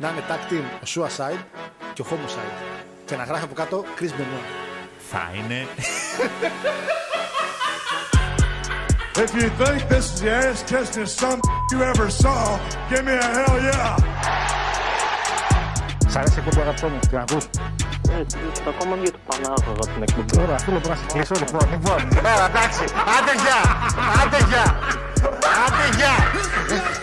να είναι tag team ο Suicide και ο Homicide. Και να γράφει από κάτω Chris Benoit. Θα είναι. If you think this is the ass kissing some you ever saw, give me a hell yeah. Σ' αρέσει που το αγαπητό μου, τι να ακούς. Το ακόμα μία του Πανάγωγα την εκπομπή. Τώρα, αυτό μπορώ να σε κλείσω, λοιπόν. Εντάξει, άντε γεια, άντε γεια, άντε γεια.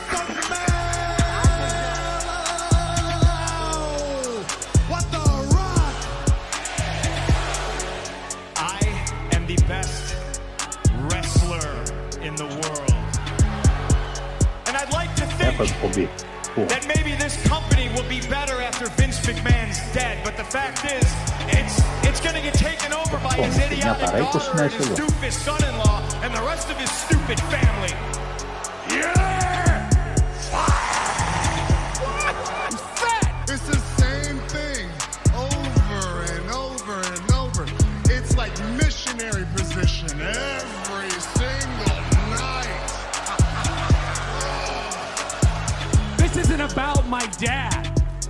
That maybe this company will be better after Vince McMahon's dead, but the fact is, it's going to get taken over by his idiotic daughter and his doofus son-in-law and the rest of his stupid family. Yeah! What? I'm fat! It's the same thing over and over and over. It's like missionary position every single night. This isn't about my dad.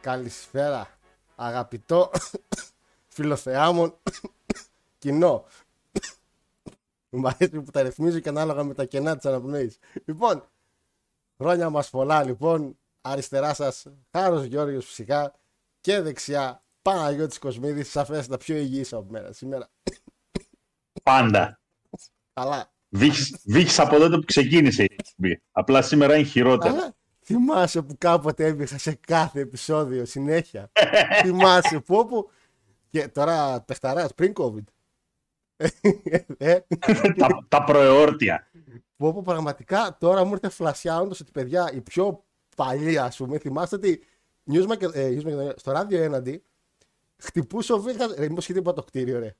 Καλησπέρα, αγαπητό φιλοθεάμον κοινό. Μου αρέσει που τα ρυθμίζω και ανάλογα με τα κενά της αναπνοής. Λοιπόν, χρόνια μας πολλά λοιπόν, αριστερά σας Χάρος Γιώργιος φυσικά και δεξιά Παναγιώτης Κοσμίδης, σαφές τα πιο υγιής από μέρα σήμερα. Πάντα. Καλά. Βήχεις από τότε που ξεκίνησε η εκπομπή. Απλά σήμερα είναι χειρότερα. Θυμάσαι που κάποτε έβηχα σε κάθε επεισόδιο συνέχεια. Θυμάσαι που όπου. Και τώρα παιχταράς πριν COVID. Τα προεόρτια. Που όπου πραγματικά τώρα μου ήρθε φλασιά όντως ότι παιδιά οι πιο παλιοί ας πούμε. Θυμάστε ότι στο ράδιο έναντι χτυπούσε ο βήχας. Ρε μήπως είχε τίποτα το κτίριο ρε.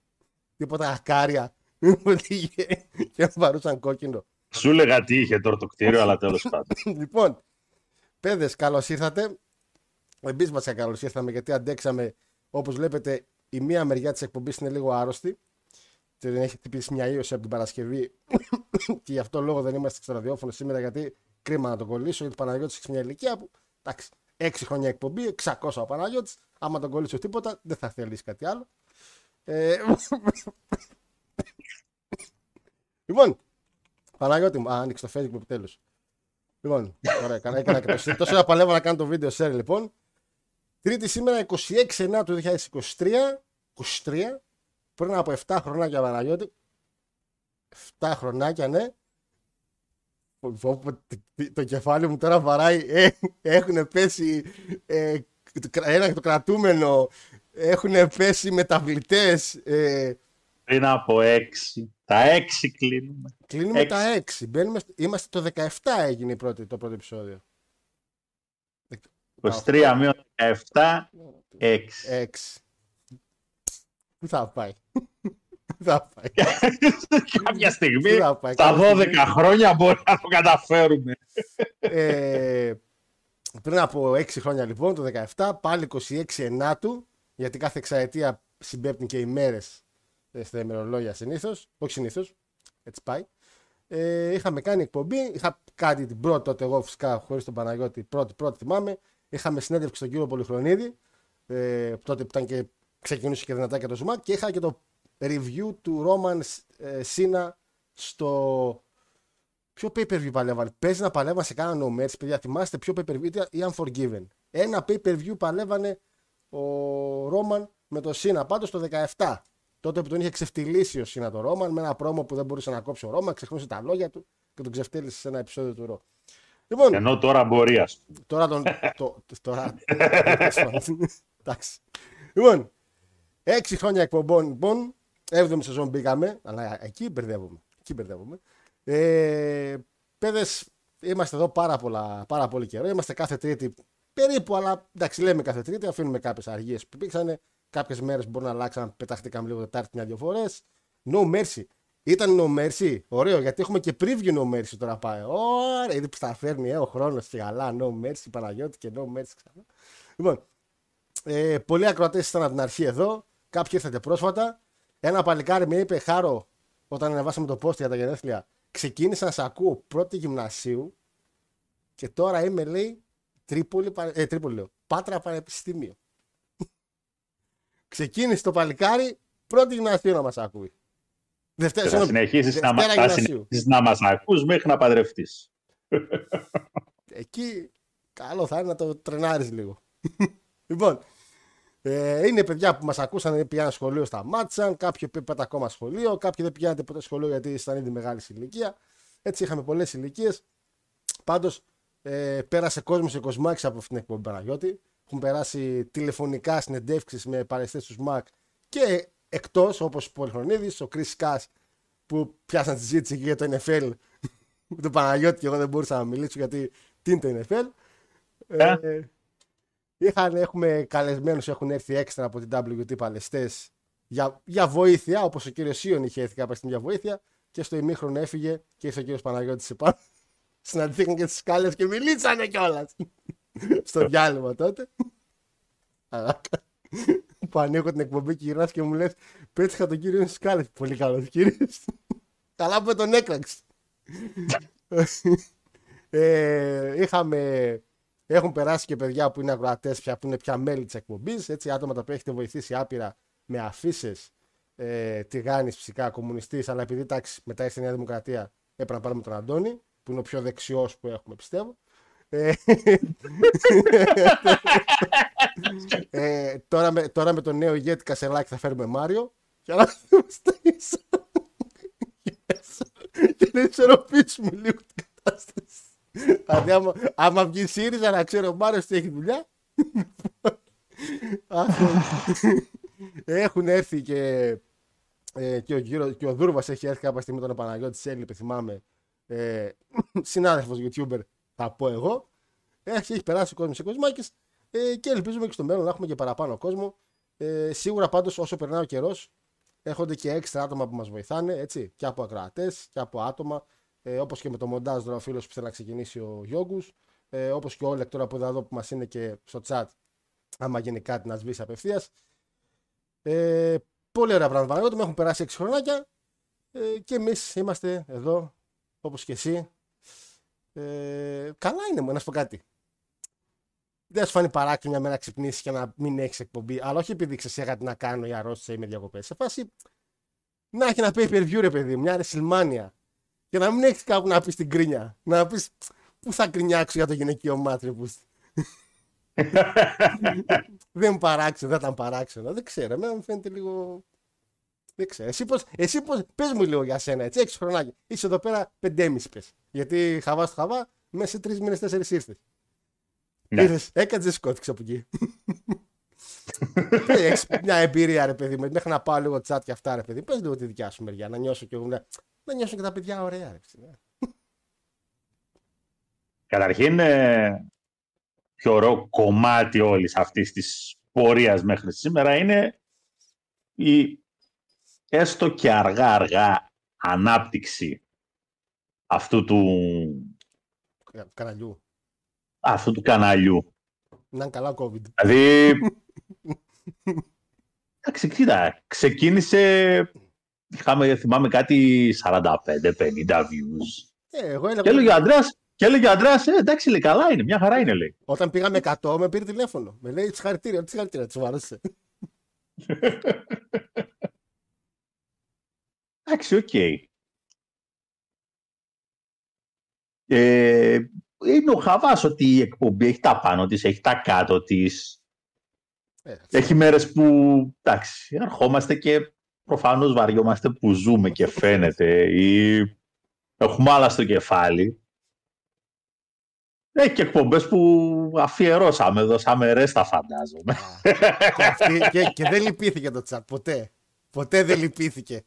Τίποτα ακάρια. Και βαρούσαν κόκκινο. Σου λέγα τι είχε τώρα το κτίριο, αλλά τέλος πάντων. Λοιπόν, παιδες, καλώς ήρθατε. Εμείς μας καλώς ήρθαμε γιατί αντέξαμε. Όπως βλέπετε, η μία μεριά της εκπομπής είναι λίγο άρρωστη. Δεν έχει χτυπήσει μια ίωση από την Παρασκευή. Και γι' αυτό λόγο δεν είμαστε στο ραδιόφωνο σήμερα. Γιατί κρίμα να το κολλήσω. Γιατί ο Παναγιώτης έχει μια ηλικία που. Εντάξει, 6 χρόνια εκπομπή, 600 ο Παναγιώτης. Άμα τον κολλήσω τίποτα, δεν θα θέλει κάτι άλλο. Λοιπόν, Παναγιώτη μου, άνοιξε το Facebook επιτέλους. Λοιπόν, ωραία, έκανα και το τόσο παλεύω να κάνω το βίντεο share λοιπόν. Τρίτη σήμερα, 26/9 του 2023, πριν από 7 χρονάκια Παναγιώτη. 7 χρονάκια, ναι. Το κεφάλι μου τώρα βαράει, έχουν πέσει ένα και το κρατούμενο, έχουν πέσει μεταβλητές. Πριν από 6. Τα 6 κλείνουμε. Κλείνουμε 6. Τα 6. Είμαστε το 17 έγινε το πρώτο επεισόδιο. 23 μείον 17, 6. 6. Πού θα πάει. Πού θα πάει. Κάποια στιγμή, τα 12 χρόνια μπορεί να το καταφέρουμε. Πριν από 6 χρόνια λοιπόν, το 17, πάλι 26/9 του, γιατί κάθε εξαετία συμπέπτουν και οι μέρες. Στα ημερολόγια συνήθως, όχι συνήθως, έτσι πάει. Είχαμε κάνει εκπομπή, είχα κάνει την πρώτη τότε εγώ φυσικά χωρίς τον Παναγιώτη, πρώτη θυμάμαι. Είχαμε συνέντευξη στον κύριο Πολυχρονίδη, τότε που ήταν και ξεκινούσε και δυνατά και το Zoom, και είχα και το review του Roman Cena στο. Ποιο pay-per-view παλεύανε. Παίζει να παλεύανε σε κάνα νομέτς, παιδιά, θυμάστε ποιο pay-per-view ή Unforgiven. Ένα pay-per-view παλεύανε ο Roman με το Cena, πάντως το 17. Τότε που τον είχε ξεφτυλίσει ο Σίνα το Ρόμαν με ένα πρόμο που δεν μπορούσε να κόψει ο Ρόμαν, ξεχνούσε τα λόγια του και τον ξεφτύλισε σε ένα επεισόδιο του Ρο. Λοιπόν, ενώ τώρα μπορεί α πούμε. Τώρα τον. Εντάξει. Λοιπόν, 6 χρόνια εκπομπών λοιπόν, 7η σεζόν μπήκαμε, αλλά εκεί μπερδεύομαι. Παιδες, είμαστε εδώ πάρα πολύ καιρό. Είμαστε κάθε Τρίτη περίπου, αλλά εντάξει, λέμε κάθε Τρίτη, αφήνουμε κάποιες αργίες που υπήρξαν. Κάποιες μέρες μπορεί να αλλάξαν, πετάχτηκαμε λίγο Τετάρτη μια-δυο φορές. No Mercy. Ήταν No Mercy, ωραίο, γιατί έχουμε και preview No Mercy τώρα πάει. Ωραία, ήδη που τα φέρνει ο χρόνος και καλά. No Mercy, Παναγιώτη και No Mercy ξανά. Λοιπόν, πολλοί ακροατές ήταν από την αρχή εδώ. Κάποιοι ήρθαν και πρόσφατα. Ένα παλικάρι με είπε: Χάρο, όταν ανεβάσαμε το post για τα γενέθλια, ξεκίνησα να σε ακούω πρώτη γυμνασίου και τώρα είμαι, λέει, Πάτρα Πανεπιστήμιο. Ξεκίνησε το παλικάρι πρώτη γυμνασίου να μας ακούει. Και θα συνεχίσεις να μας ακούς μέχρι να παντρευτείς. Εκεί καλό θα είναι να το τρενάρεις λίγο. Λοιπόν, είναι παιδιά που μας ακούσαν, πηγαίναν σχολείο, σταμάτησαν. Κάποιοι πέτα ακόμα σχολείο, κάποιοι δεν πηγαίνατε ποτέ σχολείο γιατί ήταν ήδη μεγάλη ηλικία. Έτσι είχαμε πολλές ηλικίες. Πάντως, πέρασε κόσμος και κοσμάκης από αυτήν την εκπομπή, Παναγιώτη. Έχουν περάσει τηλεφωνικά συνεντεύξεις με παρεστές του ΣΜΑΚ και εκτός, όπως ο Πολυχρονίδης, ο Κρίς Κάς, που πιάσαν τη συζήτηση για το NFL. Με τον Παναγιώτη και εγώ δεν μπορούσα να μιλήσω γιατί τι είναι το NFL. Έχουμε καλεσμένους, έχουν έρθει έξτρα από την WT παλαιστές για βοήθεια, όπως ο κύριος Σίων είχε έρθει κάποια στιγμή για βοήθεια και στο ημίχρονο έφυγε και ήρθε ο κύριος Παναγιώτης επάνω. Συναντήθηκαν και τις κάλες και μιλήσανε κιόλας. Στο διάλειμμα τότε. Που ανοίγω την εκπομπή και γυρνάς και μου λες: Πέτυχα τον κύριο Σκάλες. Πολύ καλός κύριος. Καλά που τον έκραξε. Έχουν περάσει και παιδιά που είναι ακροατές πια, που είναι πια μέλη της εκπομπής. Έτσι, άτομα τα οποία έχετε βοηθήσει άπειρα με αφήσεις. Τηγάνης φυσικά, κομμουνιστής, αλλά επειδή εντάξει, μετά ήρθε η Νέα Δημοκρατία, έπρεπε να πάρουμε τον Αντώνη, που είναι ο πιο δεξιός που έχουμε, πιστεύω. Τώρα με τον νέο ηγέτη Κασελάκη θα φέρουμε Μάριο και να ισορροπήσουμε λίγο την κατάσταση. Δηλαδή άμα βγει ΣΥΡΙΖΑ να ξέρω ο Μάριος τι έχει δουλειά. Έχουν έρθει και ο Δούρβας έχει έρθει κάποια στιγμή, τον Παναγιώτη Σέλιπη θυμάμαι, συνάδελφος YouTuber θα πω εγώ. Έχει περάσει ο κόσμος σε κοσμάκες και ελπίζουμε και στο μέλλον να έχουμε και παραπάνω κόσμο. Σίγουρα πάντως όσο περνάει ο καιρός έρχονται και έξτρα άτομα που μας βοηθάνε, έτσι, και από ακροατές και από άτομα, όπως και με το μοντάζ τώρα ο φίλος που θέλει να ξεκινήσει ο Γιώγκους, όπως και ο Όλεκ τώρα που εδώ που μας είναι και στο chat, άμα γίνει κάτι να σβήσει απευθείας. Πολύ ωραία πράγματα, με έχουν περάσει 6 χρονάκια και εμείς είμαστε εδώ όπως και εσύ. Καλά είναι, να σου πω κάτι. Δεν σου φάνει παράξενο μια μέρα να ξυπνήσεις και να μην έχεις εκπομπή, αλλά όχι επειδή ξεσέχα τι να κάνω ή αρρώστησα ή με διακοπές. Σε φάση να έχει ένα pay-per-view, ρε παιδί, μια WrestleMania. Και να μην έχεις κάπου να πεις την κρίνια. Να πεις πού θα κρινιάξω για το γυναικείο μάτρι. Δεν ήταν παράξενο. Δεν ξέρω, εμένα μου φαίνεται λίγο. Δεν ξέρω. Εσύ πώς, πες μου λίγο για σένα, έτσι, 6 χρονάκια. Είσαι εδώ πέρα 5,5 πες. Γιατί χαβά στο χαβά, μέσα σε 3 μήνες 4 ήρθες. Ναι. Έκατζες, σκότειξες από εκεί. Έχεις μια εμπειρία, ρε παιδί, μέχρι να πάω λίγο τσάτ και αυτά, ρε παιδί. Πες λίγο τη δικιά σου μεριά, να νιώσω και εγώ. Να νιώσω και τα παιδιά ωραία, ρε παιδί. Καταρχήν, πιο ωραίο κομμάτι όλης αυτής της πορείας μέχρι σήμερα είναι η έστω και αργά-αργά ανάπτυξη αυτού του καναλιού. Να είναι καλά COVID. Δηλαδή, κοίτα, ξεκίνησε, θυμάμαι κάτι 45-50 views. Και έλεγε ο Αντρέας, εντάξει, λέει, καλά είναι, μια χαρά είναι, λέει. Όταν πήγαμε 100 με πήρε τηλέφωνο, με λέει συγχαρητήρια, της βάρωσε. Εντάξει, οκ. Είναι ο χαβάς ότι η εκπομπή έχει τα πάνω της, έχει τα κάτω της. Έχει μέρες που, εντάξει, αρχόμαστε και προφανώς βαριόμαστε που ζούμε και φαίνεται ή έχουμε άλλα στο κεφάλι. Και εκπομπές που αφιερώσαμε, δώσαμε ρέστα φαντάζομαι. Και δεν λυπήθηκε το chat ποτέ. Ποτέ δεν λυπήθηκε.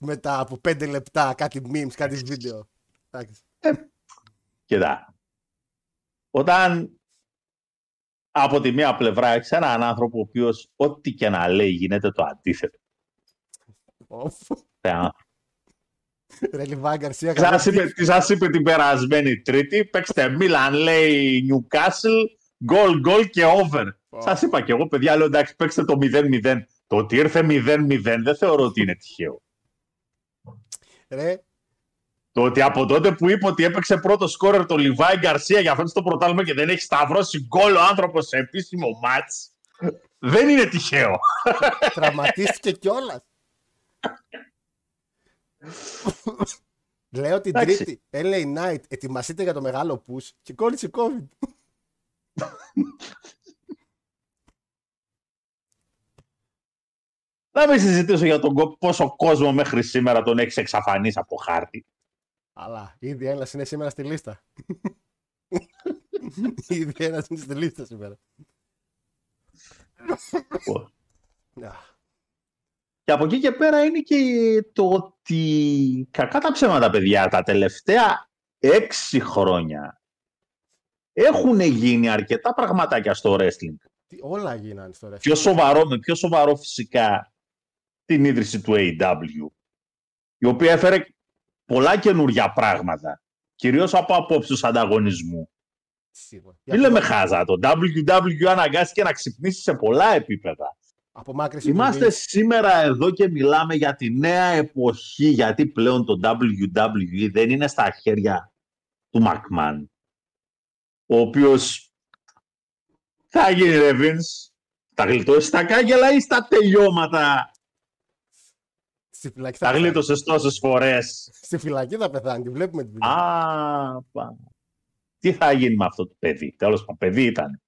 Μετά από 5 λεπτά κάτι memes, κάτι βίντεο. Κοίτα. Όταν από τη μία πλευρά έχεις έναν άνθρωπο ο οποίος ό,τι και να λέει γίνεται το αντίθετο. Σας είπε την περασμένη Τρίτη, παίξτε Μίλαν, λέει Νιουκάσλ, γκολ γκολ και over. Σας είπα και εγώ, παιδιά, λέω εντάξει, παίξτε το 0-0. Το ότι ήρθε 0-0 δεν θεωρώ ότι είναι τυχαίο. Το ότι από τότε που είπε ότι έπαιξε πρώτο σκόρερ το Λιβάι Γκαρσία για φέτος το πρωτάθλημα και δεν έχει σταυρώσει γκολ ο άνθρωπος σε επίσημο μάτς, δεν είναι τυχαίο. Τραυματίστηκε κιόλας. Λέω την Τρίτη, LA Knight, ετοιμαστείτε για το μεγάλο push και κόλλησε COVID. Να μην συζητήσω για τον πόσο κόσμο μέχρι σήμερα τον έχει εξαφανίσει από χάρτη. Αλλά ήδη ένας είναι σήμερα στη λίστα. Ήδη ένας είναι στη λίστα σήμερα. Και από εκεί και πέρα είναι και το ότι κακά τα ψέματα, παιδιά, τα τελευταία 6 χρόνια έχουν γίνει αρκετά πραγματάκια στο wrestling. Όλα γίνανε στο wrestling. Με πιο σοβαρό φυσικά την ίδρυση του AEW, η οποία έφερε πολλά καινούργια πράγματα, κυρίως από απόψεις ανταγωνισμού. Σίγουρα. Μην λέμε χάζα, το WW αναγκάστηκε να ξυπνήσει σε πολλά επίπεδα. Είμαστε σήμερα εδώ και μιλάμε για τη νέα εποχή, γιατί πλέον το WWE δεν είναι στα χέρια του Μακμάν, ο οποίος θα γίνει Ρεβίνς, θα γλιτώσει τα κάγκελα ή στα τελειώματα. Τα γλίτωσες τόσες φορές. Στη φυλακή θα πεθάνει, βλέπουμε την φυλακή. Τι θα γίνει με αυτό το παιδί, τέλος πάντων, παιδί ήταν.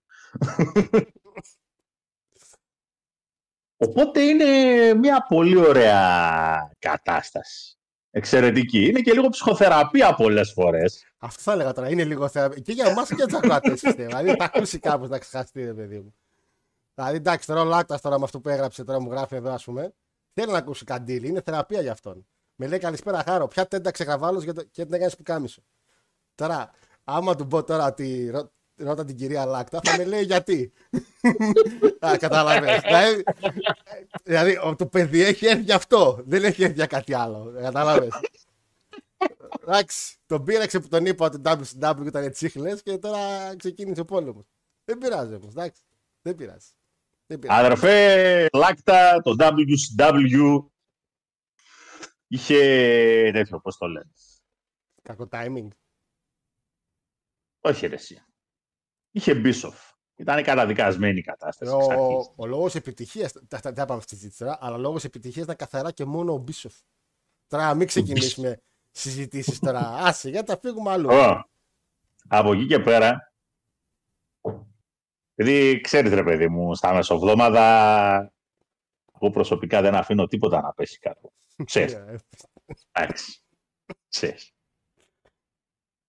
Οπότε είναι μια πολύ ωραία κατάσταση. Εξαιρετική. Είναι και λίγο ψυχοθεραπεία πολλές φορές. Αυτό θα έλεγα τώρα. Είναι λίγο θεραπεία. Και για εμάς και για τους ακροατές. Δηλαδή, θα ακούσει κάπως να ξεχαστεί, ρε παιδί μου. Δηλαδή, εντάξει, τώρα ο Λάκτας τώρα με αυτό που έγραψε, τώρα μου γράφει εδώ, ας πούμε. Θέλει να ακούσει καντήλι. Είναι θεραπεία για αυτόν. Με λέει καλησπέρα, Χάρο. Ποια τέντα ξεκαβάλω και την έκανε πουκάμισο. Τώρα, άμα του πω τώρα ότι. Ρώτα την κυρία Λάκτα, θα με λέει γιατί. Καταλαβαίνεις. Δηλαδή, το παιδί έχει έρθει για αυτό. Δεν έχει έρθει για κάτι άλλο. Καταλαβαίνεις. Εντάξει, τον πείραξε που τον είπα ότι το WCW ήταν τσίχλες και τώρα ξεκίνησε ο πόλεμος. Δεν πειράζει όμως, εντάξει. Δεν πειράζει. Αδερφέ Λάκτα, το WCW είχε τέτοιο, πώς το λένε. Κακό timing. Όχι ρε εσύ. Είχε Μπίσοφ. Ήταν καταδικασμένη η κατάσταση. Ο λόγος επιτυχίας. Δεν πάμε στη συζήτηση τώρα, αλλά ο λόγος επιτυχίας ήταν καθαρά και μόνο ο Μπίσοφ. Τώρα μην ξεκινήσουμε συζητήσεις τώρα. Άσε, γιατί θα φύγουμε αλλού. Από εκεί και πέρα. Δηλαδή, ξέρεις ρε παιδί μου, στα μεσοβδόματα. Εγώ προσωπικά δεν αφήνω τίποτα να πέσει κάτω. Ξέρεις. Εντάξει. Ξέρεις.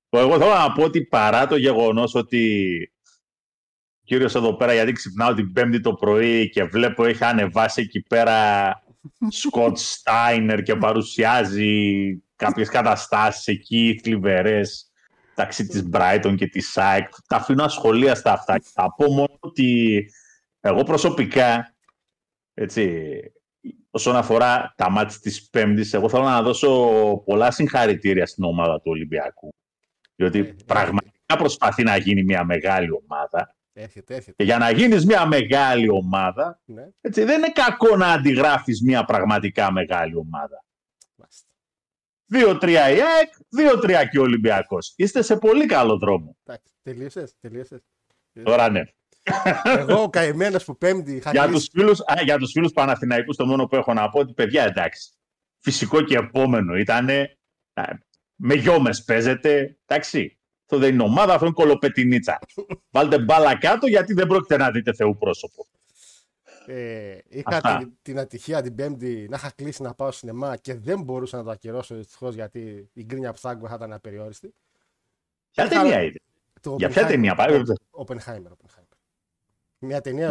Εγώ θέλω να πω ότι παρά το γεγονός ότι κύριος εδώ πέρα, γιατί ξυπνάω την Πέμπτη το πρωί και βλέπω έχει ανεβάσει εκεί πέρα Σκοτ Στάινερ και παρουσιάζει κάποιες καταστάσεις εκεί θλιβερές μεταξύ της Brighton και της Σάικ, τα αφήνω ασχολίαστα αυτά. Θα πω μόνο ότι εγώ προσωπικά, έτσι, όσον αφορά τα μάτς της Πέμπτης, εγώ θέλω να δώσω πολλά συγχαρητήρια στην ομάδα του Ολυμπιακού. Διότι πραγματικά προσπαθεί να γίνει μια μεγάλη ομάδα. Έρχεται. Και για να γίνεις μια μεγάλη ομάδα, έτσι, δεν είναι κακό να αντιγράφεις μια πραγματικά μεγάλη ομάδα. 2-3 η ΑΕΚ, 2-3 και ο Ολυμπιακός. Είστε σε πολύ καλό δρόμο. Τελείωσες. Τώρα ναι. Εγώ ο καημένος που Πέμπτη... Για τους φίλους Παναθηναϊκούς, το μόνο που έχω να πω ότι παιδιά εντάξει, φυσικό και επόμενο ήτανε... Με γιόμες παίζετε, εντάξει. Αυτό δεν είναι ομάδα, αυτό είναι κολοπετινίτσα. Βάλτε μπάλα κάτω γιατί δεν πρόκειται να δείτε Θεού πρόσωπο. Είχα την ατυχία την Πέμπτη να είχα κλείσει να πάω σινεμά και δεν μπορούσα να το ακυρώσω δυστυχώς γιατί η γκρίνια που θα ήταν απεριόριστη. Ποια ταινία είδε? Για ποια ταινία πάει? Oppenheimer. Μια ταινία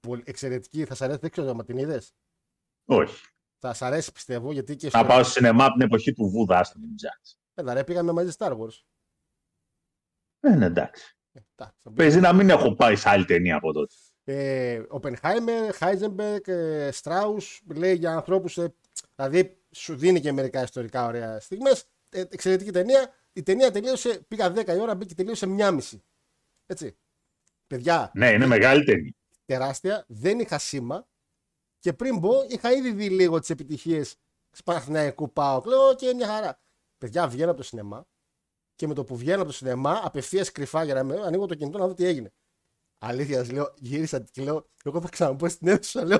που εξαιρετική, θα σ' αρέσει, δεν ξέρω αν την είδες. Όχι. Θα σ' αρέσει πιστεύω, γιατί και... Θα πάω στο σινεμά από την εποχή του Βούδα, ας το μην ψάξεις. Ρε, πήγαμε μαζί Star Wars. Εντάξει. Παίζει να μην έχω πάει σε άλλη ταινία από τότε. Oppenheimer, Heisenberg, Strauss, λέει για ανθρώπους, δηλαδή σου δίνει και μερικά ιστορικά ωραία στιγμές. Εξαιρετική ταινία. Η ταινία τελείωσε, πήγα 10 η ώρα, μπήκε τελείωσε 1,5. Έτσι. Παιδιά, ναι, είναι μεγάλη ταινία. Τεράστια, δεν είχα σήμα και πριν μπω είχα ήδη δει λίγο τις επιτυχίες Παναθηναϊκού, ΠΑΟΚ, λέω και μια χαρά. Παιδιά, βγαίνω από το σινεμά και με το που βγαίνω από το σινεμά, απευθείας κρυφά για να με ανοίγω το κινητό να δω τι έγινε. Αλήθεια, λέω, γύρισα και λέω, εγώ θα ξαναμπω στην αίθουσα, λέω.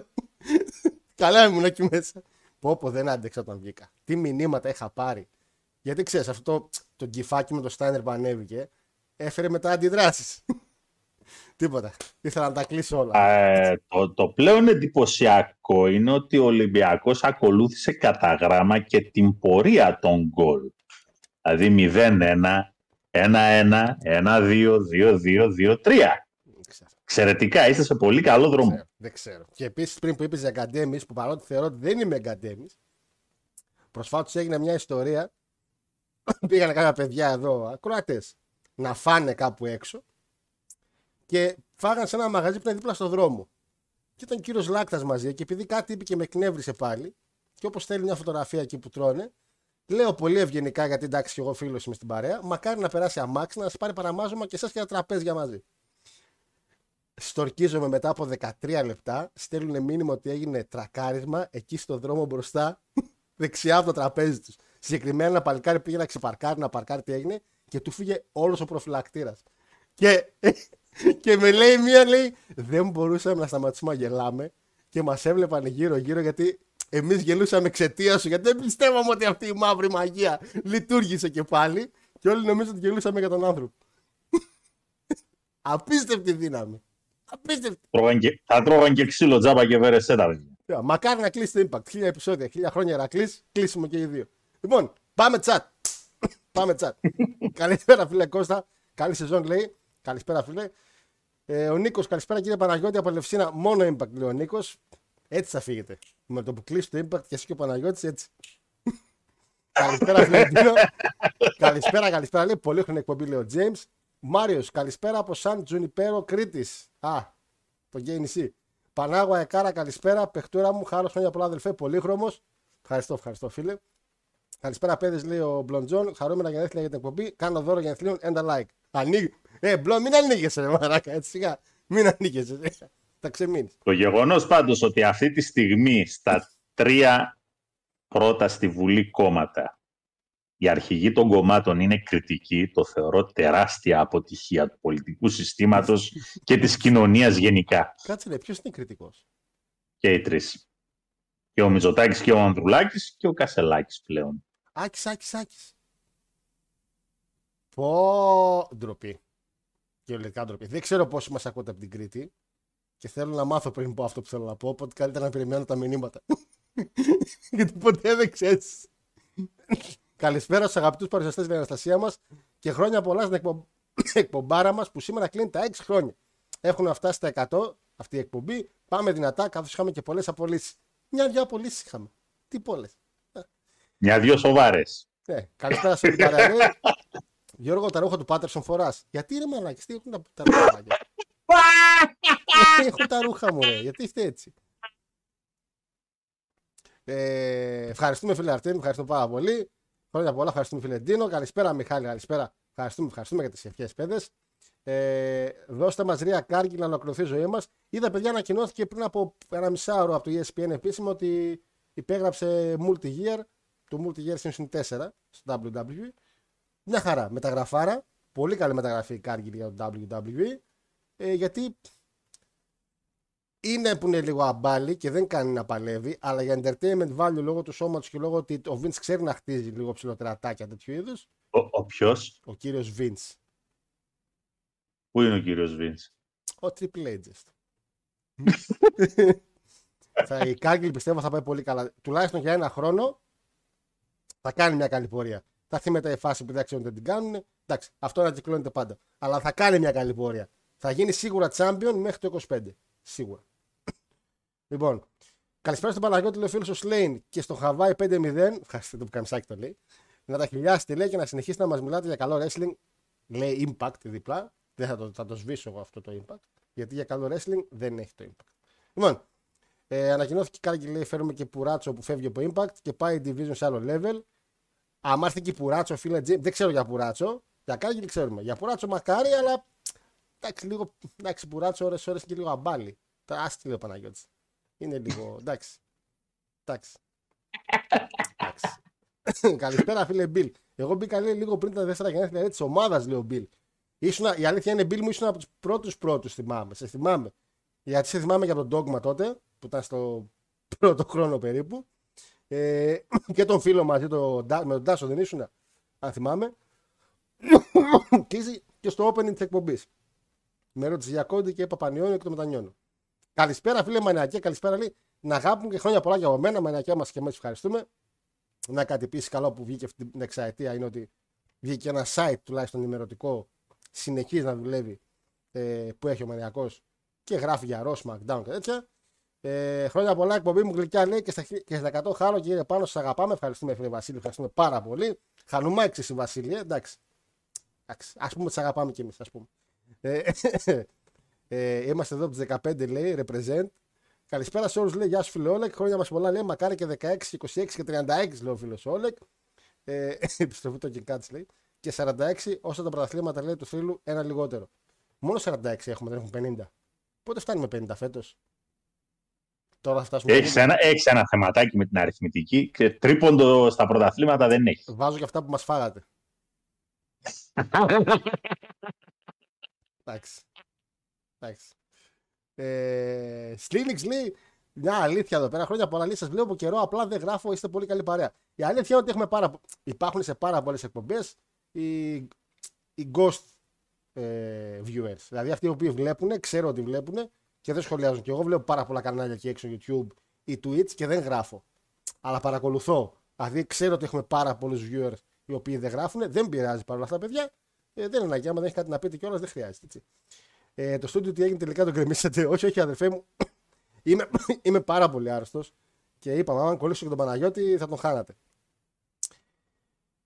Καλά ήμουν εκεί μέσα. Πω, δεν άντεξα όταν βγήκα. Τι μηνύματα είχα πάρει. Γιατί ξέρεις, αυτό το γκυφάκι με το Στάινερ που ανέβηκε, έφερε μετά αντιδράσεις. Τίποτα. Ήθελα να τα κλείσω όλα. Το πλέον εντυπωσιακό είναι ότι ο Ολυμπιακός ακολούθησε κατά γράμμα και την πορεία των γκολ. Δηλαδή 0-1, 1-1, 1-2, 2-2, 2-3. Εξαιρετικά, είστε σε πολύ καλό δρόμο. Δεν ξέρω. Και επίσης πριν που είπες για Γκαντέμις, που παρότι θεωρώ ότι δεν είμαι Γκαντέμις, προσφάτως έγινε μια ιστορία. Πήγανε κάποια παιδιά εδώ, ακροατές, να φάνε κάπου έξω. Και φάγανε σε ένα μαγαζί που ήταν δίπλα στο δρόμο. Και ήταν ο κύριος Λάκτας μαζί. Και επειδή κάτι είπε και με εκνεύρισε πάλι, και όπως θέλει μια φωτογραφία εκεί που τρώνε, λέω πολύ ευγενικά, γιατί εντάξει, και εγώ φίλος είμαι στην παρέα, μακάρι να περάσει αμάξι, να σας πάρει παραμάζωμα και εσάς και τα τραπέζια μαζί. Στορκίζομαι μετά από 13 λεπτά, στέλνουν μήνυμα ότι έγινε τρακάρισμα εκεί στο δρόμο μπροστά, δεξιά από το τραπέζι του. Συγκεκριμένα ένα παλικάρι πήγε να ξεπαρκάρει, να παρκάρει, τι έγινε, και του φύγε όλος ο προφυλακτήρας. Και με λέει μία, λέει, δεν μπορούσαμε να σταματήσουμε να γελάμε και μας έβλεπαν γύρω-γύρω, γιατί εμείς γελούσαμε εξαιτίας σου, γιατί δεν πιστεύαμε ότι αυτή η μαύρη μαγεία λειτουργήσε και πάλι και όλοι νομίζουν ότι γελούσαμε για τον άνθρωπο. Απίστευτη δύναμη. Απίστευτη. Θα τρώγαν και ξύλο τζάμπα και βερεσέτα. Μακάρι να κλείσει το Impact. 1000 επεισόδια, 1000 χρόνια Ερακλής, κλείσουμε και οι δύο. Λοιπόν, πάμε chat. Καλησπέρα φίλε Κώστα. Καλή σεζόν, λέει. Καλησπέρα φίλε. Ο Νίκος, καλησπέρα κύριε Παναγιώτη από Λευσίνα. Μόνο Impact, λέει ο Νίκος. Έτσι θα φύγετε. Με το που κλείσει το Impact και εσύ και ο Παναγιώτης, έτσι. Καλησπέρα φίλε Ντίνο. Καλησπέρα, λέει. Πολύχρονη εκπομπή, λέει ο James. Μάριος, καλησπέρα από Σαν Τζουνιπέρο Κρήτης. Α, το GNC. Πανάγουα Εκάρα, καλησπέρα. Πεχτούρα μου, χάρος χρόνια πολλά αδελφέ. Πολύχρωμος. Ευχαριστώ φίλε. Καλησπέρα παιδες, λέει ο Μπλοντζόν. Χαρούμενα γενέθλια για την εκπομπή. Κάνω δώρο γενεθλίων and a like. Ανοίγει. Μπλον, μην ανοίγεσαι, ρε μαράκα. Έτσι σιγά. Μην ανοίγεσαι. Θα ξεμείνεις. Το γεγονός πάντως ότι αυτή τη στιγμή στα 3 πρώτα στη Βουλή κόμματα οι αρχηγοί των κομμάτων είναι κριτικοί, το θεωρώ τεράστια αποτυχία του πολιτικού συστήματος και της κοινωνίας γενικά. Κάτσε ρε, ποιος είναι κριτικός? Και οι τρεις. Και ο Μητσοτάκης και ο Ανδρουλάκης και ο Κασελάκης πλέον. Άκης. Πω, ντροπή. Κυριολεκτικά ντροπή. Δεν ξέρω πόσοι μας ακούτε από την Κρήτη και θέλω να μάθω πριν πω αυτό που θέλω να πω, οπότε καλύτερα να περιμένω τα μηνύματα. Γιατί ποτέ δεν ξέρεις. Καλησπέρα στους αγαπητούς παρουσιαστές για την Αναστασία μας και χρόνια πολλά στην εκπομπάρα μας που σήμερα κλείνει τα 6 χρόνια. Έχουν φτάσει στα 100 αυτή η εκπομπή. Πάμε δυνατά, καθώς είχαμε και πολλές απολύσεις. Μια-δυο απολύσεις είχαμε. Τι πολλές. Μια-δυο σοβαρές. Ναι, καλησπέρα σε όλη την παρέα. Γιώργο, τα ρούχα του Πάτερσον φοράς. Γιατί ρε μαλάκες, τι έχουν τα ρούχα. Γιατί έχουν τα ρούχα μου, ρε. Γιατί είστε έτσι. Ευχαριστούμε φίλε Αρτέμι, ευχαριστώ πάρα πολύ. Πρώτα πολλά, ευχαριστούμε φίλε Ντίνο. Καλησπέρα Μιχάλη, καλησπέρα. Ευχαριστούμε για τις ευχές παιδες. Δώστε μας ρία κάργη να ολοκληρωθεί η ζωή μας. Είδα παιδιά, ανακοινώθηκε πριν από ένα μισάωρο από το ESPN επίσημα ότι υπέγραψε multi-year, το multi-year season 4 στο WWE. Μια χαρά, μεταγραφάρα, πολύ καλή μεταγραφή η κάργη για το WWE, γιατί είναι που είναι λίγο αμπάλι και δεν κάνει να παλεύει, αλλά για entertainment value λόγω του σώματος και λόγω ότι ο Vince ξέρει να χτίζει λίγο ψηλοτρατάκια τέτοιου είδους. Ο ποιος? Ο κύριος Vince. Πού είναι ο κύριος Vince? Ο Triple Agent. Η Κάγκλη πιστεύω θα πάει πολύ καλά. Τουλάχιστον για ένα χρόνο θα κάνει μια καλή πορεία. Θα έρθει μετά η φάση που δεν ξέρουν ότι την κάνουν Εντάξει, αυτό να ανακυκλώνεται πάντα. Αλλά θα κάνει μια καλή πορεία. Θα γίνει σίγουρα champion μέχρι το 25. Σίγουρα. Λοιπόν, καλησπέρα στον Παναγιώτη, λέει ο φίλος ο Σλέιν, και στο Χαβάη 5-0. Ευχαριστώ το που Καμισάκι το λέει. Να τα χιλιάσετε, λέει, και να συνεχίσετε να μας μιλάτε για καλό wrestling. Λέει Impact διπλά. Δεν θα το σβήσω εγώ αυτό το Impact. Γιατί για καλό wrestling δεν έχει το Impact. Λοιπόν, ανακοινώθηκε κάτι, λέει, φέρουμε και Πουράτσο που φεύγει από Impact και πάει η Division σε άλλο level. Αν έρθει και Πουράτσο, φίλε, δεν ξέρω για Πουράτσο. Για Κάγκελ ξέρουμε. Για Πουράτσο μακάρι, αλλά εντάξει, λίγο. Εντάξει, Πουράτσο ώρες και λίγο αμπάλι. Α τη λέει ο Παναγιώτης. Είναι λίγο. Εντάξει. Εντάξει. Καλησπέρα, φίλε Μπιλ. Εγώ μπήκα, λέει, λίγο πριν τα 4 γενέθλια τη ομάδα, λέει ο Μπιλ. Η αλήθεια είναι, Μπιλ μου, ήσουν από του πρώτου, θυμάμαι. Σε θυμάμαι. Γιατί σε θυμάμαι για τον Dogma τότε, που ήταν στο πρώτο χρόνο περίπου. Και τον φίλο μαζί, με τον Τάσο, δεν ήσουν, αν θυμάμαι. Και στο opening της εκπομπής. Με ρώτησε για Κόντι και Παπανιώνιο και το μετανιώνω. Καλησπέρα, φίλε Μανιακέ, καλησπέρα, λέει. Να αγάπη μου και χρόνια πολλά για εμένα, Μανιακέ μας και εμείς ευχαριστούμε. Να κάτι επίσης καλό που βγήκε αυτή την εξαετία είναι ότι βγήκε ένα site τουλάχιστον ημερωτικό, συνεχίζει να δουλεύει, που έχει ο Μανιακός και γράφει για Raw, SmackDown και τέτοια. Χρόνια πολλά, εκπομπή μου γλυκιά, λέει, και στα 100 χάνω, κύριε Πάνο, σας αγαπάμε. Ευχαριστούμε, φίλε Βασίλη, ευχαριστούμε πάρα πολύ. Χανουμάκι εσύ, Βασίλη, εντάξει. Ας πούμε τις αγαπάμε κι εμείς, ας πούμε. Είμαστε εδώ από τις 15, λέει, represent. Καλησπέρα σε όλους, λέει, γεια σου φίλε Όλεκ. Χρόνια μας πολλά, λέει, μακάρι και 16, 26 και 36, λέει ο φίλος Όλεκ. Επιστροφή το Κικάτς, λέει. Και 46, όσα τα πρωταθλήματα, λέει, του θρύλου, ένα λιγότερο. Μόνο 46 έχουμε, δεν έχουμε 50. Πότε φτάνουμε 50 φέτος? Τώρα θα έχεις ένα θεματάκι με την αριθμητική και τρίποντο στα πρωταθλήματα δεν έχει. Βάζω και αυτά που μας φάγατε. Εντάξει. Σλίνιξ, λέει, μια αλήθεια εδώ πέρα. Χρόνια πολλά, λέει, σας βλέπω καιρό. Απλά δεν γράφω, είστε πολύ καλή παρέα. Η αλήθεια είναι ότι έχουμε υπάρχουν σε πάρα πολλές εκπομπές οι ghost viewers. Δηλαδή αυτοί οι οποίοι βλέπουν, ξέρω ότι βλέπουν και δεν σχολιάζουν. Και εγώ βλέπω πάρα πολλά κανάλια εκεί έξω, YouTube ή Twitch, και δεν γράφω. Αλλά παρακολουθώ. Δηλαδή ξέρω ότι έχουμε πάρα πολλούς viewers οι οποίοι δεν γράφουν. Δεν πειράζει παρόλα αυτά, παιδιά. Δεν είναι αναγκαία. Αν δεν έχει κάτι να πείτε κιόλας, δεν χρειάζεται. Έτσι. Το στούντιο τι έγινε τελικά, το γκρεμίσατε? Όχι, όχι, αδερφέ μου. Είμαι πάρα πολύ άρρωστος. Και είπαμε, αν κολλήσω και τον Παναγιώτη, θα τον χάνατε.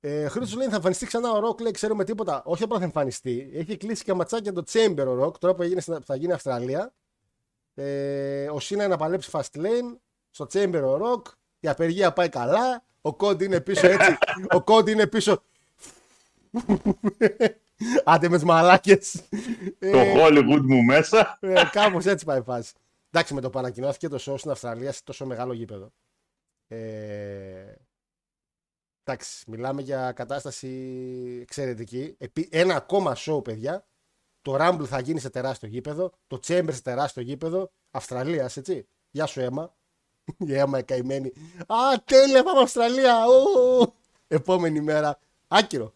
Χρήστος λέει, θα εμφανιστεί ξανά ο Ροκ, λέει, ξέρουμε τίποτα? Όχι, απλά θα εμφανιστεί. Έχει κλείσει και ματσάκια το Chamber ο Ροκ, τώρα που θα γίνει Αυστραλία. Ο Σίνα να παλέψει Fast Lane. Στο Chamber ο Ροκ. Η απεργία πάει καλά. Ο Κόντι είναι πίσω έτσι. Ο Κόντι είναι πίσω. Άντε με τι μαλάκες. Το Hollywood μου μέσα. Κάπως έτσι πάει η φάση. Εντάξει, με το που ανακοινώθηκε το show στην Αυστραλία σε τόσο μεγάλο γήπεδο. Εντάξει, μιλάμε για κατάσταση εξαιρετική. Ένα ακόμα show, παιδιά. Το Rumble θα γίνει σε τεράστιο γήπεδο. Το Chamber σε τεράστιο γήπεδο. Αυστραλίας, έτσι. Γεια σου, Έμα. Η Έμα η καημένη. Α, τέλεια, πάμε Αυστραλία. Επόμενη μέρα. Άκυρο.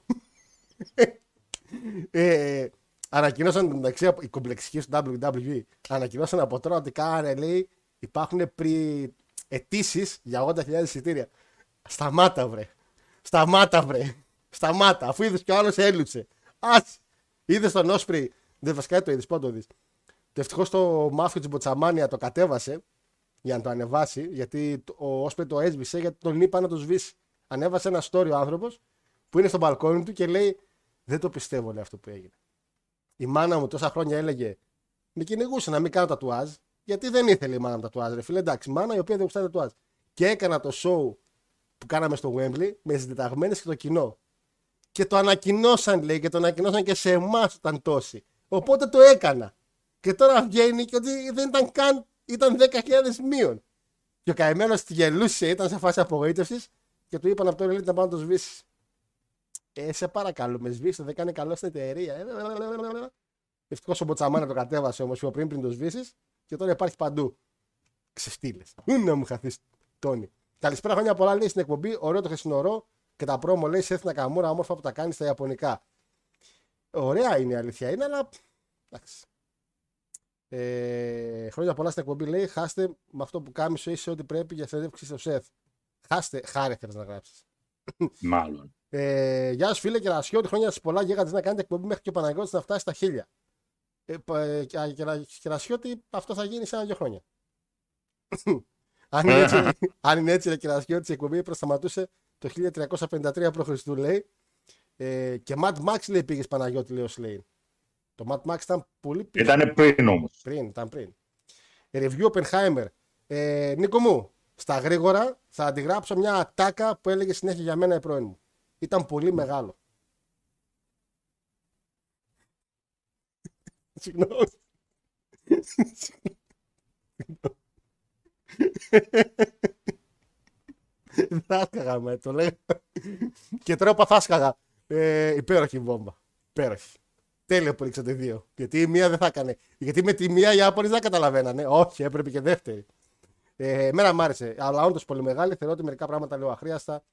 Ανακοινώσαν μεταξύ οι κομπλεξικές του WWE. Ανακοινώσαν από τώρα ότι κάνε, λέει, υπάρχουν αιτήσεις για 80.000 εισιτήρια. Σταμάτα, βρε. Σταμάτα, βρε. Σταμάτα. Αφού είδες κι ο άλλος έλειψε. Ας. Είδες τον Osprey. Δεν βασικά το είδες, πού το είδες? Ευτυχώς το μάφιο της Μποτσαμάνια το κατέβασε για να το ανεβάσει. Γιατί ο Osprey το έσβησε, γιατί τον είπα να το σβήσει. Ανέβασε ένα story ο άνθρωπος που είναι στο μπαλκόνι του και λέει, δεν το πιστεύω, λέει, αυτό που έγινε. Η μάνα μου τόσα χρόνια έλεγε, με κυνηγούσε να μην κάνω τατουάζ, γιατί δεν ήθελε η μάνα μου τατουάζ. Ρε φίλε, εντάξει, μάνα η οποία δεν γουστάει τατουάζ. Και έκανα το show που κάναμε στο Wembley με συντεταγμένες και το κοινό. Και το ανακοινώσαν, λέει, και το ανακοινώσαν και σε εμάς όταν τόσοι. Οπότε το έκανα. Και τώρα βγαίνει και ότι δεν ήταν καν, ήταν 10.000 μείον. Και ο καημένος τη γελούσε, ήταν σε φάση απογοήτευσης και του είπαν από τώρα, λέει, να πάω να το σβήσει. Σε παρακαλώ, με σβήσε, δεν κάνει καλό στην εταιρεία. Ευτυχώς ο Μποτσαμάνα το κατέβασε όμως πριν το σβήσεις και τώρα υπάρχει παντού. Ξεφτύλες. Να μου χαθείς, Τόνι. Καλησπέρα, χρόνια πολλά, λέει, στην εκπομπή. Ωραίο το χεσινορό και τα πρόμο, λέει, σε έθνα καμούρα όμορφα που τα κάνει στα Ιαπωνικά. Ωραία είναι η αλήθεια, είναι, αλλά. Εντάξει. Χρόνια πολλά στην εκπομπή, λέει. Χάστε με αυτό που κάμισε, είσαι ό,τι πρέπει για συνέντευξη στο σεφ. Χάστε, χάρε, θέλει να γράψει. Μάλλον. Γεια σου φίλε Κερασιώτη, χρόνια σας πολλά, γίγαντες να κάνετε εκπομπή μέχρι και ο Παναγιώτης να φτάσει στα 1000. Κερασιώτη, αυτό θα γίνει σε 1-2 χρόνια. Αν είναι έτσι, Κερασιώτη, η εκπομπή προσταματούσε το 1353 π.Χ. λέει. Και Mad Max λέει πήγες Παναγιώτη, λέει ο Σλέιν. Το Mad Max ήταν πολύ πριν. Ήταν πριν όμως. Ήταν πριν. Review Oppenheimer. Νίκο μου, στα γρήγορα θα αντιγράψω μια ατάκα που έλεγε συνέχεια για μένα η πρώην μου. Ήταν πολύ μεγάλο. Συγγνώμη. Δάσκαγα με, το λέγα. Και τώρα παθάσκαγα. Υπέροχη βόμβα. Υπέροχη. Τέλειο που ρίξατε δύο. Γιατί η μία δεν θα έκανε. Γιατί με τη μία οι Ιάπωνες δεν καταλαβαίνανε. Όχι, έπρεπε και δεύτερη. Εμένα μ' άρεσε. Αλλά όντως πολύ μεγάλη. Θεωρώ ότι μερικά πράγματα λέω αχρίαστα.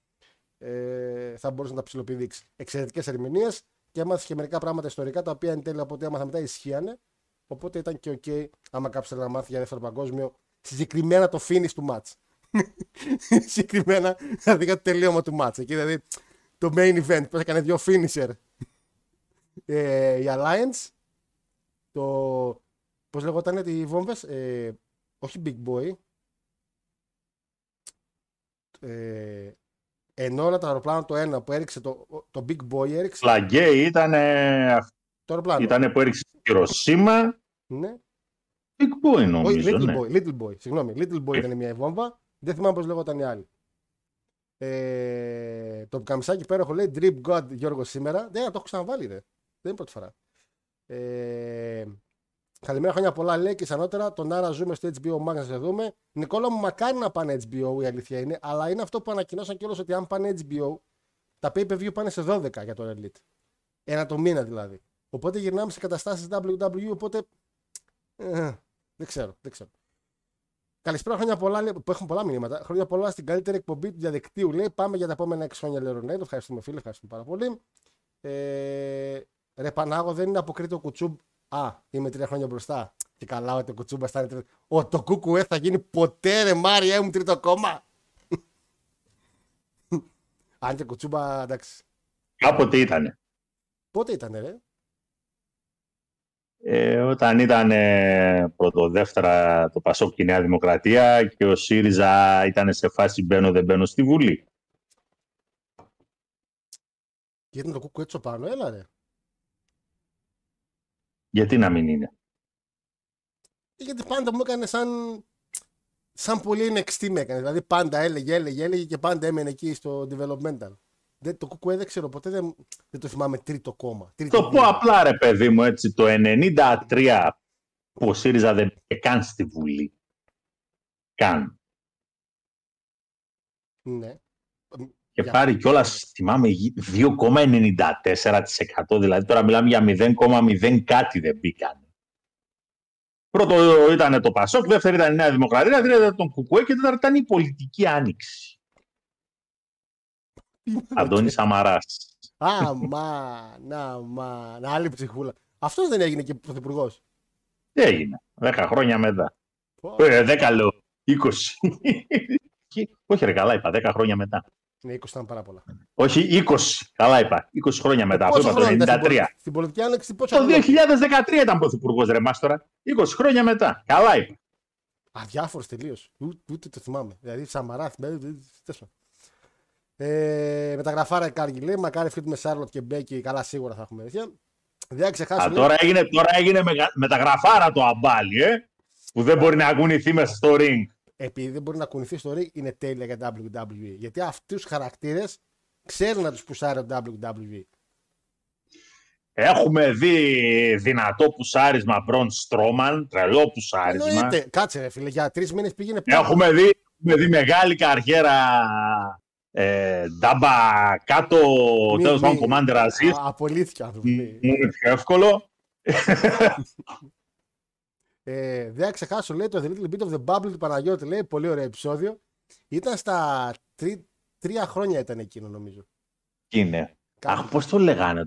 Θα μπορούσε να τα ψηλοποιηδείξει. Εξαιρετικές ερμηνείες και έμαθε και μερικά πράγματα ιστορικά τα οποία εν τέλει από ό,τι έμαθα μετά ισχύανε. Οπότε ήταν και OK άμα κάποιο θέλει να μάθει για δεύτερο παγκόσμιο. Συγκεκριμένα το finish του match. Συγκεκριμένα δηλαδή το τελείωμα του match. Εκεί δηλαδή το main event που έκανε δύο finisher. Η Alliance. Το. Πώς λεγόταν οι βόμβες. Όχι Big Boy. Ενώ όλα τα αεροπλάνα το ένα που έριξε το Big Boy έριξε. Φλαγκέι ήτανε που έριξε η Χιροσίμα. Ναι. Big Boy νομίζω. Little, ναι. Boy, Little Boy. Συγγνώμη. Little Boy ήταν μια βόμβα. Δεν θυμάμαι πώς λέγονταν οι άλλοι. Το καμισάκι πέραχο λέει Drip God Γιώργο σήμερα. Δεν το έχω ξαναβάλει δε. Δεν είναι πρώτη φορά. Καλημέρα, χρόνια πολλά λέει και σανότερα. Τον άρα ζούμε στο HBO Max να σε δούμε. Νικόλα μου, μακάρι να πάνε HBO, η αλήθεια είναι, αλλά είναι αυτό που ανακοινώσαν κιόλας ότι αν πάνε HBO, τα pay-per-view πάνε σε 12 για το Elite. Ένα το μήνα δηλαδή. Οπότε γυρνάμε σε καταστάσεις WWE, οπότε. Δεν ξέρω. Καλησπέρα, χρόνια πολλά λέει, που έχουν πολλά μηνύματα. Χρόνια πολλά στην καλύτερη εκπομπή του διαδικτύου λέει. Πάμε για τα επόμενα 6 χρόνια, λέει Ρονέδο. Ευχαριστούμε, φίλε, ευχαριστούμε πάρα πολύ. Ρε Πανάγο, δεν είναι αποκρίτο κουτσούμπ. Α, είμαι 3 χρόνια μπροστά. Και καλά, ότι ο Κουτσούμπα θα είναι. Το Κουκουέ θα γίνει ποτέ, ρε Μάρια μου, τρίτο κόμμα. Αν και Κουτσούμπα, εντάξει. Κάποτε ήτανε. Πότε ήτανε, ρε. Όταν ήταν πρωτοδεύτερα το Πασόκ και η Νέα Δημοκρατία και ο ΣΥΡΙΖΑ ήταν σε φάση μπαίνω, δεν μπαίνω στη Βουλή. Και ήταν το Κουκουέ τσο πάνω, έλα ρε. Γιατί να μην είναι. Γιατί πάντα μου έκανε σαν πολύ NXT με έκανε. Δηλαδή πάντα έλεγε και πάντα έμενε εκεί στο developmental. Το κουκουέ δεν ξέρω ποτέ, δεν το θυμάμαι τρίτο κόμμα. Το πω απλά ρε παιδί μου έτσι, το 93 που ο ΣΥΡΙΖΑ δεν πήγε καν στη Βουλή. Καν. Ναι. Και πάρει κιόλας, θυμάμαι, 2,94%. Δηλαδή τώρα μιλάμε για 0,0 κάτι δεν μπήκαν. Πρώτο ήταν το Πασόκ, δεύτερο ήταν η Νέα Δημοκρατία, τρίτο ήταν τον Κουκουέ και τέταρτο ήταν η Πολιτική Άνοιξη. Αντώνης Σαμαράς. Αμάν, άλλη ψυχούλα. Αυτός δεν έγινε και πρωθυπουργός. Έγινε, 10 χρόνια μετά. 10 λέω, 20. Όχι ρε καλά είπα, 10 χρόνια μετά. Ναι, 20 ήταν πάρα πολλά. Όχι, 20. Καλά είπα. 20 χρόνια μετά. Αυτό είπα το 1993. Στην πολιτική άνοιξη πόσα. Το 2013 ήταν πρωθυπουργός ρε Μάστορα. 20 χρόνια μετά. Καλά είπα. Αδιάφορος τελείως. Ούτε το θυμάμαι. Δηλαδή, Σαμαρά, μεταγραφάρα η Κάργη λέει. Μακάρι φύγουμε Σάρλοτ και Μπέκη. Καλά, σίγουρα θα έχουμε. Τώρα έγινε μεταγραφάρα το αμπάλι, που δεν μπορεί να αγωνιστεί μέσα στο ring. Επειδή δεν μπορεί να κουνηθεί στο ring, είναι τέλεια για WWE. Γιατί αυτούς τους χαρακτήρες ξέρουν να τους πουσάρει ο WWE. Έχουμε δει δυνατό πουσάρισμα Μπρον Στρόμαν, τρελό πουσάρισμα. Εννοείται. Κάτσε ρε φίλε, για 3 μήνες πήγαινε πίσω. Έχουμε δει μεγάλη καριέρα ντάμπα κάτω, τέλος πάντων Commander Aziz. Απολύθηκε άνθρωπο. Είναι πιο εύκολο. Δεν ξεχάσω, λέει το The Little Bit of the Bubble του Παναγιώτη. Λέει πολύ ωραίο επεισόδιο. Ήταν στα 3 χρόνια ήταν εκείνο, νομίζω. Είναι. Αχ, πώς το λέγανε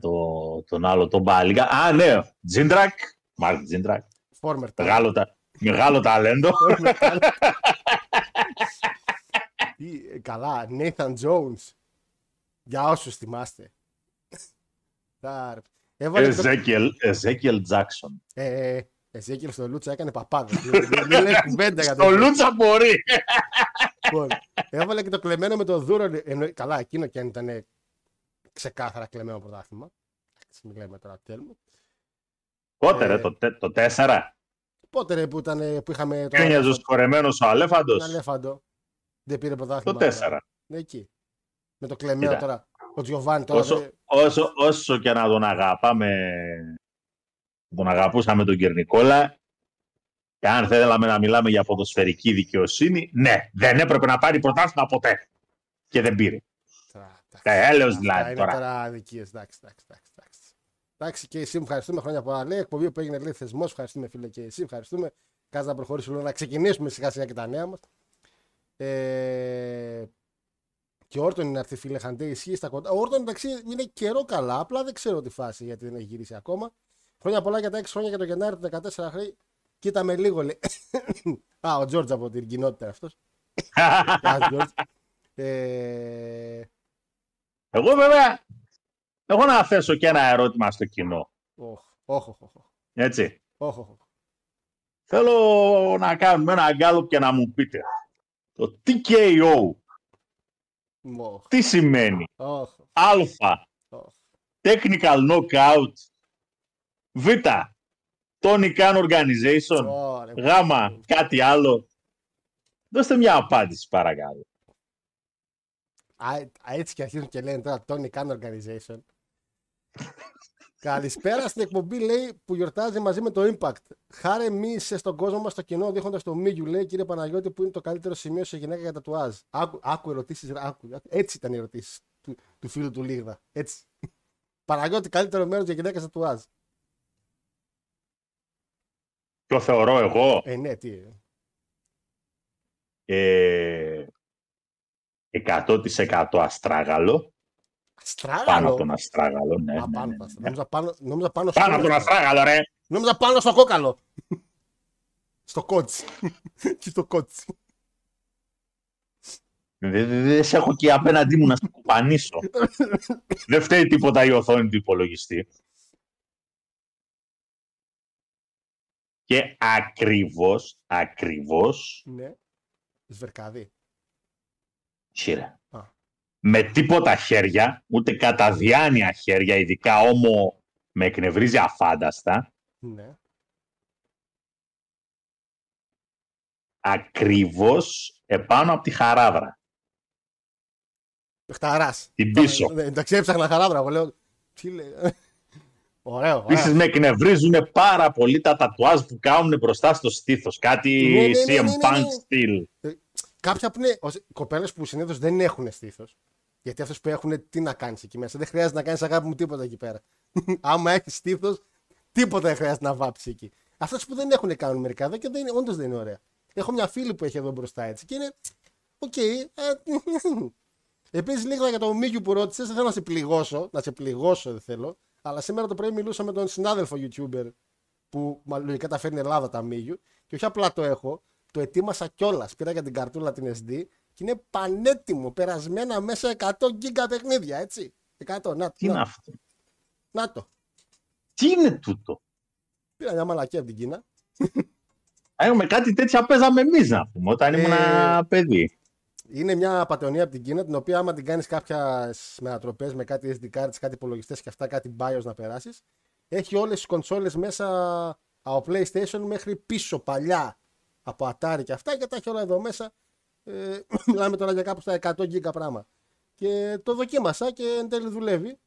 τον άλλο, τον Μπάλιγκα. Α, ναι, Τζίντρακ. Μάρκ Τζίντρακ. Μεγάλο ταλέντο. Καλά, Nathan Jones. Για όσους θυμάστε. Εζέκιελ Τζάκσον. Εζέκιελ στο Λούτσα έκανε παπάδες. Στο Λούτσα μπορεί. Έβαλε και το κλεμμένο με το Δούρο. Καλά, εκείνο και αν ήταν ξεκάθαρα κλεμμένο πρωτάθλημα. Μην λέμε τώρα τι θέλουμε. Πότε ρε, το 4. Πότε ρε που είχαμε... Κρίνιαζε σκορεμένος ο Αλέφαντος. Αλέφαντο. Δεν πήρε πρωτάθλημα. Το 4. Εκεί. Με το κλεμμένο τώρα. Ο Τζιοβάνι τώρα... Όσο και να τον αγαπάμε... Τον αγαπούσαμε τον Κερνικόλα. Και αν θέλαμε να μιλάμε για ποδοσφαιρική δικαιοσύνη, ναι, δεν έπρεπε να πάρει πρωτάθλημα ποτέ. Και δεν πήρε. Έλεος δηλαδή τώρα. Τώρα αδικίες, εντάξει. Και εσύ μου ευχαριστούμε, χρόνια πολλά. Λέει, εκπομπή που έγινε, λέει, θεσμός, ευχαριστούμε φίλε και εσύ, ευχαριστούμε. Κάτσε να προχωρήσουμε, να ξεκινήσουμε σιγά σιγά και τα νέα μας. Και ο Όρτον είναι αυτή, φίλε, Χαντέ, ισχύει στα κοντά. Ο Όρτον, εντάξει, είναι καιρό καλά, απλά δεν ξέρω τη φάση γιατί δεν έχει γυρίσει ακόμα. Χρόνια πολλά για τα 6 χρόνια και το Γενάρη του 14 χρή. Κοίτα με λίγο, λέει. Α, ο Τζόρτζ από την κοινότητα αυτός. Εγώ βέβαια, εγώ να θέσω και ένα ερώτημα στο κοινό. Έτσι. Θέλω να κάνουμε ένα γκάλωπ και να μου πείτε. Το TKO. Τι σημαίνει? Α. Technical knockout. Β. Tony Khan Organization. Γ. Κάτι άλλο. Δώστε μια απάντηση παρακαλώ. Έτσι και αρχίζουν και λένε τώρα Tony Khan Organization. Καλησπέρα στην εκπομπή, λέει, που γιορτάζει μαζί με το Impact. Χάρε μίσες στον κόσμο μας στο κοινό δείχνοντας το Μίγιου, λέει, κύριε Παναγιώτη, που είναι το καλύτερο σημείο σε γυναίκα για τατουάζ. Άκου ερωτήσεις, έτσι ήταν οι ερωτήσεις του φίλου του Λίγδα. Έτσι. Παναγιώτη, καλύτερο μέρος για γυναίκα τατουάζ. Το θεωρώ εγώ. Ναι, τι. 100% Αστράγαλο. Πάνω από τον Αστράγαλο, ναι. Πάνω από τον Αστράγαλο, ρε. Νόμιζα πάνω στο κόκαλο. Στο κότσι. Και στο κότσι. Δεν σε έχω και απέναντί μου να σε κουπανίσω. Δεν φταίει τίποτα η οθόνη του υπολογιστή. Και ακριβώς. Ναι. Σβερκάδι. Σύρε. Με τίποτα χέρια, ούτε κατά διάνοια χέρια, ειδικά όμο με εκνευρίζει αφάνταστα. Ναι. Ακριβώς επάνω από τη Χαράδρα. Χταράς. Την πίσω. Εντάξει, έψαχνα Χαράδρα, εγώ λέω. Ωραίο. Επίσης με εκνευρίζουν πάρα πολύ τα τατουάζ που κάνουν μπροστά στο στήθος. Κάτι CM Punk στυλ. Κάποια που είναι κοπέλες που συνήθως δεν έχουν στήθος. Γιατί αυτές που έχουν, τι να κάνεις εκεί μέσα. Δεν χρειάζεται να κάνεις, αγάπη μου, τίποτα εκεί πέρα. Άμα έχεις στήθος, τίποτα δεν χρειάζεται να βάψεις εκεί. Αυτές που δεν έχουν κάνουν μερικά δε και όντως δεν είναι ωραία. Έχω μια φίλη που έχει εδώ μπροστά έτσι και είναι. Οκ. Επίσης λίγο για το Μίγιου που ρώτησες, δεν θέλω να σε πληγώσω. Δεν θέλω. Αλλά σήμερα το πρωί μιλούσα με τον συνάδελφο YouTuber που λογικά τα φέρνει Ελλάδα τα Μίγιου. Και όχι απλά το έχω. Το ετοίμασα κιόλας. Πήρα για την καρτούλα την SD και είναι πανέτοιμο. Περασμένα μέσα 100 γίγκα παιχνίδια, έτσι. 100, να, τι είναι αυτό. Να το. Τι είναι τούτο. Πήρα μια μαλακή από την Κίνα. Με κάτι τέτοια παίζαμε εμείς να πούμε, όταν ήμουν παιδί. Είναι μια πατεωνία από την Κίνα, την οποία άμα την κάνεις κάποιες μετατροπές με κάτι SD cards, κάτι υπολογιστές και αυτά, κάτι BIOS να περάσεις, έχει όλες τις κονσόλες μέσα από PlayStation μέχρι πίσω παλιά. Από Atari και αυτά και τα έχει όλα εδώ μέσα. Μιλάμε τώρα για κάπου στα 100 γίγκα πράγμα. Και το δοκίμασα και εν τέλει δουλεύει.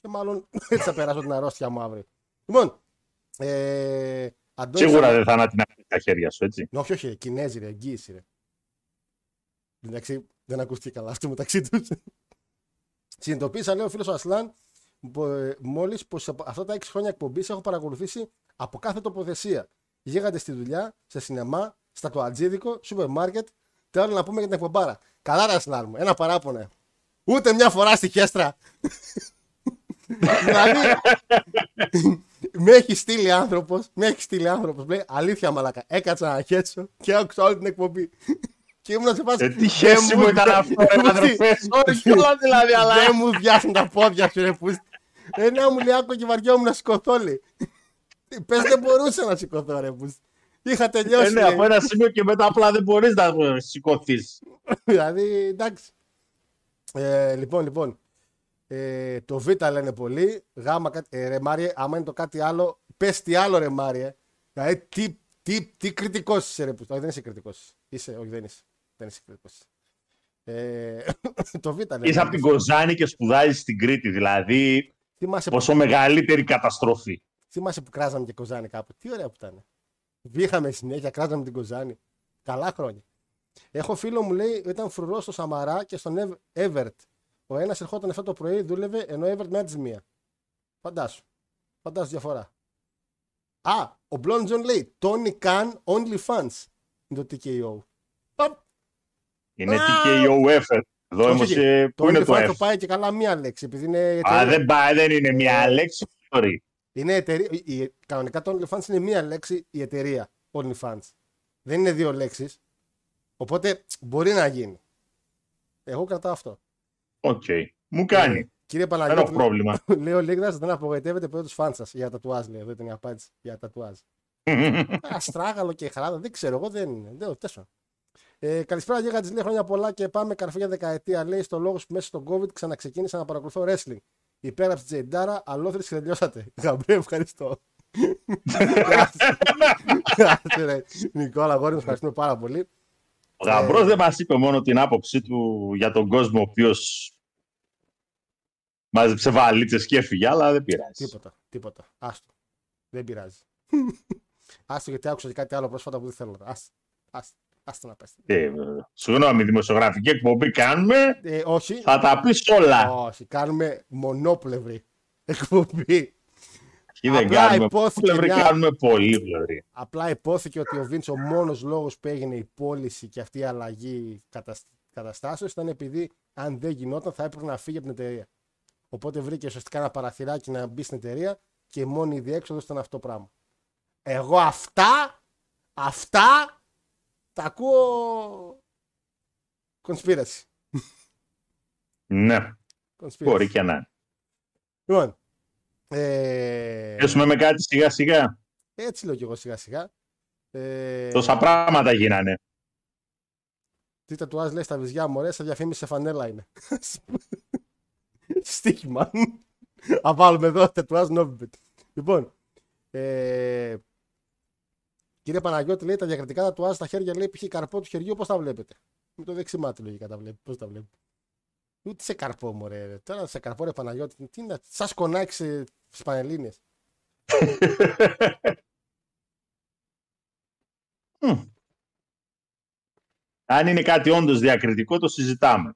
Και μάλλον έτσι θα περάσω την αρρώστια μου αύριο. Λοιπόν. Αντώνης, σίγουρα δεν θα ανατινάξει τα χέρια σου, έτσι. Όχι, Κινέζοι, ρε, εγγύηση, ρε. Εντάξει, δεν ακούστηκε καλά αυτό μεταξύ του. Συνειδητοποίησα, λέει ο φίλος ο Ασλάν, μόλις πως αυτά τα 6 χρόνια εκπομπής έχω παρακολουθήσει από κάθε τοποθεσία. Γίγαντε στη δουλειά, σε σινεμά, στα τουατζίδικο, σούπερ μάρκετ. Τι άλλο να πούμε για την εκπομπάρα. Καλά, ρε Ασλάν μου, ένα παράπονο. Ούτε μια φορά στη χέστρα. Δηλαδή, με έχει στείλει άνθρωπος. Αλήθεια, μαλάκα. Έκατσα να χέσω και άκουσα όλη την εκπομπή. Και ήμουν σε φάση. Τι χέση μου ήταν αυτό, αδερφέ. Δηλαδή, αλλά. Δεν μου διάσουν τα πόδια σου, ρε πούστη. Ένα μου λέει, άκου και βαριόμουν να σηκωθώ, λέει. Πες δεν μπορούσα να σηκωθώ, ρε πούστη. Είχα τελειώσει. Ναι, από ένα σημείο και μετά απλά δεν μπορείς να σηκωθεί. Δηλαδή, εντάξει. Λοιπόν. Το Β λένε πολύ. Γ, ρε Μάριε, άμα είναι το κάτι άλλο, πες τι άλλο, ρε Μάριε. Δηλαδή, τι κριτικός είσαι, ρε πούστη. Δεν είσαι κριτικός. Όχι, δεν είσαι. Δεν είσαι κριτικός. Το Β λένε. Είσαι από την Κοζάνη και σπουδάζεις στην Κρήτη, δηλαδή. Πόσο μεγαλύτερη καταστροφή. Θυμάσαι που κράζαμε και Κοζάνη κάπου. Τι ωραία που ήταν. Βγήκαμε συνέχεια, κράζαμε την Κοζάνη. Καλά χρόνια. Έχω φίλο μου, λέει, ήταν φρουρό στο Σαμαρά και στον Εύερτ. Ο ένας ερχόταν 7 το πρωί, δούλευε, ενώ ο Εύερτ μετά τις 1. Φαντάσου διαφορά. Α, ο Blond John λέει, Tony Khan OnlyFans. Είναι το TKO. Παπ. Είναι TKO Effort. Εδώ όμως, πού είναι το F. Το πάει και καλά μία λέξη, επειδή είναι... Α, δεν πάει, δεν είναι μία λέξη. Είναι εταιρεία, κανονικά το OnlyFans είναι μία λέξη, η εταιρεία OnlyFans. Δεν είναι δύο λέξεις. Οπότε μπορεί να γίνει. Εγώ κρατάω αυτό. Οκ. Okay. Μου κάνει. Κύριε Παναγιώτη, λέει ο Λίγδας, δεν απογοητεύεται ποτέ τους φανς σας για τατουάζ, λέει. Δεν είναι απάντηση για τατουάζ. Αστράγαλο και χαρά, δεν ξέρω, εγώ δεν είναι. Δεν τέσσερα. Καλησπέρα Γέγαντζη, λέει χρόνια πολλά και πάμε καρφί για δεκαετία. Λέει στο λόγο που μέσα στον COVID ξαναξεκίνησα να παρακολουθώ wrestling. Υπέραψε Τζεϊντάρα, αλόθρης και τελειώσατε. Γαμπρέ, ευχαριστώ. Νικόλα, αγόρι, μας ευχαριστούμε πάρα πολύ. Ο Γαμπρός δεν μας είπε μόνο την άποψή του για τον κόσμο ο οποίος μάζεψε βαλίτσες και έφυγε, αλλά δεν πειράζει. Τίποτα. Άστο. Δεν πειράζει. Άστο, γιατί άκουσα και κάτι άλλο πρόσφατα που δεν θέλω. Άστο να πες. Συγγνώμη, δημοσιογραφική εκπομπή κάνουμε. Όχι. Θα τα πεις όλα. Όχι, κάνουμε μονόπλευρη εκπομπή. Απλά υπόθηκε ότι ο Βίντσο, ο μόνος λόγος που έγινε η πώληση και αυτή η αλλαγή καταστάσεως ήταν επειδή αν δεν γινόταν θα έπρεπε να φύγει από την εταιρεία. Οπότε βρήκε ουσιαστικά ένα παραθυράκι να μπει στην εταιρεία και η μόνη διέξοδος ήταν αυτό το πράγμα. Εγώ αυτά τα ακούω conspiracy. Ναι, μπορεί και να. Λοιπόν. Έσουμε με κάτι σιγά σιγά. Έτσι λέω κι εγώ σιγά σιγά. Τόσα πράγματα γίνανε. Τι τατουάζ λέει στα βυζιά μου, ωραία, στα διαφήμιση σε φανέλα είναι. Στίχημα. Α, βάλουμε εδώ τατουάζ Νόβιμπιτ. Λοιπόν, κύριε Παναγιώτη λέει τα διακριτικά τατουάζ στα χέρια, λέει π.χ. καρπό του χεριού, πώς τα βλέπετε. Με το δεξί μάτι λογικά τα βλέπει, πώς τα βλέπει. Ούτε σε καρπό μου ρε, τώρα σε καρπό ρε Παναγιώτη, τι να σας κονάξει στις Πανελλήνιες. Αν είναι κάτι όντως διακριτικό το συζητάμε.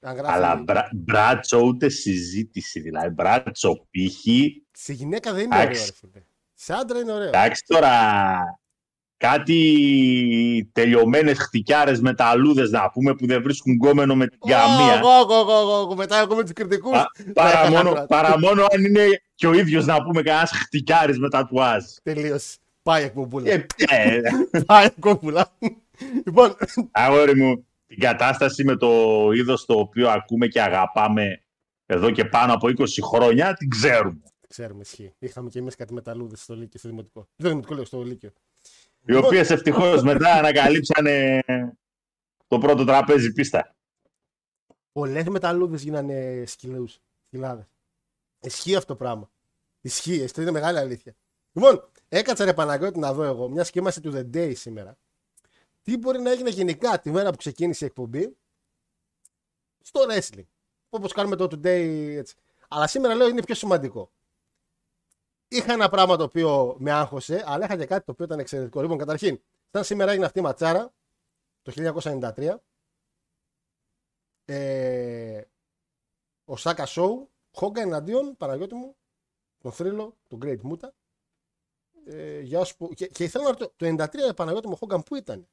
Αλλά μπράτσο ούτε συζήτηση δηλαδή, μπράτσο πύχη. Σε γυναίκα δεν είναι ωραίο ρε φίλε, σε άντρα είναι ωραίο. Εντάξει τώρα... Κάτι τελειωμένες χτυκιάρες με ταλούδες να πούμε που δεν βρίσκουν γκόμενο με την καμία. Μετά έχουμε τους κριτικούς. Παρά μόνο αν είναι και ο ίδιος να πούμε κανένας χτυκιάρης με τατουάζ. Τελείως. Πάει εκπομπούλα. Λοιπόν. Αγόρι μου, την κατάσταση με το είδος το οποίο ακούμε και αγαπάμε εδώ και πάνω από 20 χρόνια την ξέρουμε. Ξέρουμε, ισχύει. Είχαμε και εμείς κάτι με ταλούδες στο Λύκειο, στο Δημοτικό. Δεν Δημοτικό λέω, στο Λύκειο. Οι οποίες ευτυχώς μετά ανακαλύψανε το πρώτο τραπέζι πίστα. Πολλές μεταλλούδες γίνανε σκυλούς, σκυλάδες. Ισχύει αυτό το πράγμα. Ισχύει, αυτό είναι μεγάλη αλήθεια. Λοιπόν, έκατσα ρε Παναγιώτη να δω εγώ, μιας και είμαστε του The Day σήμερα. Τι μπορεί να έγινε γενικά τη μέρα που ξεκίνησε η εκπομπή στο wrestling. Όπως κάνουμε το Today έτσι. Αλλά σήμερα λέω είναι πιο σημαντικό. Είχα ένα πράγμα το οποίο με άγχωσε, αλλά είχα και κάτι το οποίο ήταν εξαιρετικό. Λοιπόν, καταρχήν, σαν σήμερα έγινε αυτή η ματσάρα, το 1993, ο Σάκα Σόου, Χόγκα εναντίον, Παναγιώτη μου, τον θρύλο, τον Great Muta. Και ήθελα να ρωτήσω, το 1993, Παναγιώτη μου, Χόγκαν πού ήταν.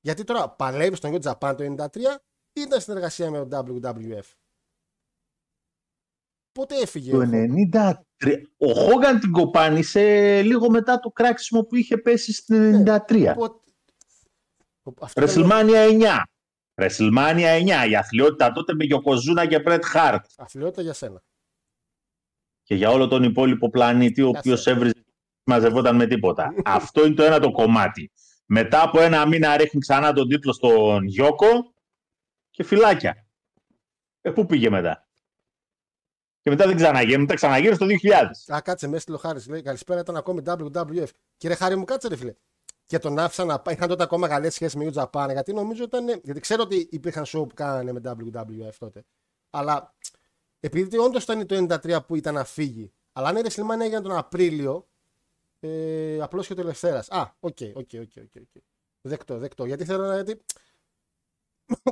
Γιατί τώρα παλεύει στον New Japan το 1993 ή ήταν συνεργασία με τον WWF. Πότε έφυγε. Το 1993. Ο Χόγκαν την κοπάνισε λίγο μετά το κράξιμο που είχε πέσει στην 1993. WrestleMania 9. WrestleMania 9. Η αθλειότητα τότε με Γιοκοζούνα και Μπρετ Χαρτ. Αθλειότητα για σένα. Και για όλο τον υπόλοιπο πλανήτη, ο οποίος έβριζε μαζευόταν με τίποτα. Αυτό είναι το ένα το κομμάτι. Μετά από ένα μήνα ρίχνει ξανά τον τίτλο στον Γιώκο και φυλάκια. Πού πήγε μετά? Και μετά δεν ξαναγίνει, μετά ξαναγίνει στο 2000. Α, κάτσε, μέσα στη Λοχάρη. Λέει καλησπέρα, ήταν ακόμη WWF. Κύριε Χάρη μου, κάτσε ρε φίλε. Και τον άφησαν να πάει. Είχαν τότε ακόμα καλές σχέσεις με New Japan. Γιατί νομίζω ήταν. Γιατί ξέρω ότι υπήρχαν show που κάνανε με WWF τότε. Αλλά επειδή όντως ήταν το 93 που ήταν να φύγει. Αλλά αν η WrestleMania έγινε τον Απρίλιο. Απλώς και ο Ελευθέρας. Α, οκ. Δεκτό. Γιατί θέλω να. Γιατί...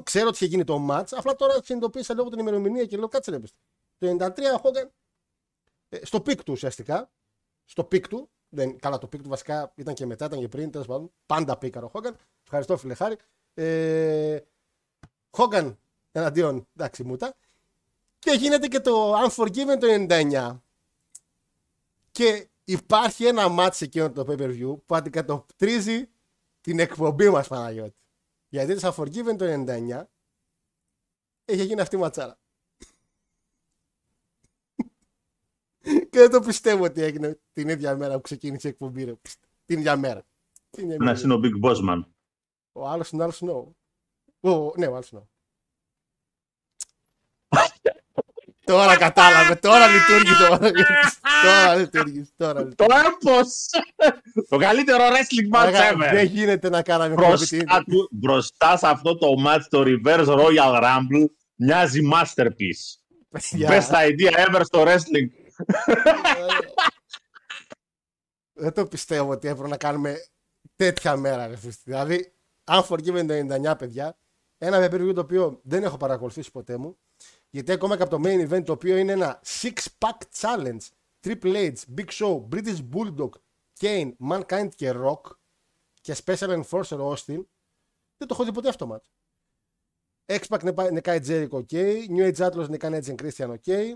ξέρω ότι είχε γίνει το match. Απλά τώρα συνειδητοποίησα λόγω την ημερομηνία και λέω κάτσε ρε πίστη. Το 93 Hogan στο πικ του ουσιαστικά. Στο πικ του. Δεν, καλά, το πικ του βασικά ήταν και μετά, ήταν και πριν. Τέλος πάντων. Πάντα πίκαρο ο Hogan. Ευχαριστώ, φίλε Χάρη. Hogan εναντίον. Εντάξει, μούτα. Και γίνεται και το Unforgiven το 99. Και υπάρχει ένα μάτς εκείνο το pay-per-view που αντικατοπτρίζει την εκπομπή μας, Παναγιώτη. Γιατί το Unforgiven το 99 έχει γίνει αυτή η ματσάρα. Και δεν το πιστεύω ότι έγινε την ίδια μέρα που ξεκίνησε η εκπομπή. Ρε. Την ίδια μέρα. Ένας είναι ο Big Bossman. Ο άλλος είναι ο άλλος no. Ναι, ο άλλος no. Τώρα κατάλαβε, τώρα λειτουργεί Τώρα πώς. Το καλύτερο wrestling match ever. Δεν γίνεται να κάναμε μπροστά σε αυτό το match το Reverse Royal Rumble μοιάζει masterpiece. Best idea ever στο wrestling. Δεν το πιστεύω ότι έπρεπε να κάνουμε τέτοια μέρα. Δηλαδή, Unforgiven 99, παιδιά, ένα παιχνίδι το οποίο δεν έχω παρακολουθήσει ποτέ μου. Γιατί ακόμα και από το main event, το οποίο είναι ένα 6-pack challenge, Triple H, Big Show, British Bulldog, Kane, Mankind και Rock και Special Enforcer Austin, δεν το έχω δει ποτέ αυτό μάτς. X-Pack νεκάει Jericho, ok. New Age Atlas νεκάει Edge and Christian, ok.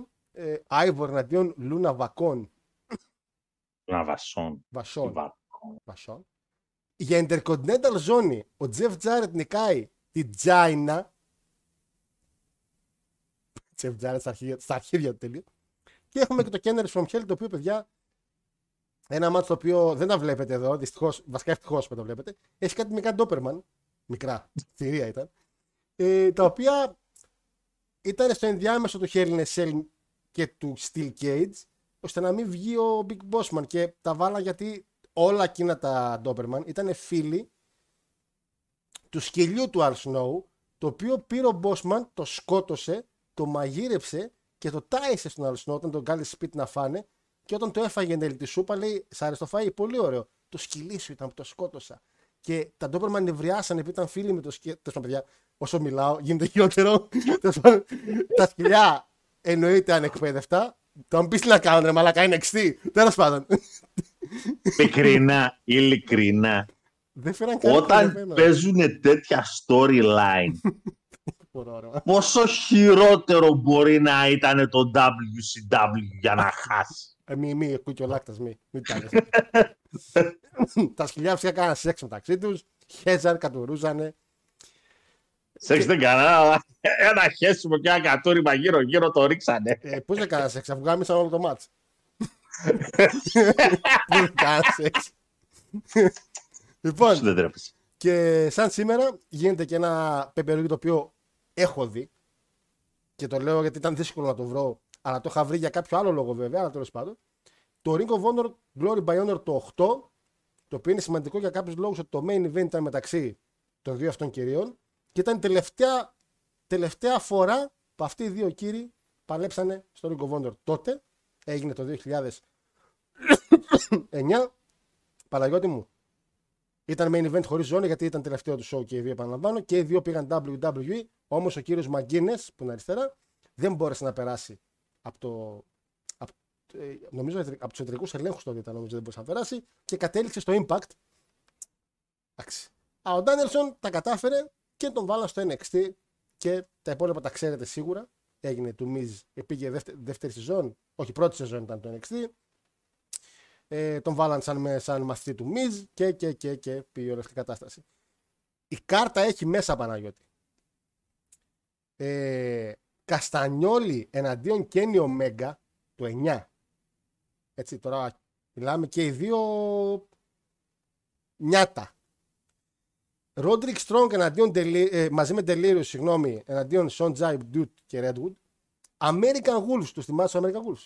Ivor εναντίον Λούνα Βακόν. Λούνα Βασόν. Βασόν. Για Intercontinental Zone, ο Jeff Jarrett νικάει τη Τζάινα. Jeff Jarrett στα αρχίδια του τελείω. Και έχουμε και το Kennedy from Hell, το οποίο, παιδιά, ένα μάτσο το οποίο δεν τα βλέπετε εδώ, δυστυχώς, βασικά ευτυχώς που τα βλέπετε, έχει κάτι μικρά ντόπερμαν, μικρά, θηρία ήταν, τα οποία ήταν στο ενδιάμεσο του Hell in a Cell και του Steel Cage, ώστε να μην βγει ο Big Bossman, και τα βάλα γιατί όλα εκείνα τα ντόπερμαν ήταν φίλοι του σκυλιού του Al Snow, το οποίο πήρε ο Bossman, το σκότωσε, το μαγείρεψε και το τάισε στον Al Snow όταν τον κάλεσε σπίτι να φάνε, και όταν το έφαγε εν τη σούπα λέει «Σ' άρεσε το φάει, πολύ ωραίο, το σκυλί σου ήταν που το σκότωσα». Και τα ντόπερμαν νευριάσανε επειδή ήταν φίλοι με το σκυλί. Παιδιά, όσο μιλάω γίνεται χειρότερο. Τα σκυλιά εννοείται ανεκπαίδευτα. Το αν πεις να κάνουν ρε μαλακά είναι εξτή. Τέλος πάντων. Ειλικρινά. Όταν παίζουν τέτοια storyline, πόσο χειρότερο μπορεί να ήταν το WCW για να χάσει. Μη, κουκιολάκτας, μη τάλεσαι. Τα σκυλιά φυσικά κάνανε σεξ μεταξύ τους, χέζαν, κατουρούζανε. Σεξ δεν κανένα, αλλά ένα χέσιμο και ένα κατούριμα γύρω-γύρω το ρίξανε. Πώς δεν κάνανε σεξ, αφού γάμισαν όλο το μάτς. Δεν κάνανε σεξ. Λοιπόν, και σαν σήμερα γίνεται και ένα pay-per-view το οποίο έχω δει και το λέω γιατί ήταν δύσκολο να το βρω, αλλά το είχα βρει για κάποιο άλλο λόγο βέβαια, αλλά τέλος πάντων. Το Ring of Honor Glory by Honor το 8, το οποίο είναι σημαντικό για κάποιους λόγους ότι το main event ήταν μεταξύ των δύο αυτών κυρίων και ήταν η τελευταία φορά που αυτοί οι δύο κύριοι παλέψανε στο Ring of Honor. Τότε έγινε το 2009. Παναγιώτη μου, ήταν main event χωρίς ζώνη γιατί ήταν τελευταίο του show και οι δύο, επαναλαμβάνω, και οι δύο πήγαν WWE. Όμως ο κύριος Μαγκίνες, που είναι αριστερά, δεν μπόρεσε να περάσει από το. Νομίζω από τους εταιρικούς ελέγχους τότε ήταν, νομίζω δεν μπορούσε να περάσει και κατέληξε στο Impact. Εντάξει. Ο Ντάνελσον τα κατάφερε και τον βάλαν στο NXT και τα υπόλοιπα τα ξέρετε σίγουρα. Έγινε του Miz, πήγε δεύτερη σεζόν, όχι πρώτη σεζόν ήταν το NXT. Τον βάλαν σαν μαθητή του Miz και πήγε όλη αυτή η κατάσταση. Η κάρτα έχει μέσα, Παναγιώτη. Καστανιόλι εναντίον Κένι Ωμέγα το 9. Έτσι, τώρα μιλάμε και οι δύο νιάτα. Ρόντρικ Στρόγκ μαζί με Τελήριο, συγγνώμη, εναντίον Σον Τζάι Ντουτ και Ρέντγουτ. American Wolves, του θυμάσαι του American Wolves.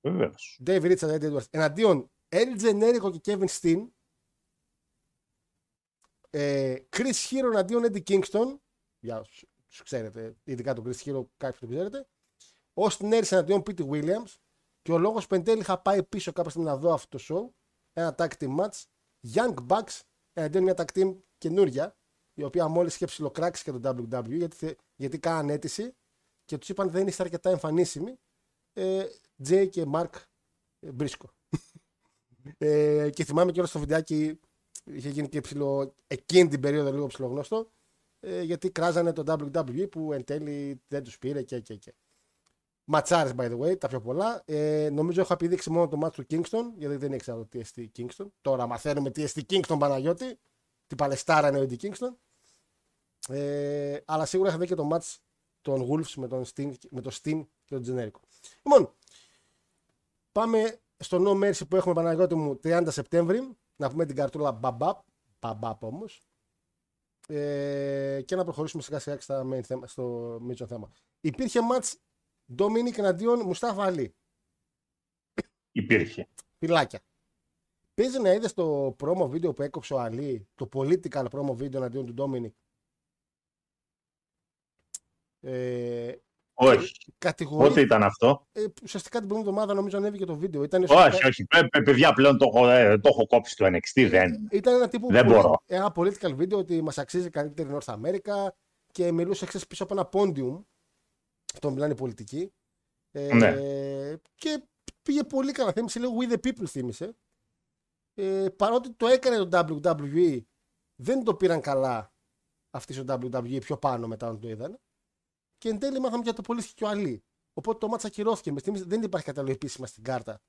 Βεβαίως. Ντέιβι Ρίτσαρντ Έντουαρτς εναντίον El Generico και Kevin Steen. Chris Hero εναντίον Eddie Kingston. Για όσους ξέρετε, ειδικά τον Chris Hero, κάποιοι το ξέρετε. Austin Aries εναντίον Pete Williams. Και ο λόγος πεντέλη είχα πάει πίσω κάποια στιγμή να δω αυτό το show. Ένα tag team match. Young Bucks εναντίον μια tag team καινούρια, η οποία μόλις είχε ψιλοκράξει και τον WWE, γιατί κάναν αίτηση και τους είπαν δεν είστε αρκετά εμφανίσιμοι. Jay και Mark Briscoe. Και θυμάμαι και όλο στο βιντεάκι είχε γίνει και ψηλό, εκείνη την περίοδο λίγο ψηλογνώστο, γιατί κράζανε τον WWE που εν τέλει δεν τους πήρε και. Ματσάρες, by the way, τα πιο πολλά. Νομίζω έχω επιδείξει μόνο το match του Kingston, γιατί δεν ήξερα το TST Kingston. Τώρα μαθαίνουμε TST Kingston, Παναγιώτη. Την παλαιστάρα είναι ο Eddie Kingston. Αλλά σίγουρα είχα δει και το match των Wolves με τον Sting και τον Generico. Λοιπόν, πάμε στο No Mercy που έχουμε, Παναγιώτη μου, 30 Σεπτέμβρη. Να πούμε την καρτούλα μπαμπαπ όμως. Και να προχωρήσουμε σιγά σιγά στο main θέμα. Υπήρχε match Dominic εναντίον Μουστάφα Αλή. Υπήρχε. Πιλάκια. Παίζει να είδες το promo βίντεο που έκοψε ο Αλή, το political promo βίντεο εναντίον του Dominic. Όχι. Κατηγορία... Πότε ήταν αυτό? Ουσιαστικά την προηγούμενη εβδομάδα νομίζω ανέβηκε το βίντεο. Όχι. Παιδιά, πλέον το έχω κόψει το NXT. Ήταν ένα τύπο που ένα political βίντεο ότι μας αξίζει καλύτερη North America και μιλούσε πίσω από ένα podium. Αυτό μιλάνε οι πολιτικοί. Ναι. Και πήγε πολύ καλά. Θύμισε λίγο We the People, θύμισε. Παρότι το έκανε το WWE, δεν το πήραν καλά αυτοί στο WWE πιο πάνω μετά όταν το είδαν. Και εν τέλει μάθαμε για το πολίθηκε και ο Αλή. Οπότε το μάτσα ακυρώθηκε. Δεν υπάρχει κατάλληλο επίσημα στην κάρτα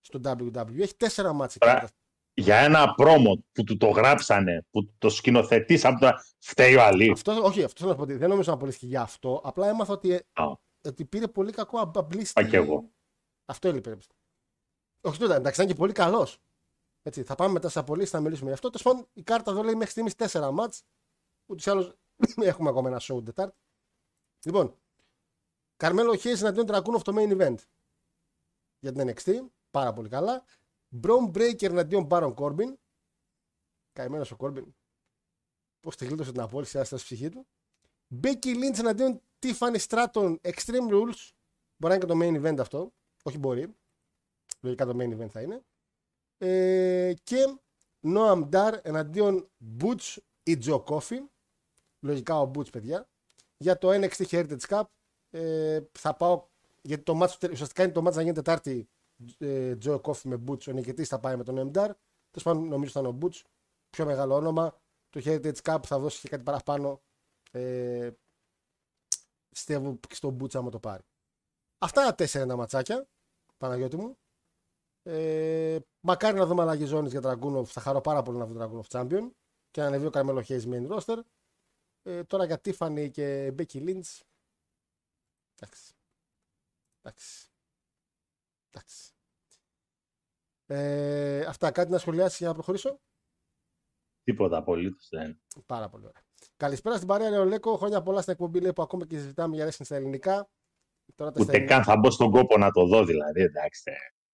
στο WWE. Έχει 4 μάτσα. Για ένα πρόμο που του το γράψανε, που το σκηνοθετήσαμε, φταίει ο Αλή. Αυτό θέλω να πω. Δεν νομίζω να πολίθηκε για αυτό. Απλά έμαθα ότι πήρε πολύ κακό αμπλίστη. Αυτό έλειπε. Όχι τότε, εντάξει, ήταν και πολύ καλό. Έτσι, θα πάμε μετά σε απολύσεις, θα μιλήσουμε γι' αυτό. Τέλος πάντων, η κάρτα εδώ λέει μέχρι στιγμής 4 μάτς. Ούτως ή άλλως έχουμε ακόμα ένα show την Τετάρτη. Λοιπόν, Καρμέλο Χέις εναντίον Dragunov το main event. Για την NXT, πάρα πολύ καλά. Bron Breakker εναντίον Baron Corbin. Καημένος ο Corbin. Πώς τη γλίτωσε την απόλυση, άστα στη ψυχή του. Becky Lynch εναντίον Tiffany Stratton Extreme Rules. Μπορεί να είναι και το main event αυτό. Όχι μπορεί. Λογικά το main event θα είναι. Και Noam Dar εναντίον Butch ή Joe Coffey. Λογικά ο Butch, παιδιά. Για το NXT Heritage Cup θα πάω, γιατί το μάτς, ουσιαστικά είναι το μάτς να γίνει Τετάρτη, Joe Coffey με Butch. Ο νικητής θα πάει με τον Noam Dar. Τέλος πάντων, νομίζω θα είναι ο Butch. Πιο μεγάλο όνομα. Το Heritage Cup θα δώσει και κάτι παραπάνω. Πιστεύω στον Butch άμα το πάρει. Αυτά τα 4 τα ματσάκια, Παναγιώτη μου. Μακάρι να δούμε αλλαγή ζώνης για Dragunov. Θα χαρώ πάρα πολύ να δω Dragunov Champion και να ανεβεί ο Καρμέλο Χέις main roster. Τώρα για Tiffany και Becky Lynch. Εντάξει. Αυτά, κάτι να σχολιάσεις για να προχωρήσω? Τίποτα απολύτως δεν. Πάρα πολύ ωραία. Καλησπέρα στην παρέα Νεολέκο. Χρόνια πολλά στην εκπομπή, λέει, που ακόμα και συζητάμε για wrestling στα ελληνικά. Τώρα ούτε ελληνικά... καν θα μπω στον κόπο να το δω, δηλαδή. Εντάξει.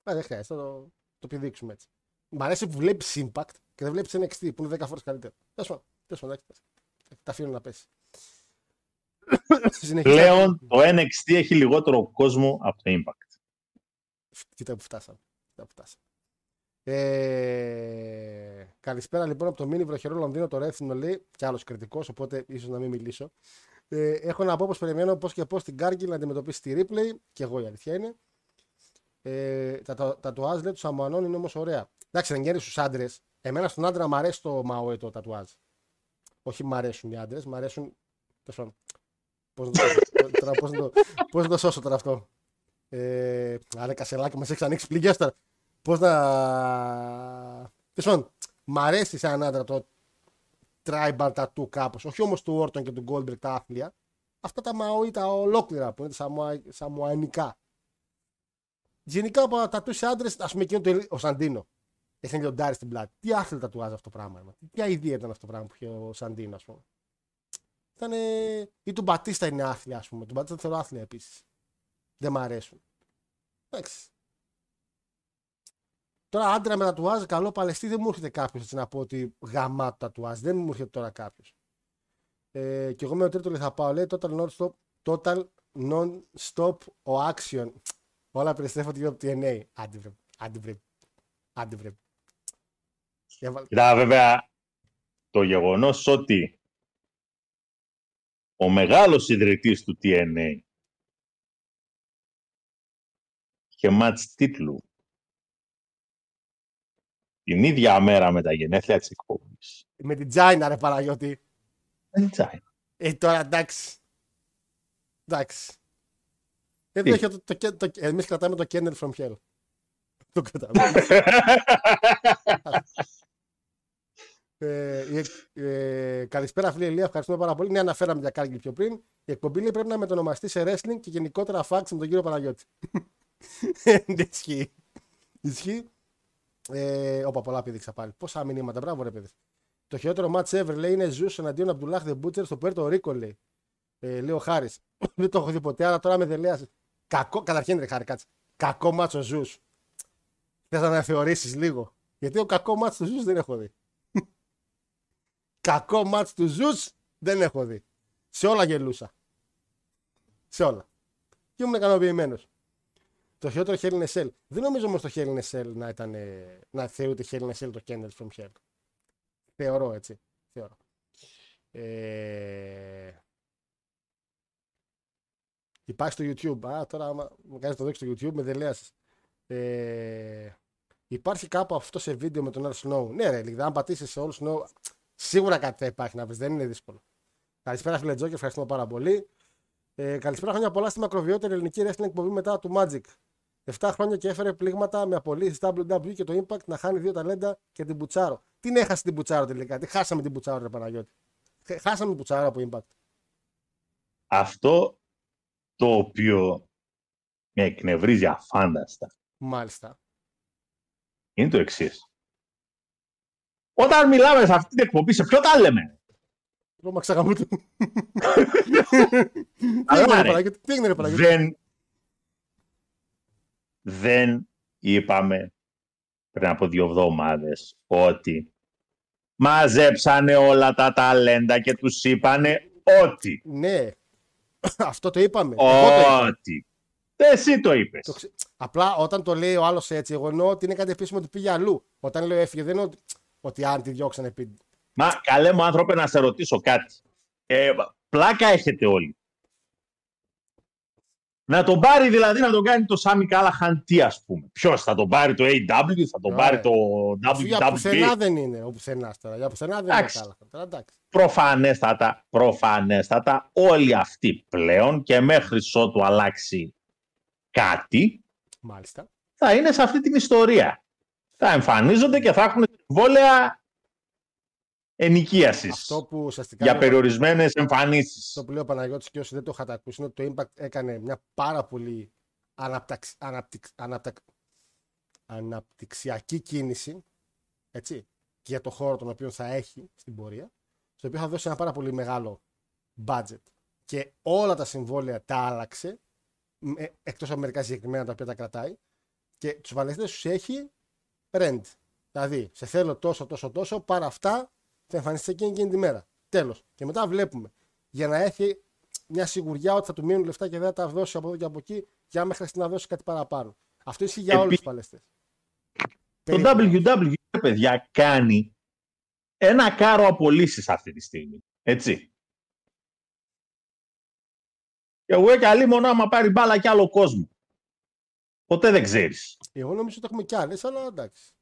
Δεν χρειάζεται, θα το πηδήξουμε έτσι. Μ' αρέσει που βλέπεις Impact και δεν βλέπεις NXT που είναι 10 φορές καλύτερο. Τα αφήνω να πέσει. Πλέον το NXT έχει λιγότερο κόσμο από το Impact. Κοίτα που φτάσαμε. Καλησπέρα λοιπόν από το μήνυ βροχερό Λονδίνο, το Ρέθινο, λέει, κι άλλος κριτικός, οπότε ίσως να μην μιλήσω. Έχω να πω πως περιμένω πως και πως την Gargill να αντιμετωπίσει τη Ripley, και εγώ η αλήθεια είναι. Τα τατουάζ, λέει, του Σαμουανών είναι όμως ωραία. Εντάξει, δεν γέρεις στους άντρες. Εμένα στον άντρα μου αρέσει το Μαόε το τατουάζ. Όχι μ' αρέσουν οι άντρες, μ' αρέσουν. Πώς να το σώσω τώρα αυτό. Άρα, Κασελάκη, μας έχεις ανοίξει πληγές τώρα. Πώς να. Μ' αρέσει σαν άντρα το tribal tattoo κάπως, όχι όμως του Orton και του Goldberg τα άθλια, αυτά τα Maui τα ολόκληρα που είναι σαμουανικά. Γενικά από τατού σε άντρες, ας πούμε εκείνο ο Σαντίνο, έχει ένα λιοντάρι στην πλάτη. Τι άθλια τατουάζει αυτό το πράγμα, τι idea ήταν αυτό το πράγμα που είχε ο Σαντίνο, ας πούμε. Ήτανε... ή του Μπατίστα είναι άθλια, ας πούμε. Του Μπατίστα θεωρώ άθλια επίσης. Δεν μ' αρέσουν. Εντάξει. Τώρα άντρα με τατουάζ, καλό παλαιστή, δεν μου έρχεται κάποιο να πω ότι γαμά του τατουάζ. Δεν μου έρχεται τώρα κάποιο. Και εγώ με το τρίτο λέει θα πάω. Λέει total non-stop ο action. Όλα περιστρέφονται γύρω από το TNA. Αντιβρεπ. Κοιτά, βέβαια, το γεγονός ότι ο μεγάλος ιδρυτής του TNA είχε μάτς τίτλου την ίδια μέρα με τα γενέθλια της εκπομπής. Με την Τζάινα, ρε Παναγιώτη. Με την Τζάινα. Τώρα, εντάξει. Εδώ έχει το εμείς κρατάμε το Kennel from Hell. Το κρατάμε. Καλησπέρα φίλε Ηλία, ευχαριστούμε πάρα πολύ. Ναι, αναφέραμε για Κάργκιλ πιο πριν. Η εκπομπή λέει πρέπει να μετονομαστεί σε wrestling και γενικότερα facts με τον κύριο Παναγιώτη. Ισχύει. Όπα, πολλά πήδηξα πάλι. Πόσα μηνύματα, μπράβο ρε παιδί. Το χειρότερο match ever λέει είναι Zeus εναντίον Abdullah the Butcher στο Puerto Rico λέει. Λέει ο Χάρης. Δεν το έχω δει ποτέ, αλλά τώρα με δελέασε. Καταρχήν ρε Χάρη, κάτσε. Κακό μάτσο ο Zeus. Θες να αναθεωρήσεις λίγο. Γιατί ο κακό μάτσο του Zeus δεν έχω δει. Κακό μάτσο του Zeus δεν έχω δει. Σε όλα γελούσα. Σε όλα. Και ήμουν ικανοποιημένος. Το χειρότερο Hell in a Cell. Δεν νομίζω όμως το Hell in a Cell να θεωρείται Hell in a Cell το Candle from Hell. Θεωρώ έτσι. Θεωρώ. Υπάρχει στο YouTube. Τώρα άμα κάνεις το δείξεις στο YouTube με δελέασες. Υπάρχει κάπου αυτό σε βίντεο με τον All Snow. Ναι ρε, αν πατήσεις σε All Snow σίγουρα κάτι θα υπάρχει να βρεις. Δεν είναι δύσκολο. Καλησπέρα φίλε Τζόκερ, ευχαριστούμε πάρα πολύ. Καλησπέρα, χρόνια πολλά στη μακροβιότερη ελληνική wrestling εκπομπή μετά του Magic. 7 χρόνια και έφερε πλήγματα με απολύσεις WWE και το Impact να χάνει δύο ταλέντα και την Πουτσάρο. Την έχασε την Πουτσάρο τελικά. Τι χάσαμε την Πουτσάρο, ρε Παναγιώτη. Χάσαμε την Πουτσάρο από Impact. Αυτό το οποίο με εκνευρίζει αφάνταστα. Μάλιστα. Είναι το εξής. Όταν μιλάμε σε αυτή την εκπομπή, σε ποιο τα λέμε. Ρώμα ξαγαμούτου. Πήγαινε ρε Παναγιώτη. Δεν είπαμε πριν από 2 εβδομάδες ότι μαζέψανε όλα τα ταλέντα και τους είπανε ότι. Ναι. Αυτό το είπαμε. Ότι. Εσύ το είπες. Απλά όταν το λέει ο άλλος έτσι, εγώ εννοώ ότι είναι κάτι επίσημο ότι πήγε αλλού. Όταν λέω έφυγε, δεν εννοώ ότι αν τη διώξανε πήγε. Μα καλέ μου άνθρωπε να σε ρωτήσω κάτι. Πλάκα έχετε όλοι. Να τον πάρει δηλαδή, να τον κάνει το Σάμι Κάλαχαν, τι ας πούμε. Ποιος θα τον πάρει, το AW, θα τον πάρει το WWE. Για πουθενά δεν είναι ο πουθενάς τώρα. Για πουθενά δεν είναι ο Κάλαχαν. Προφανέστατα όλοι αυτοί πλέον και μέχρι ότου αλλάξει κάτι. Μάλιστα. Θα είναι σε αυτή την ιστορία. Θα εμφανίζονται και θα έχουν συμβόλαια ενοικίασης για περιορισμένες εμφανίσεις. Το που λέει ο Παναγιώτης και όσοι δεν το είχατε ακούσει είναι ότι το Impact έκανε μια πάρα πολύ αναπτυξιακή κίνηση, έτσι, και για το χώρο τον οποίο θα έχει στην πορεία, στο οποίο θα δώσει ένα πάρα πολύ μεγάλο budget και όλα τα συμβόλαια τα άλλαξε, εκτός από μερικά συγκεκριμένα τα οποία τα κρατάει, και τους βαλεστές τους έχει rent, δηλαδή σε θέλω τόσο, παρά αυτά θα εμφανιστεί εκείνη τη μέρα. Τέλος. Και μετά βλέπουμε. Για να έχει μια σιγουριά ότι θα του μείνουν λεφτά και δεν θα τα δώσει από εδώ και από εκεί, για μέχρι να δώσει κάτι παραπάνω. Αυτό ισχύει για όλους τους παλαιστές. Το WWE, παιδιά, κάνει ένα κάρο απολύσεις αυτή τη στιγμή. Έτσι. Και εγώ και αλλή μόνο άμα πάρει μπάλα κι άλλο κόσμο. Ποτέ δεν ξέρεις. Εγώ νομίζω ότι έχουμε κι άλλες, αλλά εντάξει.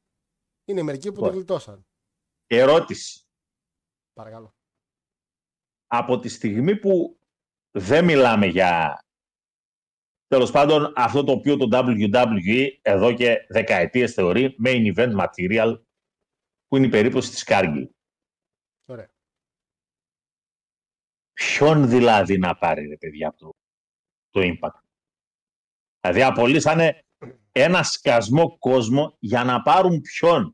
Είναι μερικοί που το γλιτώσαν. Ερώτηση. Παρακαλώ. Από τη στιγμή που δεν μιλάμε για, τέλος πάντων, αυτό το οποίο το WWE εδώ και δεκαετίες θεωρεί main event material, που είναι η περίπτωση της Cargill. Ωραία. Ποιον δηλαδή να πάρει, ρε παιδιά, από το impact. Δηλαδή απολύσανε ένα σκασμό κόσμο για να πάρουν ποιον.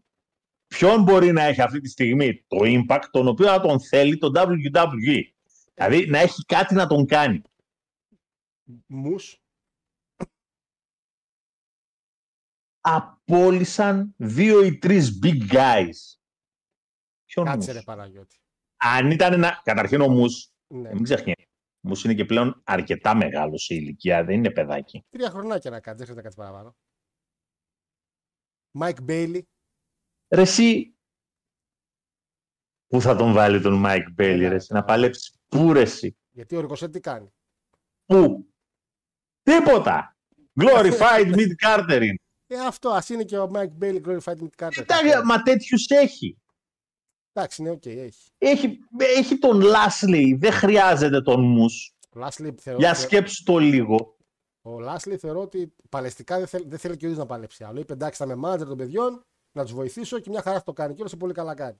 Ποιον μπορεί να έχει αυτή τη στιγμή το impact, τον οποίο να τον θέλει το WWE. Δηλαδή να έχει κάτι να τον κάνει. Μους. Απόλυσαν 2 ή 3 big guys. Ποιον Κάτσε ρε Παναγιώτη. Αν ήταν ένα... Καταρχήν ο Μους, ναι, μην ξεχνιέται. Ο Μους είναι και πλέον αρκετά μεγάλο σε ηλικία, δεν είναι παιδάκι. 3 χρονάκια να κάτσει, δεν χρειάζεται κάτι παραπάνω. Μάικ Μπέιλι. Ρε εσύ, πού θα τον βάλει τον Μάικ Μπέιλι, ρε εσύ, να παλέψει, πού ρε εσύ. Γιατί ο Ρικοσέτ τι κάνει. Πού. Τίποτα. Glorified Mid Carter είναι. Αυτό, ας είναι και ο Μάικ Μπέιλι Glorified Mid Carter. Κοιτάξτε, μα τέτοιους έχει. Εντάξει, ναι, okay, έχει τον Λάσλι, δεν χρειάζεται τον Μους. Για σκέψου το λίγο. Ο Λάσλι θεωρώ ότι παλαιστικά δεν θέλει και ο ίδιος να παλέψει άλλο. Είπε εντάξει, θα είμαι μάνατζερ των παιδιών, να τους βοηθήσω και μια χαρά θα το κάνει. Και όλος πολύ καλά κάνει.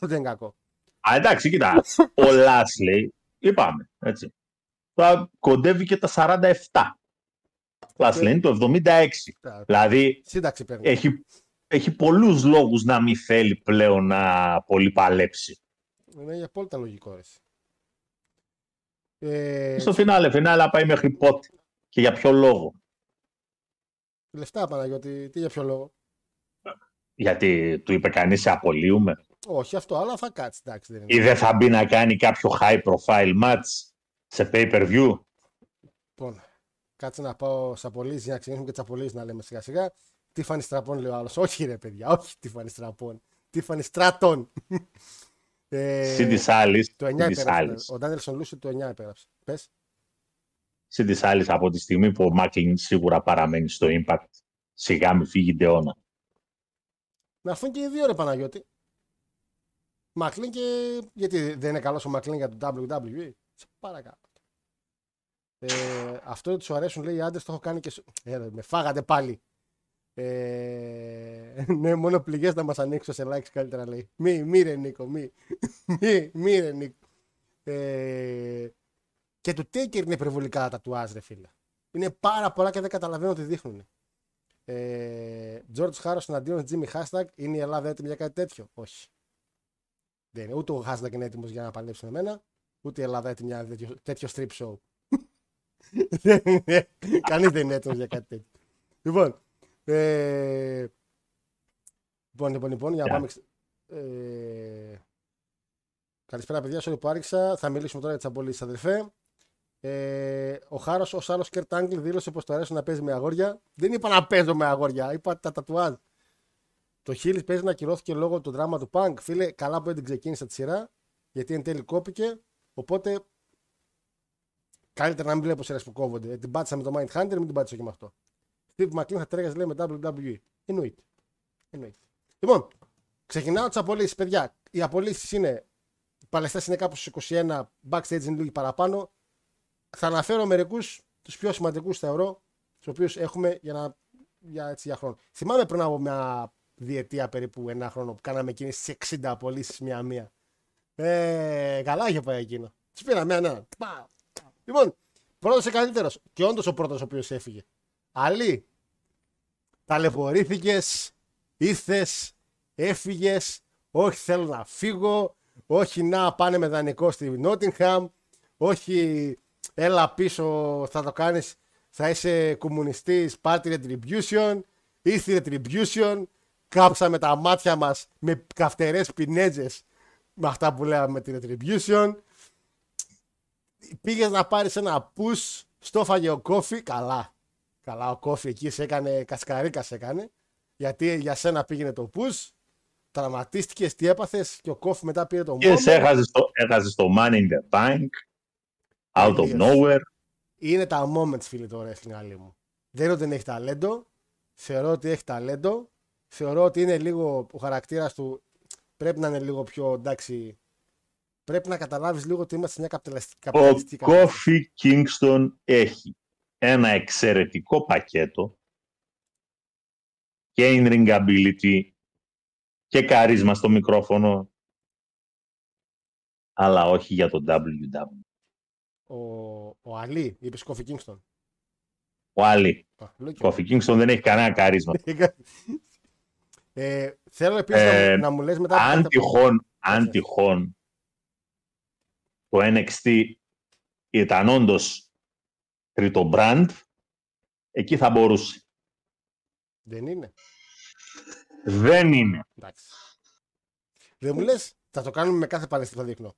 Δεν είναι κακό. Α, εντάξει, κοίτα. Ο Λάσλι, είπαμε, έτσι. Τώρα κοντεύει και τα 47. Ο Λάσλι είναι το 76. Δηλαδή, σύνταξη παίρνει. Έχει πολλούς λόγους να μην θέλει πλέον να πολυπαλέψει. Είναι απόλυτα λογικό. Στο φινάλε πάει μέχρι πότε και για ποιο λόγο. Λεφτά, Παναγιώτη, τι για ποιο λόγο. Γιατί του είπε κανείς σε απολύουμε. Όχι αυτό, αλλά θα κάτσει. Εντάξει, δεν είναι. Ή δεν θα μπει να κάνει κάποιο high profile match σε pay-per-view. Λοιπόν, κάτσε να πάω σε απολύσεις για να ξεκινήσουμε και τις απολύσεις να λέμε σιγά σιγά. Τίφανη Στραπών, λέει ο άλλος. Όχι ρε παιδιά, όχι Τίφανη Στραπών. Τίφανη Στράτων. Συν της άλλης. Το 9 υπέραψε. Ο Ντάνιελσον Λούσι το 9 υπέραψε. Πες. Συν της άλλης, από τη στιγμή που ο Μάκλιν σίγουρα παραμένει στο Impact, σιγά μη φύγει ντεώνα. Να έρθουν και οι δύο ρε Παναγιώτη. Μάκλιν και... Γιατί δεν είναι καλός ο Μάκλιν για το WWE. Σε παρακαλώ. Αυτό ότι σου αρέσουν, λέει οι άντρες, το έχω κάνει και... με φάγατε πάλι. Ναι, μόνο πληγές να μας ανοίξω σε likes καλύτερα, λέει. Μη ρε Νίκο, μη ρε Νίκο. Και του Taker είναι υπερβολικά τατουάζ ρε φίλε. Είναι πάρα πολλά και δεν καταλαβαίνω ότι δείχνουν. George Harrison εναντίον Jimmy Hashtag. Είναι η Ελλάδα έτοιμη για κάτι τέτοιο? Όχι. Δεν είναι. Ούτε ο Hashtag είναι έτοιμος για να παλέψει με εμένα, ούτε η Ελλάδα έτοιμη για τέτοιο strip show. Κανείς δεν είναι έτοιμος για κάτι τέτοιο. Λοιπόν, λοιπόν, για να πάμε. Καλησπέρα, παιδιά. Sorry που άρχισα. Θα μιλήσουμε τώρα για τις απολύσεις, αδερφέ. Ο Χάρος, ως άλλος Κερτ Άγγλ, δήλωσε πως του αρέσει να παίζει με αγόρια. Δεν είπα να παίζω με αγόρια, είπα τα τατουάζ. Το Χίλις παίζει να ακυρώθηκε λόγω του δράμα του Πανκ. Φίλε, καλά που δεν ξεκίνησα τη σειρά, γιατί εν τέλει κόπηκε. Οπότε, καλύτερα να μην βλέπω σειρές που κόβονται. Την πάτησα με το Mindhunter, μην την πάτησα και με αυτό. Steve McLean θα τρέχει, λέει, με WWE. Εννοείται. Λοιπόν, ξεκινάω τις απολύσεις, παιδιά. Οι απολύσεις είναι. Οι παλαιστές είναι κάπου στους 21, backstage είναι λίγοι παραπάνω. Θα αναφέρω μερικούς, τους πιο σημαντικούς θεωρώ, τους οποίους έχουμε για χρόνο. Θυμάμαι πριν από μια διετία, περίπου ένα χρόνο, που κάναμε εκείνες τις 60 απολύσεις μία-μία. Καλά είχε πάει εκείνο. Τους πήρα μία-μία. Λοιπόν, πρώτος και καλύτερος. Και όντως ο πρώτος ο οποίος έφυγε. Αλή, ταλαιπωρήθηκες, ήρθες, έφυγες, όχι θέλω να φύγω, όχι να πάνε με δανεικό στη Νότιγχαμ, όχι έλα πίσω θα το κάνεις, θα είσαι κομμουνιστής, party retribution, ήρθε retribution, κάψαμε τα μάτια μας με καυτερές πινέτζες με αυτά που λέγαμε με τη retribution, πήγες να πάρεις ένα push, στόφαγε ο κόφι, καλά. Καλά, ο Κόφι εκεί σε έκανε, κασκαρίκα σε έκανε. Γιατί για σένα πήγαινε το push, τραυματίστηκες, τι έπαθες και ο Κόφι μετά πήρε το μόνο. Και σε έχασες το money in the bank, out of nowhere. Είναι τα moments, φίλοι, τώρα, στην άλλη μου. Δεν είναι ότι έχει ταλέντο. Θεωρώ ότι έχει ταλέντο. Θεωρώ ότι είναι λίγο, ο χαρακτήρας του πρέπει να είναι λίγο πιο, εντάξει, πρέπει να καταλάβεις λίγο ότι είμαστε μια καπιταλιστική. Ο Κόφι Κίνγκστον έχει ένα εξαιρετικό πακέτο και in-ring ability και καρίσμα στο μικρόφωνο αλλά όχι για τον WW. Ο Αλή, είπε Kofi Kingston. Ο Αλή. Kofi Kingston δεν έχει κανένα καρίσμα. Θέλω επίσης να μου λες μετά... Αν τυχόν, το NXT ήταν όντως τρίτο brand, εκεί θα μπορούσε. Δεν είναι. Δεν είναι. Εντάξει. Δεν μου λες, θα το κάνουμε με κάθε παρέστηση που θα δείχνω.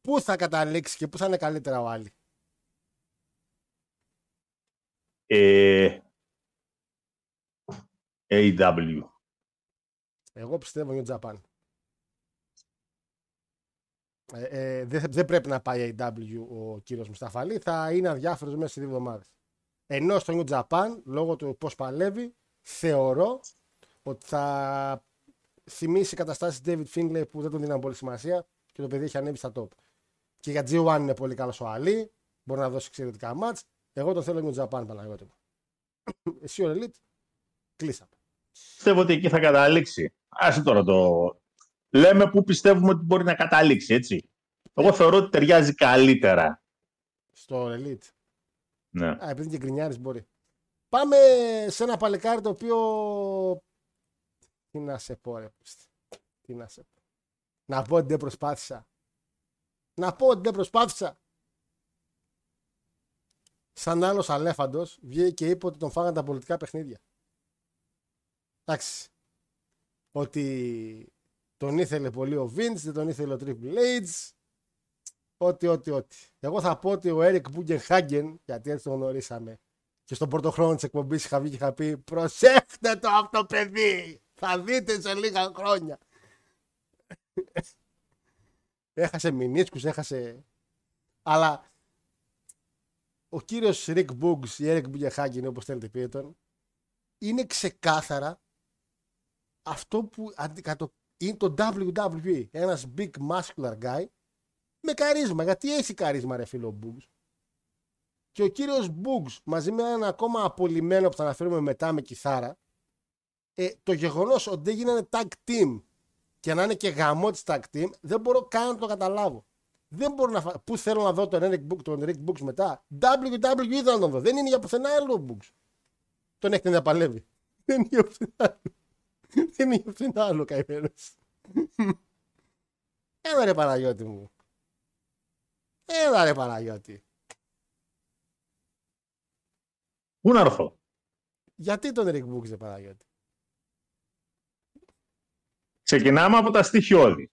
Πού θα καταλήξει και πού θα είναι καλύτερα ο Άλλη. AEW. Εγώ πιστεύω New Japan. Δεν πρέπει να πάει AEW ο κύριος Μουσταφαλή. Θα είναι αδιάφορος μέσα σε 2 εβδομάδες. Ενώ στο New Japan, λόγω του πώς παλεύει, θεωρώ ότι θα θυμίσει καταστάσεις David Finlay που δεν τον δίναν πολύ σημασία και το παιδί έχει ανέβει στα top. Και για G1 είναι πολύ καλός ο Αλή, μπορεί να δώσει εξαιρετικά μάτς. Εγώ τον θέλω New Japan, Παναγιώτη μου. Εσύ ο Elite, κλείσαμε. Πιστεύω ότι εκεί θα καταλήξει. Άσε τώρα το... Λέμε που πιστεύουμε ότι μπορεί να καταλήξει, έτσι. Εγώ θεωρώ ότι ταιριάζει καλύτερα. Στο Elite. Ναι. Α, επειδή και γκρινιάρης μπορεί. Πάμε σε ένα παλικάρι το οποίο... Τι να σε πω, ρε. Τι να σε πω. Να πω ότι δεν προσπάθησα. Σαν άλλος αλέφαντος βγήκε και είπε ότι τον φάγαν τα πολιτικά παιχνίδια. Εντάξει. Ότι τον ήθελε πολύ ο Vince, δεν τον ήθελε ο Triple H. Ό,τι. Εγώ θα πω ότι ο Eric Bugenhagen, γιατί έτσι τον γνωρίσαμε, και στον πρώτο χρόνο της εκπομπής είχα βγει και είχα πει «Προσέχτε το αυτό παιδί, θα δείτε σε λίγα χρόνια». Έχασε μηνίσκους, έχασε... Αλλά ο κύριος Rick Boogs ή Eric Bugenhagen, όπως θέλετε πείτε τον, είναι ξεκάθαρα αυτό που είναι το WWE. Ένας big muscular guy με καρίσμα, γιατί έχει καρίσμα ρε φίλο ο Boogs. Και ο κύριος Boogs μαζί με έναν ακόμα απολυμμένο που θα αναφέρουμε μετά με κιθάρα, το γεγονός ότι δεν γίνανε tag team και να είναι και γαμό της tag team, δεν μπορώ καν να το καταλάβω. Δεν μπορώ να... Πού θέλω να δω τον Rick Boogs μετά. WWE θα τον δω. Δεν είναι για πουθενά άλλο ο Boogs. Τον έχετε να παλεύει. Δεν είναι για πουθενά άλλο. Δεν είναι για πουθενά άλλο καημένος. Έλα ρε Παναγιώτη μου. Πού να έρθω. Γιατί τον Rick Boogs δεν Παναγιώτη. Ξεκινάμε από τα στοιχειώδη.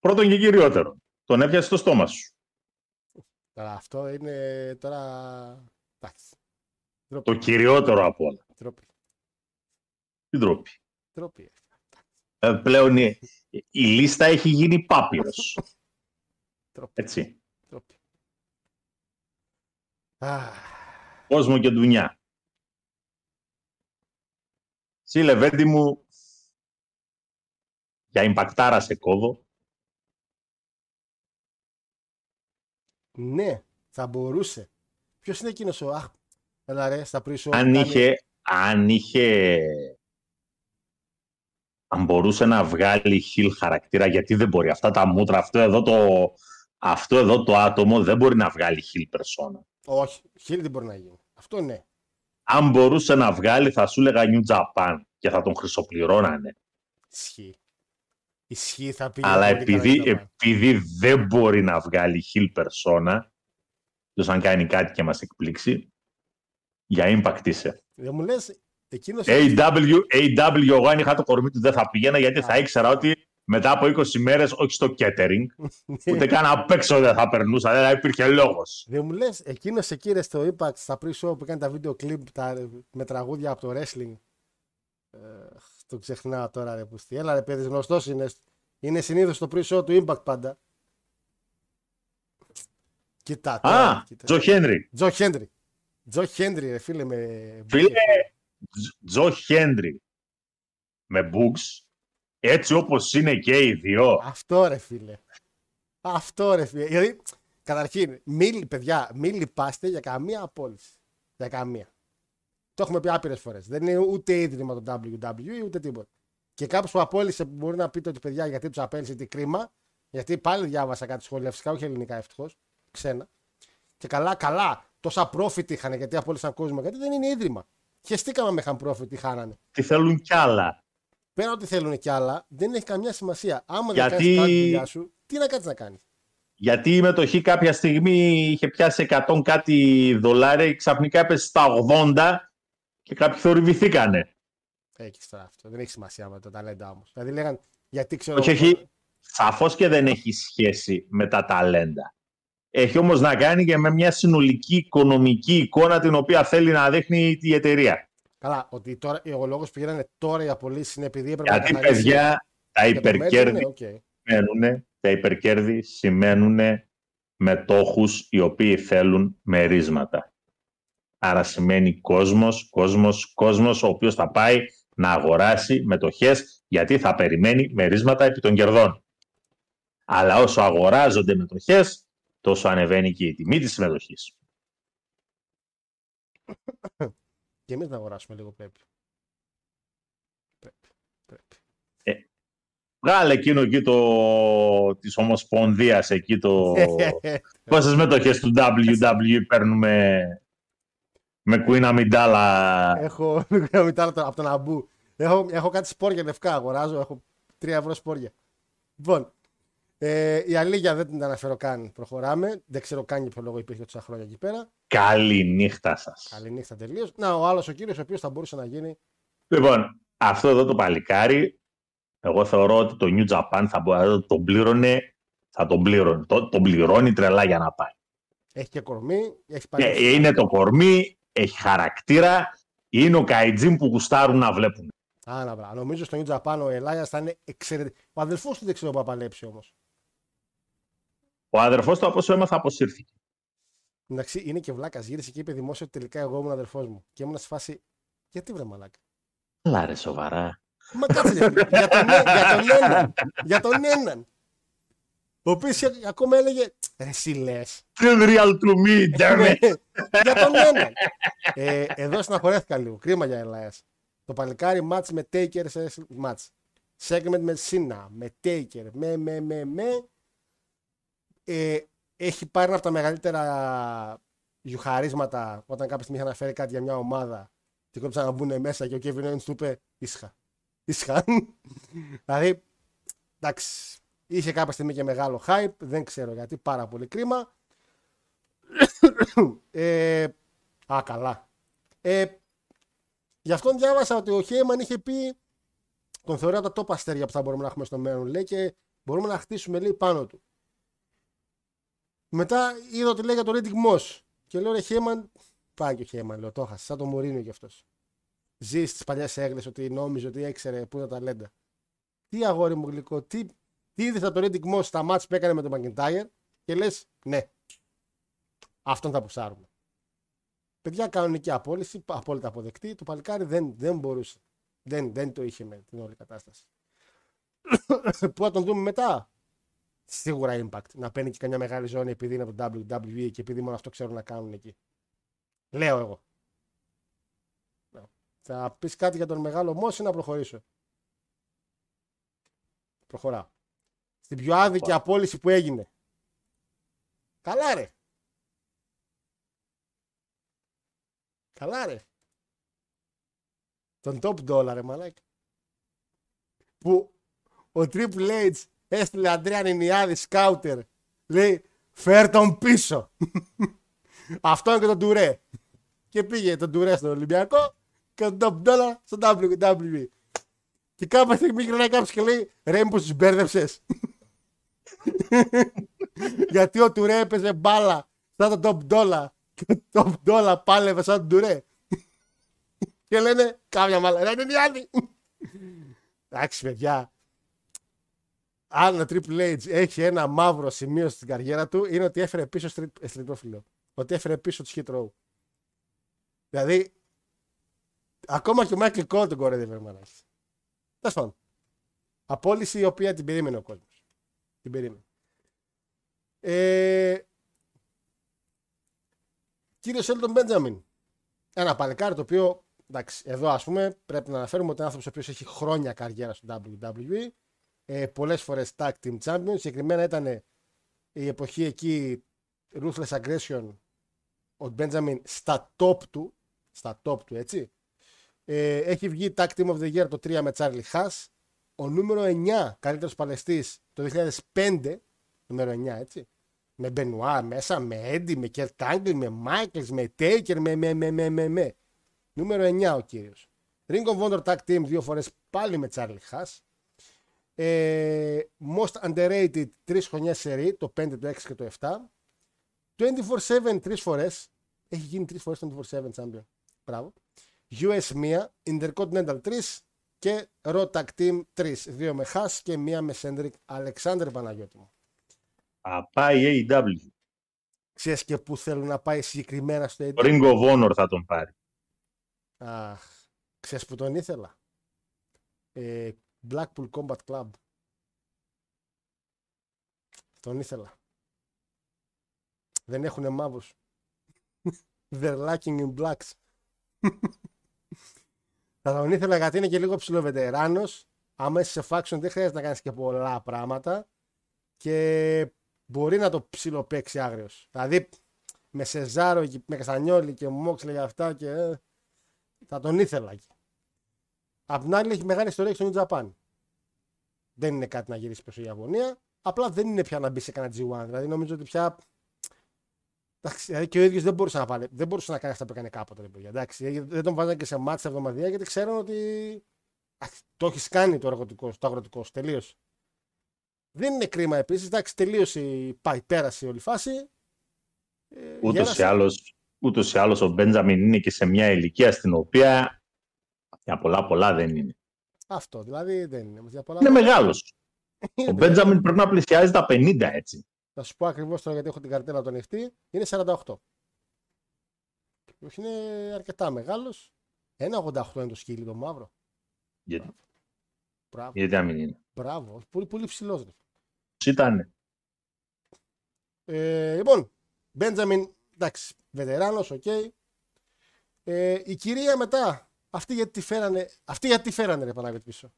Πρώτον και κυριότερο. Τον έπιασε το στόμα σου. Τώρα αυτό είναι τώρα... Εντάξει. Το κυριότερο από όλα. Τρόπη. Τι τρόπη. Τρόπη. Πλέον η λίστα έχει γίνει πάπυρος. Έτσι. Τρόπη. Κόσμο και ντουνιά. Σιλεβέντη μου, για Ιμπακτάρα σε κόβω. Ναι, θα μπορούσε. Ποιος είναι εκείνος ο Αχ, έλα ρε, στα πρίσω. Αν μπορούσε να βγάλει χιλ χαρακτήρα, γιατί δεν μπορεί. Αυτά τα μούτρα, αυτό εδώ το άτομο δεν μπορεί να βγάλει χιλ περσόνα. Όχι, χιλ δεν μπορεί να γίνει. Αυτό ναι. Αν μπορούσε να βγάλει, θα σου έλεγα New Japan και θα τον χρυσοπληρώνανε. Ισχύει, θα πει. Αλλά επειδή δεν μπορεί να βγάλει χιλ περσόνα, τόσο αν κάνει κάτι και μας εκπλήξει, για Impact είσαι. Δεν μου λες, εκείνος... AW, εγώ αν είχα το κορμί του δεν θα πηγαίνα, γιατί θα ήξερα ότι μετά από 20 ημέρες, όχι στο catering, ούτε καν απ' έξω δεν θα περνούσα, δεν θα υπήρχε λόγος. Δεν μου λες, εκείνος εκεί ρε στο Impact, στα pre-show που κάνει τα βίντεο clip με τραγούδια από το wrestling, το ξεχνάω τώρα ρε πούστη. Έλα ρε παιδί, γνωστός είναι. Είναι συνήθως το pre-show του Impact πάντα. Κοίτα τώρα. Α, Τζο Χέντρι. Τζο Χέντρι ρε φίλε με... Τζο Χέντρι με Boogs, έτσι όπως είναι και οι δυο. Αυτό ρε φίλε. Δηλαδή, καταρχήν, μη λυπάστε για καμία απόλυση. Για καμία. Το έχουμε πει άπειρες φορές. Δεν είναι ούτε ίδρυμα το WWE, ούτε τίποτα. Και κάποιος που απόλυσε, μπορεί να πείτε ότι παιδιά γιατί τους απέλυσε, τι κρίμα, Γιατί πάλι διάβασα κάτι σχόλια, φυσικά όχι ελληνικά ευτυχώς, ξένα. Και καλά, τόσα profit είχαν γιατί απόλυσαν κόσμο, γιατί δεν είναι ίδρυμα. Χεστήκαμε με είχαν profit, τι χάνανε. Τι θέλουν κι άλλα. Πέρα ότι θέλουν κι άλλα, δεν έχει καμιά σημασία. Άμα δεν κάνεις κάτι δουλειά σου, τι να κάτσεις να κάνεις. Γιατί η μετοχή κάποια στιγμή είχε πιάσει 100 κάτι δολάρια, ξαφνικά έπεσε στα 80 και κάποιοι θορυβηθήκανε. Έχει τώρα αυτό. Δεν έχει σημασία με τα ταλέντα όμως. Δηλαδή λέγανε, γιατί ξέρω. Όχι, έχει... Σαφώς και δεν έχει σχέση με τα ταλέντα. Έχει όμως να κάνει και με μια συνολική οικονομική εικόνα την οποία θέλει να δείχνει η εταιρεία. Καλά, ότι τώρα, ο λόγος που γίνανε τώρα οι απολύσεις είναι επειδή έπρεπε να καταλήξουν. Γιατί παιδιά, τα υπερκέρδη σημαίνουν μετόχους οι οποίοι θέλουν μερίσματα. Άρα σημαίνει κόσμος ο οποίος θα πάει να αγοράσει μετοχές γιατί θα περιμένει μερίσματα επί των κερδών. Αλλά όσο αγοράζονται μετοχές, τόσο ανεβαίνει και η τιμή της συμμετοχής. Και εμείς να αγοράσουμε λίγο πρέπει. Βγάλε εκείνο εκεί της Ομοσπονδίας, εκεί το... Πόσες μετοχές του WWE παίρνουμε με Κουίνα Μιντάλα. Έχω Κουίνα Μιντάλα από τον Αμπού. Έχω κάτι σπόρια λευκά, αγοράζω, έχω 3 ευρώ σπόρια. Λοιπόν, η Αλίγια δεν την αναφέρω καν, προχωράμε. Δεν ξέρω καν για ποιο λόγο υπήρχε τόσα χρόνια εκεί πέρα. Καληνύχτα σας. Καληνύχτα τελείως. Να, ο άλλος ο κύριος ο οποίος θα μπορούσε να γίνει. Λοιπόν, αυτό εδώ το παλικάρι. Εγώ θεωρώ ότι το New Japan θα τον πλήρωνε. Τον πληρώνει τρελά για να πάει. Έχει και κορμί. Είναι το κορμί, έχει χαρακτήρα. Είναι ο Καϊτζίν που γουστάρουν να βλέπουν. Άρα, νομίζω στο New Japan ο Ελάγιας θα είναι εξαιρετικό. Ο αδερφός του δεν ξέρω που θα παλέψει όμως. Ο αδερφός του από όσο έμαθα αποσύρθηκε. Εντάξει, είναι και βλάκας. Γύρισε και είπε δημόσια ότι τελικά εγώ ήμουν αδερφός μου. Και ήμουν στη φάση. Γιατί βρε μαλάκα. Λάρε σοβαρά. Μα κάτσε για τον έναν. Ο οποίος ακόμα έλεγε ρε εσύ λες. Real to me, damn it. Για τον έναν. Εδώ συναχωρέθηκα λίγο. Κρίμα για Ελάιας. Το παλικάρι match με Taker σε match. Segment με Cena, με Taker, έχει πάρει ένα από τα μεγαλύτερα γιουχαρίσματα όταν κάποια στιγμή είχε αναφέρει κάτι για μια ομάδα και κόψαν να μπουν μέσα και ο Kevin Owens του είπε ήσυχα. Δηλαδή, εντάξει, είχε κάποια στιγμή και μεγάλο hype, δεν ξέρω γιατί, πάρα πολύ κρίμα. Καλά. Γι' αυτόν διάβασα ότι ο Χέιμαν είχε πει τον θεωρεί από τα top αστέρια που θα μπορούμε να έχουμε στο μέλλον, λέει, και μπορούμε να χτίσουμε, λέει, πάνω του. Μετά είδα ότι λέει για το Riddick Moss και λέω ρε Χέιμαν, πάει και ο Χέιμαν, λέω, το έχασε, σαν το Μουρίνιο κι αυτός. Ζει στις παλιές έγκλες ότι νόμιζε ότι έξερε πού τα ταλέντα. Τι αγόρι μου γλυκό, τι είδες από το Riddick Moss στα μάτς που έκανε με τον Μακιντάιρ και λες ναι, αυτόν θα πουσάρουμε. Παιδιά, κανονική απόλυση, απόλυτα αποδεκτή. Το παλικάρι δεν μπορούσε. Δεν το είχε με την όλη κατάσταση. Πού θα τον δούμε μετά. Σίγουρα Impact. Να παίρνει και καμιά μεγάλη ζώνη επειδή είναι από το WWE και επειδή μόνο αυτό ξέρουν να κάνουν εκεί. Λέω εγώ. Θα πεις κάτι για τον μεγάλο Μόση να προχωρήσω. Προχωράω. Στην πιο άδικη απόλυση που έγινε. Καλά ρε. Τον top dollar ρε μαλάκι. Που ο Triple H έστειλε Αντρέα Νινιάδη σκάουτερ. Λέει φέρ τον πίσω. Αυτό είναι και τον Τουρέ. Και πήγε τον Τουρέ στον Ολυμπιακό και τον $1 στο WWE. Και κάποια στιγμή γυρνάει κάποιος και λέει ρε μου πως τους μπέρδεψες. Γιατί ο Τουρέ έπαιζε μπάλα σαν τον $1 και τον $1 πάλευε σαν τον Τουρέ. Και λένε κάποια μάλλα ρε είναι η άλλη. Εντάξει παιδιά, αν ο Triple H έχει ένα μαύρο σημείο στην καριέρα του είναι ότι έφερε πίσω στριπτόφυλλο. Ότι έφερε πίσω τους Hit Row. Δηλαδή ακόμα και ο Μάικλ Κόλ τον κορέδευε μαλάκι. Τέλος πάντων. Απόλυση η οποία την περίμενε ο κόσμος. Την περίμενε. Κύριο Σέλντον Μπέντζαμιν. Ένα παλικάρι το οποίο, εντάξει, εδώ ας πούμε πρέπει να αναφέρουμε ότι είναι άνθρωπος ο οποίος έχει χρόνια καριέρα στο WWE. πολλές φορές tag team champions. Συγκεκριμένα ήταν η εποχή εκεί Ruthless Aggression ο Benjamin στα top του, έτσι. Έχει βγει Tag Team of the Year το 3 με Charlie Haas. Ο νούμερο 9 καλύτερος παλαιστής το 2005, νούμερο 9 έτσι, με Benoit μέσα, με Eddie, με Kurt Angle, με Michaels, με Taker, με. Νούμερο 9 ο κύριος. Ring of Wonder Tag Team δύο φορές πάλι με Charlie Haas. Most Underrated 3 χρονιές σερί, το 5, το 6 και το 7. 24-7 3 φορές. Έχει γίνει 3 φορές 24-7 champion. Μπράβο. US 1, Intercontinental 3 και Raw Tag Team 3. 2 με Haas και 1 με Cedric Alexander, Παναγιώτη μου. Α, πάει AEW. Ξέρεις και πού θέλουν να πάει συγκεκριμένα στο AEW. Ring of Honor θα τον πάρει. Αχ, ξέρεις που τον ήθελα. Blackpool Combat Club. Τον ήθελα. Δεν έχουνε μαύρους. They're lacking in blacks. Θα τον ήθελα γιατί είναι και λίγο ψηλό βετεράνος. Άμα είσαι σε faction δεν χρειάζεται να κάνεις και πολλά πράγματα και μπορεί να το ψιλοπαίξει άγριος. Δηλαδή με Σεζάρο, με Καστανιόλη και Μόξλε για αυτά και θα τον ήθελα. Απ' την άλλη έχει μεγάλη ιστορία στο New Japan. Δεν είναι κάτι να γυρίσει πίσω η Ιαπωνία. Απλά δεν είναι πια να μπει σε κανένα G1. Δηλαδή νομίζω ότι πια... Εντάξει, και ο ίδιος δεν μπορούσε να πάρει, δεν μπορούσε να κάνει αυτά που έκανε κάποτε. Εντάξει, δεν τον βάζανε και σε μάτς εβδομαδιαία γιατί ξέρουν ότι το έχεις κάνει το αγροτικό σου. Τελείωσε. Δεν είναι κρίμα επίσης. Εντάξει, τελείωσε, πέρασε όλη η φάση. Ούτως ή άλλως ο Μπέντζαμιν είναι και σε μια ηλικία στην οποία για πολλά δεν είναι. Αυτό δηλαδή δεν είναι. Για πολλά... Είναι μεγάλος. Ο Μπέντζαμιν πρέπει να πλησιάζει τα 50 έτσι. Θα σου πω ακριβώς τώρα γιατί έχω την καρτέλα τον ανοιχτή. Είναι 48. Όχι, είναι αρκετά μεγάλος. 1,88 είναι το σκύλι το μαύρο. Γιατί. Μπράβο. Γιατί να μην είναι. Μπράβο. Πολύ, πολύ ψηλός. Ήτανε. Λοιπόν, Μπέντζαμιν, εντάξει, βετεράνος, οκ. Okay. Η κυρία μετά, αυτή γιατί τη φέρανε, ρε Παναγιώτη πίσω.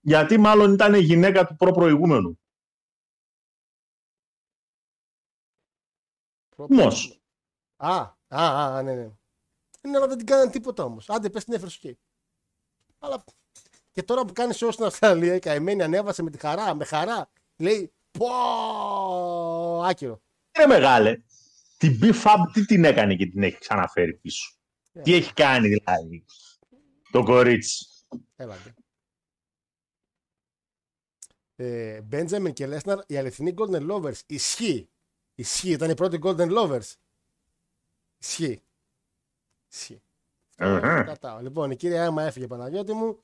Γιατί μάλλον ήταν η γυναίκα του προπροηγούμενου. Όμως. Ναι. Είναι αλλά δεν την κάνανε τίποτα όμως. Άντε πες την έφερε σου. Αλλά και τώρα που κάνει show στην Αυστραλία η καημένη ανέβασε με τη χαρά, Λέει πω άκυρο. Είναι μεγάλε. Την B-Fab τι την έκανε και την έχει ξαναφέρει πίσω. Yeah. Τι έχει κάνει δηλαδή το κορίτσι. Έλατε. Μπέντζαμιν και Λέσναρ, οι αληθινοί Golden Lovers, ισχύει. Ήταν οι πρώτοι Golden Lovers. Ισχύει. Λοιπόν, η κυρία Άμα έφυγε, Παναγιώτη μου.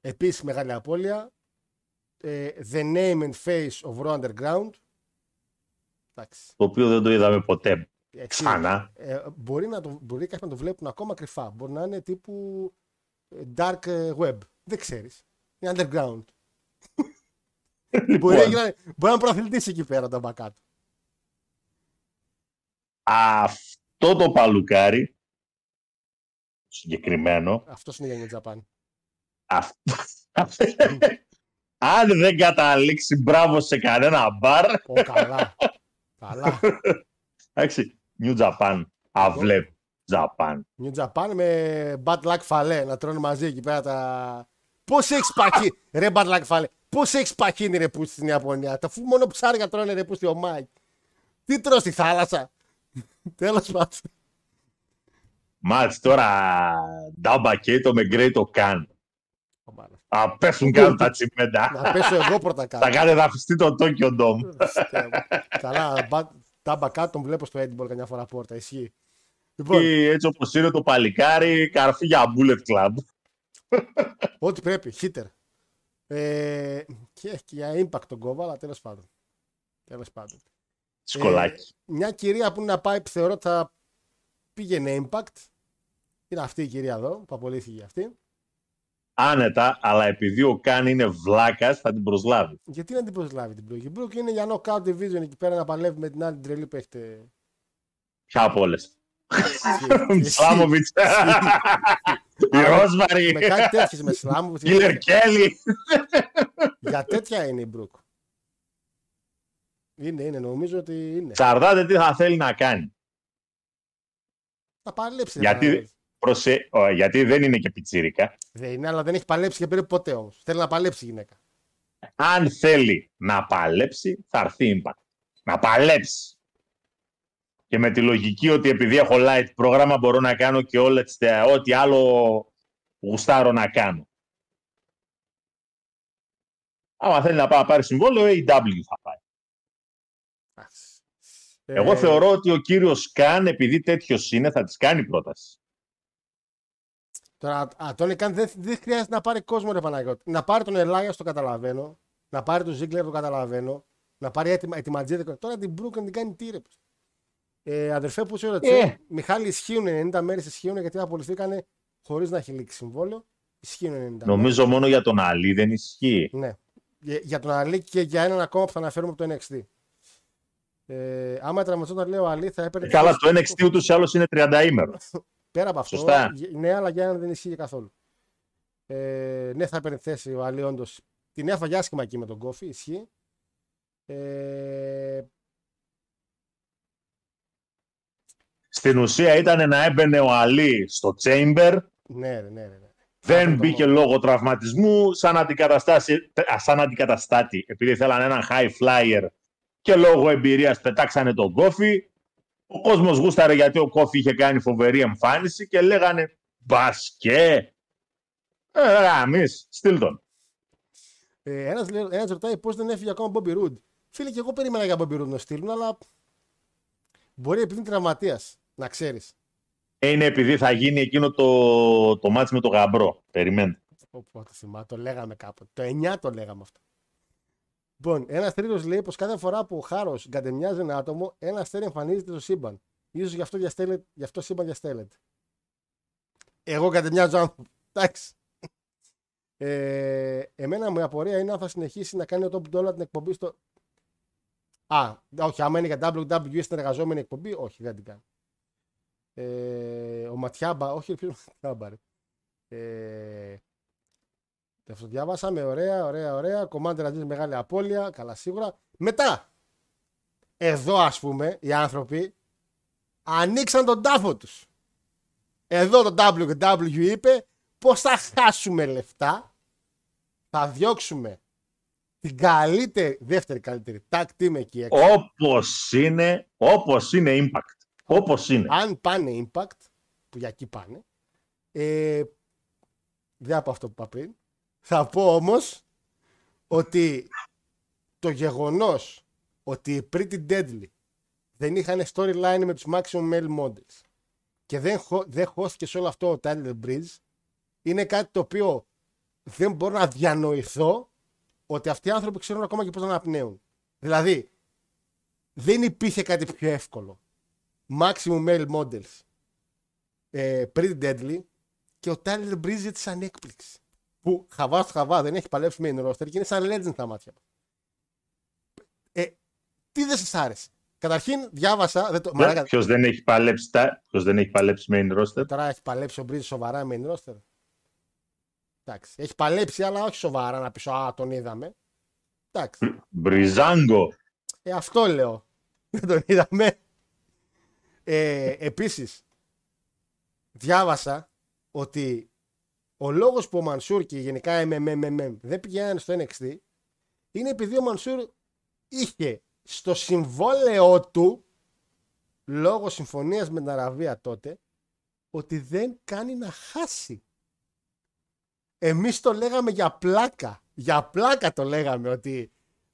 Επίσης, μεγάλη απώλεια. The name and face of Raw Underground. Το οποίο δεν το είδαμε ποτέ ξανά. Μπορεί κάποιοι να το βλέπουν ακόμα κρυφά. Μπορεί να είναι τύπου dark web. Δεν ξέρεις. Είναι underground. Λοιπόν. Μπορεί να προαθλητήσει εκεί πέρα τα μπακάτου. Αυτό το παλουκάρι συγκεκριμένο. Αυτό είναι για New Japan. Αν δεν καταλήξει μπράβο σε κανένα μπαρ. Καλά. Εντάξει, New Japan. Αβλέπ Japan. New Japan με Bad Luck Fale να τρώνε μαζί εκεί πέρα τα. Πώς έχεις παχύνει, ρε Bad Luck Fale. Πώς έχεις παχύνει ρε πούστη στην Ιαπωνία. Τα αφού μόνο ψάρια τρώνε ρε πούστη ο Μάικ. Τι τρως στη θάλασσα. Τέλος πάντων. Μάτς τώρα νταμπακέτο με γκρέιτο καν. Θα πέσουν κάτω τα τσιμέντα. Να πέσω εγώ πρώτα κάτω. Θα κάνετε δαφιστεί το Tokyo Dome. Καλά, νταμπακάτο τον βλέπω στο Edinburgh καμιά φορά πόρτα, ισχύει. Έτσι όπως είναι το παλικάρι, καρφί για Bullet Club. Ό,τι πρέπει, hitter. Και για impact τον κόβα, αλλά τέλος πάντων. Σκολάκι. Μια κυρία που να πάει, θεωρώ ότι θα πήγαινε impact. Είναι αυτή η κυρία εδώ, που απολύθηκε αυτή. Άνετα, αλλά επειδή ο Καν είναι βλάκας, θα την προσλάβει. Γιατί να την προσλάβει την Brooke. Η Brooke είναι για knockout division εκεί πέρα να παλεύει με την άλλη τρελή που έχετε. Ποια από όλες. Σλάμοβιτς. Η Ρόσμαρη. Με κάτι τέτοιες, με Σλάμοβιτς. Κίλερ Κέλλι. Για τέτοια είναι η Μπρουκ. Είναι, νομίζω ότι είναι. Εξαρτάται τι θα θέλει να κάνει. Θα παλέψει. Γιατί δεν είναι και πιτσίρικα. Δεν είναι, αλλά δεν έχει παλέψει και περίπου ποτέ όμως. Θέλει να παλέψει η γυναίκα. Αν θέλει να παλέψει, θα έρθει Impact. Να παλέψει. Και με τη λογική ότι επειδή έχω light πρόγραμμα, μπορώ να κάνω και ό,τι άλλο γουστάρω να κάνω. Άμα θέλει να πάει να πάρει συμβόλαιο, AEW θα πάει. Εγώ θεωρώ ότι ο κύριος Καν, επειδή τέτοιος είναι, θα της κάνει πρόταση. Τώρα, Τόνι Καν δεν χρειάζεται να πάρει κόσμο, ρε Παναγιώτη. Να πάρει τον Ελάγιας, το καταλαβαίνω. Να πάρει τον Ζίγκλερ, το καταλαβαίνω. Να πάρει ετοιματζίδικο. Τώρα την Μπρουκ να την κάνει τύρεπ. Αδερφέ, που σου ρωτήσε, Μιχάλη, ισχύουν 90 μέρες, ισχύουν γιατί απολυθήκανε χωρίς να έχει λήξει συμβόλαιο. Ισχύουν 90. Νομίζω μέρες. Μόνο για τον Αλή δεν ισχύει. Ναι. Για τον Αλή και για έναν ακόμα που θα αναφέρουμε από το NXT. Άμα τραυματιζόταν, λέω Αλή, θα έπαιρνε. Καλά, το NXT ούτως ή άλλως είναι 30 ημέρο. Πέρα από αυτό. Σωστά. Ναι, αλλά για έναν δεν ισχύει καθόλου. Ναι, θα έπαιρνε θέση ο Αλή, όντως. Την έφαγε άσχημα εκεί με τον Κόφι, ισχύει. Στην ουσία ήταν να έμπαινε ο Αλή στο Chamber. Ναι. Δεν μπήκε λόγω τραυματισμού. Σαν αντικαταστάτη, επειδή θέλανε έναν high flyer και λόγω εμπειρίας πετάξανε τον Κόφι. Ο κόσμος γούσταρε γιατί ο Κόφι είχε κάνει φοβερή εμφάνιση και λέγανε μπασκέ. Εμείς, στείλ τον. Ένας ρωτάει πώς δεν έφυγε ακόμα Bobby Roode. Φίλε, και εγώ περίμενα για Bobby Roode να στείλουν, αλλά μπορεί επειδή είναι τραυματίας. Να ξέρεις. Είναι επειδή θα γίνει εκείνο το μάτς με το γαμπρό. Περιμένετε. Οπότε θυμάμαι, το λέγαμε κάποτε. Το 9 το λέγαμε αυτό. Λοιπόν, ένας τρίτος λέει πως κάθε φορά που ο Χάρος γκαντεμιάζει ένα άτομο, ένα αστέρι εμφανίζεται στο σύμπαν. Ίσως γι' αυτό σύμπαν διαστέλλεται. Εγώ γκαντεμιάζω άνθρωπο. Εντάξει. Εμένα μου η απορία είναι αν θα συνεχίσει να κάνει ο Top Dollar την εκπομπή στο. Όχι, άμα είναι για WWE συνεργαζόμενη εκπομπή, όχι, δεν την κάνει. Ο Ματιάμπα, όχι, ποιο Ματιάμπα, ρε. Αυτό διάβασαμε, ωραία. Commander Aziz, μεγάλη απώλεια, καλά σίγουρα. Μετά, εδώ ας πούμε, οι άνθρωποι ανοίξαν τον τάφο τους. Εδώ το WWE είπε πως θα χάσουμε λεφτά, θα διώξουμε την δεύτερη καλύτερη tag team εκεί έξω. Όπως είναι Impact. Όπως είναι. Αν πάνε Impact, που για εκεί πάνε, δεν από αυτό που είπα πριν, θα πω όμως ότι το γεγονός ότι οι Pretty Deadly δεν είχαν storyline με τους Maximum Male Models και δεν χώθηκε σε όλο αυτό ο Tyler Breeze, είναι κάτι το οποίο δεν μπορώ να διανοηθώ ότι αυτοί οι άνθρωποι ξέρουν ακόμα και πώς να αναπνέουν. Δηλαδή, δεν υπήρχε κάτι πιο εύκολο. Maximum Male Models, Pretty Deadly και ο Tyler Breeze της ανέκπληξη. Που χαβά δεν έχει παλέψει με main roster και είναι σαν legend τα μάτια. Τι δεν σας άρεσε? Καταρχήν διάβασα. Ποιος δεν έχει παλέψει main roster? Τώρα έχει παλέψει ο Breeze σοβαρά main roster. Εντάξει, έχει παλέψει, αλλά όχι σοβαρά να πεις τον είδαμε. Εντάξει. Μπριζάγκο. Αυτό λέω. Δεν τον είδαμε. Επίσης, διάβασα ότι ο λόγος που ο Μανσούρ και γενικά δεν πηγαίνανε στο NXT είναι επειδή ο Μανσούρ είχε στο συμβόλαιό του, λόγω συμφωνίας με την Αραβία τότε, ότι δεν κάνει να χάσει. Εμείς το λέγαμε για πλάκα. Για πλάκα το λέγαμε ότι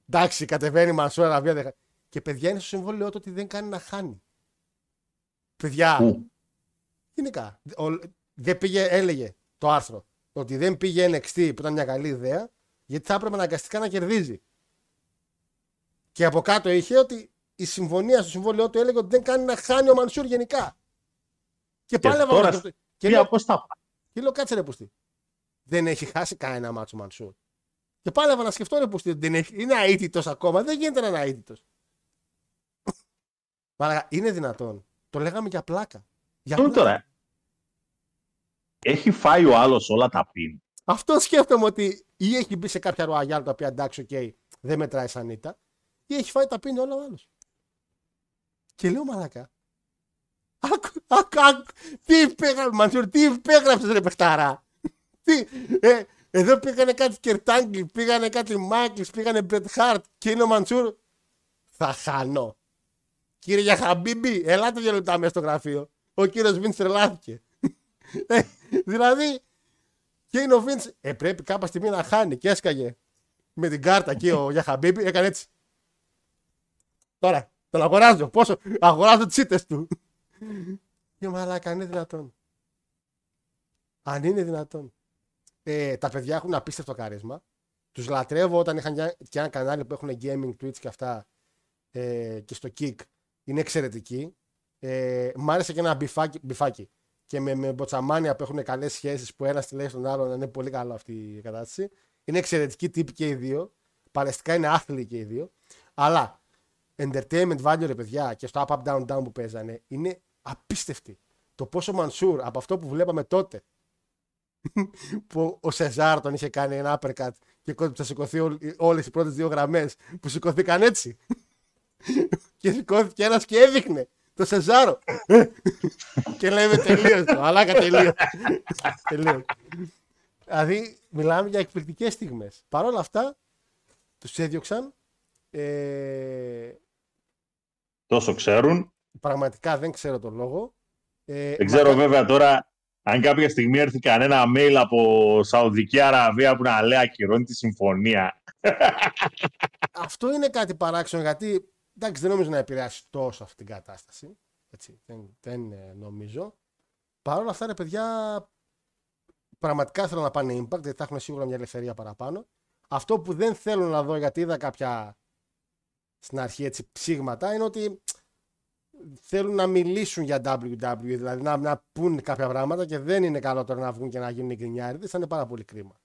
εντάξει, κατεβαίνει Μανσούρ Αραβία. Και παιδιά, είναι στο συμβόλαιό του ότι δεν κάνει να χάνει. Παιδιά, γενικά, δεν πήγε, έλεγε το άρθρο ότι δεν πήγε NXT που ήταν μια καλή ιδέα, γιατί θα έπρεπε αναγκαστικά να κερδίζει. Και από κάτω είχε ότι η συμφωνία στο συμβόλαιό του έλεγε ότι δεν κάνει να χάνει ο Μανσούρ γενικά. Και πάλι έβαλε. Και λέω, κάτσε ρε πουστή. Δεν έχει χάσει κανένα μάτσο ο Μανσούρ. Και πάλι έβαλα να σκεφτώ ρε πουστή. Είναι αίτητος ακόμα. Δεν γίνεται να είναι αίτητος. Είναι δυνατόν? Το λέγαμε για πλάκα. Αυτό τώρα. Έχει φάει ο άλλος όλα τα πιν. Αυτό σκέφτομαι, ότι ή έχει μπει σε κάποια ρουαγιάλ τα οποία εντάξει, οκ, δεν μετράει σαν ήττα, ή έχει φάει τα πιν όλα ο άλλος. Και λέω μαλάκα. Τι υπέγραψε, Μαντσούρ, τι υπέγραψε, ρε παιχτάρα. Εδώ πήγανε κάτι Κερτάγκλι, πήγανε κάτι Μάικλς, πήγανε Μπρετ Χάρτ και είναι ο Μαντσούρ. Θα χάνω. Κύριε Γιαχαμπίμπι, ελάτε 2 λεπτά μέσα στο γραφείο. Ο κύριος Βίντς τρελάθηκε. Δηλαδή, και είναι ο Βίντς, πρέπει κάποια στιγμή να χάνει. Και έσκαγε με την κάρτα εκεί ο Γιαχαμπίμπι, έκανε έτσι. Τώρα, τον αγοράζω. Πόσο, αγοράζω τις ήττες του. Και μαλάκα, αν είναι δυνατόν. Αν είναι δυνατόν. Τα παιδιά έχουν απίστευτο καρίσμα. Τους λατρεύω όταν είχαν και ένα κανάλι που έχουν gaming, Twitch και αυτά. Και στο Kick είναι εξαιρετική. Μ' άρεσε και ένα μπιφάκι. Και με μποτσαμάνια που έχουν καλές σχέσεις, που ένας τη λέει στον άλλον, είναι πολύ καλό αυτή η κατάσταση. Είναι εξαιρετική τύπη και οι δύο. Παλαιστικά είναι άθλοι και οι δύο. Αλλά entertainment value, ρε παιδιά, και στο up-up-down-down που παίζανε, είναι απίστευτη. Το πόσο Μαντσούρ από αυτό που βλέπαμε τότε, που ο Σεζάρ τον είχε κάνει ένα uppercut και θα σηκωθεί όλες οι πρώτες 2 γραμμές, που σηκωθήκαν έτσι. Και σηκώθηκε ένας και έδειχνε το Σεζάρο. Και λέμε τελείως το, μαλάκα, τελείως. Δηλαδή μιλάμε για εκπληκτικές στιγμές. Παρ' όλα αυτά τους έδιωξαν. Τόσο ξέρουν. Πραγματικά δεν ξέρω τον λόγο. Δεν ξέρω βέβαια τώρα αν κάποια στιγμή έρθει κανένα mail από Σαουδική Αραβία που να λέει ακυρώνει τη συμφωνία. Αυτό είναι κάτι παράξενο, γιατί εντάξει, δεν νομίζω να επηρεάσει τόσο αυτή την κατάσταση. Έτσι, δεν νομίζω. Παρ' όλα αυτά, ρε παιδιά, πραγματικά θέλω να πάνε impact, γιατί θα έχουμε σίγουρα μια ελευθερία παραπάνω. Αυτό που δεν θέλω να δω, γιατί είδα κάποια στην αρχή έτσι ψήγματα, είναι ότι θέλουν να μιλήσουν για WWE, δηλαδή να πούν κάποια πράγματα, και δεν είναι καλό τώρα να βγουν και να γίνουν γκρινιάριδες, θα είναι πάρα πολύ κρίμα.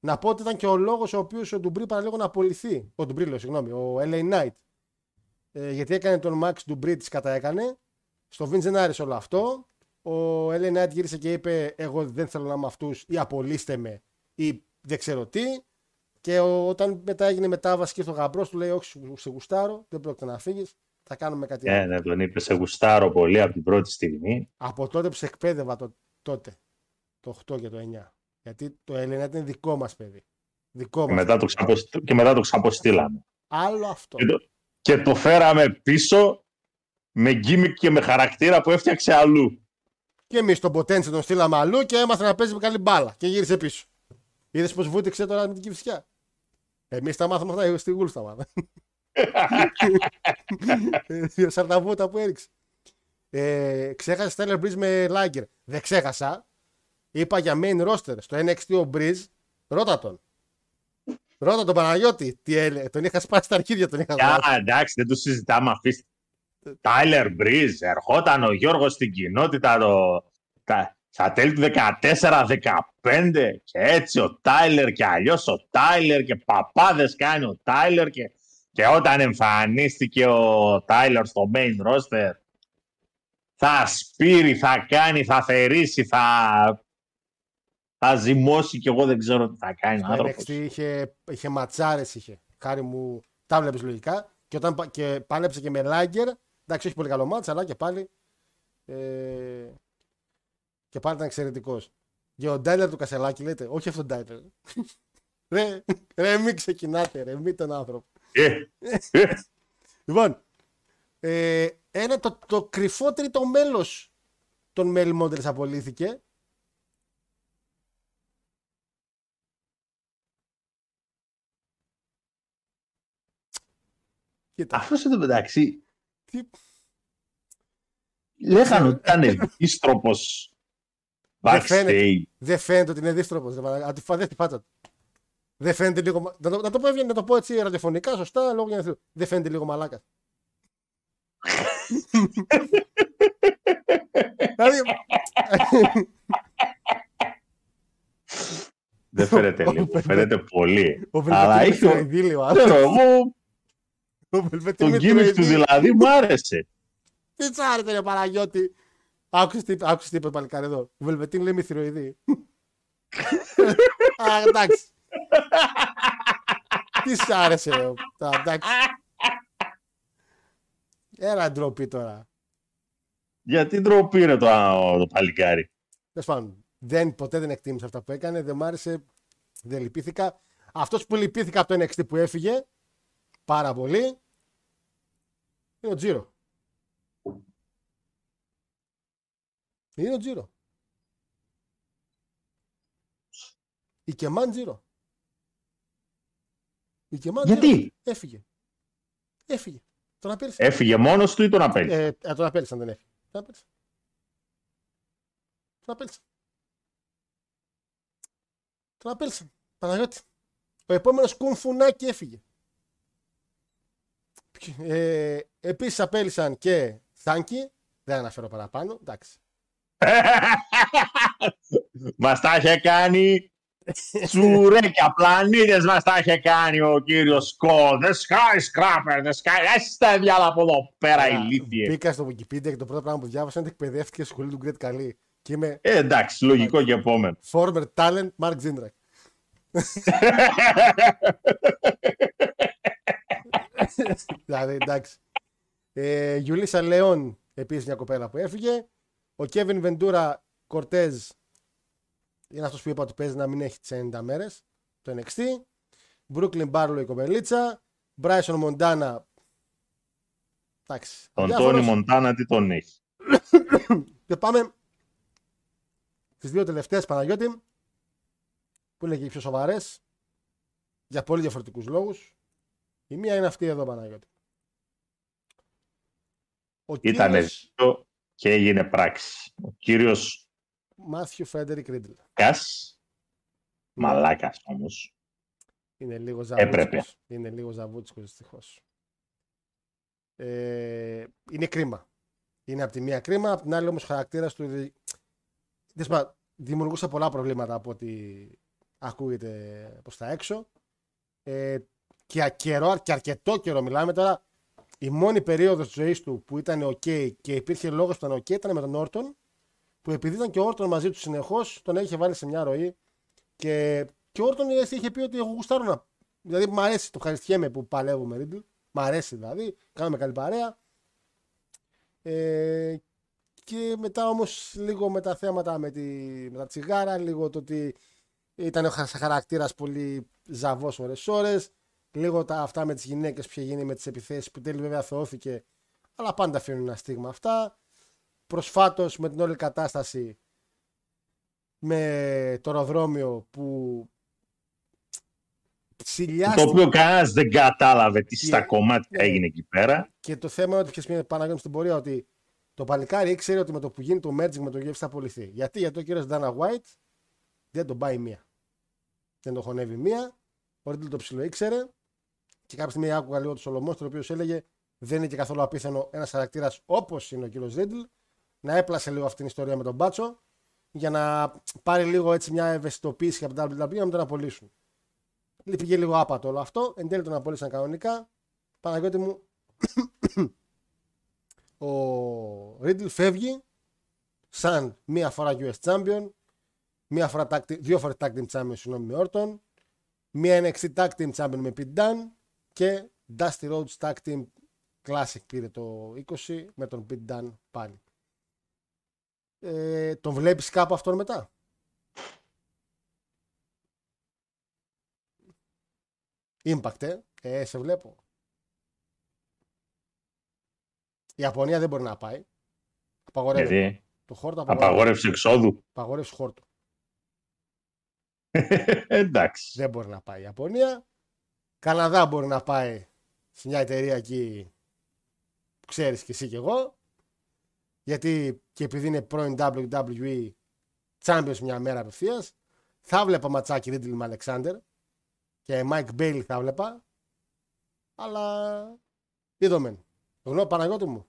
Να πω ότι ήταν και ο λόγος ο οποίος ο Ντουμπρί παραλίγο να απολυθεί. Ο Ντουμπρί, λέω, συγγνώμη, ο LA Knight. Γιατί έκανε τον Max Ντουμπρί, της καταέκανε. Στο Vince δεν άρεσε όλο αυτό. Ο LA Knight γύρισε και είπε: εγώ δεν θέλω να είμαι αυτούς, ή απολύστε με, ή δεν ξέρω τι. Και όταν μετά έγινε μετάβαση και στο γαμπρός του, λέει: όχι, σε γουστάρω, δεν πρόκειται να φύγεις. Θα κάνουμε κάτι άλλο. Ναι, τον είπε, σε γουστάρω πολύ από την πρώτη στιγμή. Από τότε που σε εκπαίδευα, το 8 και το 9. Γιατί το Έλληνα ήταν δικό μας παιδί. Και μετά το ξαποστήλαμε. Άλλο αυτό. Και το φέραμε πίσω με γκίμικ και με χαρακτήρα που έφτιαξε αλλού. Και εμείς τον Ποτένσε τον στείλαμε αλλού και έμαθα να παίζει με καλή μπάλα. Και γύρισε πίσω. Είδες πως βούτυξε τώρα με την Κυφισιά. Εμείς τα μάθαμε αυτά, στη Γουλ τα μάθαμε. Σαρταβούτα που έριξε. Ξέχασα Στέλλερ Μπρίζ με Λάγκερ. Δεν ξέχασα. Είπα για main roster. Στο NXT ο Μπρίζ, ρώτα τον. Ρώτα τον Παναγιώτη. Τι έλεγε. Τον είχα σπάσει στα αρχίδια. Εντάξει, δεν το συζητάμε. Αφήστε. Τάιλερ Μπρίζ. Ερχόταν ο Γιώργος στην κοινότητα στα τέλη του 14-15. Και έτσι ο Τάιλερ και αλλιώς ο Τάιλερ και παπάδες κάνει ο Τάιλερ και. Και όταν εμφανίστηκε ο Τάιλερ στο main roster, θα σπείρει, θα κάνει, θα θερήσει, θα ζυμώσει, και εγώ δεν ξέρω τι θα κάνει. Στο NXT είχε ματσάρες, χάρη μου, τα βλέπεις λογικά. Και όταν και πάλεψε και με Λάγκερ, εντάξει, όχι πολύ καλό μάτσα, αλλά και πάλι ήταν εξαιρετικός. Και ο Τάιλερ του Κασελάκη, λέτε, όχι αυτόν τον Τάιλερ. Ρε μην ξεκινάτε, ρε μην τον άνθρωπο. Λοιπόν, ένα το κρυφότερο το μέλος των Male Models απολύθηκε. Αυτός εδώ μεταξύ λέγαν ότι ήταν δίστροπος backstage. Δεν φαίνεται ότι είναι δίστροπος. Αντιφαδεύτη φάτσα του. Δεν φαίνεται λίγο. Να το πω έτσι ραδιοφωνικά, σωστά, λόγω για να θέλω. Δεν φαίνεται λίγο μαλάκα. Δεν φαίνεται λίγο. Φαίνεται πολύ. Αλλά έχει το ειδήλιο. Το γκίμικ του δηλαδή μου άρεσε. Τι τσάρετε, ρε Παναγιώτη. Άκουσες τι είπε παλικάρι εδώ. Βελβετίν λέει μυθυροειδή. Α, εντάξει. Τι σ' άρεσε, ρε. Εντάξει. Έλα ντροπή τώρα. Γιατί ντροπή ρε το παλικάρι. Ποτέ δεν εκτίμησε αυτά που έκανε, δεν μ' άρεσε, δεν λυπήθηκα. Αυτός που λυπήθηκα από το NXT που έφυγε, πάρα πολύ, είναι ο Τζίρο. Είναι ο Τζίρο. Η Κεμάν Τζίρο. Η Κεμάν Τζίρο. Γιατί? Έφυγε. Έφυγε. Τον απέλησαν. Έφυγε μόνος του ή τον απέλησαν. Τον απέλησαν, δεν έφυγε. Τον απέλησαν. Τον απέλησαν. Τον απέλησαν. Παναγιώτη. Ο επόμενος κουμφουνάκι έφυγε. Επίσης απέλησαν και Θάνκι. Δεν αναφέρω παραπάνω. Εντάξει. Μας τα είχε κάνει τσουρέκια, πλανήτες μας τα είχε κάνει ο κύριος Σκο. The skyscraper, the sky. Έσαι τα διάλα από εδώ πέρα ηλίθιε. Μπήκα στο Wikipedia και το πρώτο πράγμα που διάβασα είναι ότι εκπαιδεύτηκε στη σχολή του Γκρέτ Καλή. Εντάξει, λογικό και επόμενο. Former talent, Mark Jindrak. Δηλαδή, εντάξει. Γιουλίσσα Λεόν, επίσης μια κοπέλα που έφυγε. Ο Κέβιν Βεντούρα Κορτέζ είναι αυτός που είπα ότι παίζει να μην έχει τις 90 μέρες. Το NXT. Brooklyn Barlow η κοπελίτσα. Bryson Montana. Εντάξει. Τον Τόνι Μοντάνα τι τον έχει. Και πάμε στις δύο τελευταίες, Παναγιώτη, που είναι και οι πιο σοβαρές για πολύ διαφορετικούς λόγους. Η μία είναι αυτή εδώ, Παναγιώτη. Ήτανε δύο και έγινε πράξη. Ο κύριος Μάθιου Φρέντερικ Ρίτλ. Μαλάκας όμως. Είναι λίγο ζαβούτσικος. Είναι λίγο ζαβούτσικος, δυστυχώς. Είναι κρίμα. Είναι από τη μία κρίμα, από την άλλη όμως χαρακτήρας του... Δημιουργούσε πολλά προβλήματα από ό,τι ακούγεται προς τα έξω. Και αρκετό καιρό μιλάμε τώρα. Η μόνη περίοδος της ζωής του που ήταν ok και υπήρχε λόγος που ήταν ok ήταν με τον Όρτον, που επειδή ήταν και ο Όρτον μαζί του συνεχώς, τον είχε βάλει σε μια ροή και ο Όρτον είχε πει ότι εγώ γουστάρω να... Δηλαδή μου αρέσει, το ευχαριστιέμαι που παλεύω με Ρίτλ, μου αρέσει δηλαδή, κάναμε καλή παρέα. Και μετά όμως λίγο με τα θέματα με τα τσιγάρα, λίγο το ότι ήταν χαρακτήρας πολύ ζαβός ώρες-ώρες, λίγο αυτά με τις γυναίκες που είχε γίνει με τις επιθέσεις που τέλει βέβαια θεώθηκε, αλλά πάντα αφήνουν ένα στίγμα αυτά. Προσφάτως με την όλη κατάσταση με το αεροδρόμιο που ψηλιάστηκε. Το οποίο κανένας δεν κατάλαβε τι στα κομμάτια έγινε εκεί πέρα. Και το θέμα είναι ότι ποιες πήγαινε Παναγιώμη στην πορεία ότι το παλικάρι ήξερε ότι με το που γίνει το merging με το UFC θα πωληθεί. Γιατί ο κύριος Ντάνα Γουάιτ δεν τον πάει μία. Δεν τον χωνεύει μία. Ο Ρίτλ το ψηλό ήξερε. Και κάποια στιγμή άκουγα λίγο τον Σολομόστρο, ο οποίος έλεγε δεν είναι και καθόλου απίθανο ένας χαρακτήρας όπως είναι ο κύριος Ρίτλ να έπλασε λίγο αυτή την ιστορία με τον Μπάτσο για να πάρει λίγο έτσι μια ευαισθητοποίηση από την WWE να μην τον απολύσουν. Πήγε λίγο άπατο όλο αυτό. Εν τέλει τον απολύσαν κανονικά. Παναγιώτη μου, ο Ρίτλ φεύγει σαν μία φορά US Champion, μία φορά δύο φορές Tag Team Champion με Όρτον, μία NXT Tag Team Champion με Pete Dunne και Dusty Rhodes Tag Team Classic πήρε το 20 με τον Pete Dunne πάλι. Τον βλέπεις κάπου αυτόν μετά? Impact, σε βλέπω. Η Ιαπωνία δεν μπορεί να πάει. Απαγορεύει. Το χόρτο απαγορεύει. Απαγόρευση εξόδου. Απαγορεύσει χόρτο. Εντάξει. Δεν μπορεί να πάει η Ιαπωνία. Καναδά μπορεί να πάει σε μια εταιρεία εκεί που ξέρεις κι εσύ κι εγώ. Γιατί και επειδή είναι πρώην WWE Champions μια μέρα απευθείας, θα βλέπα ματσάκι Ρίτλ με Αλεξάντερ και Μάικ Μπέιλι θα βλέπα. Αλλά δεδομένο. Γνώμη Παναγιώτη μου,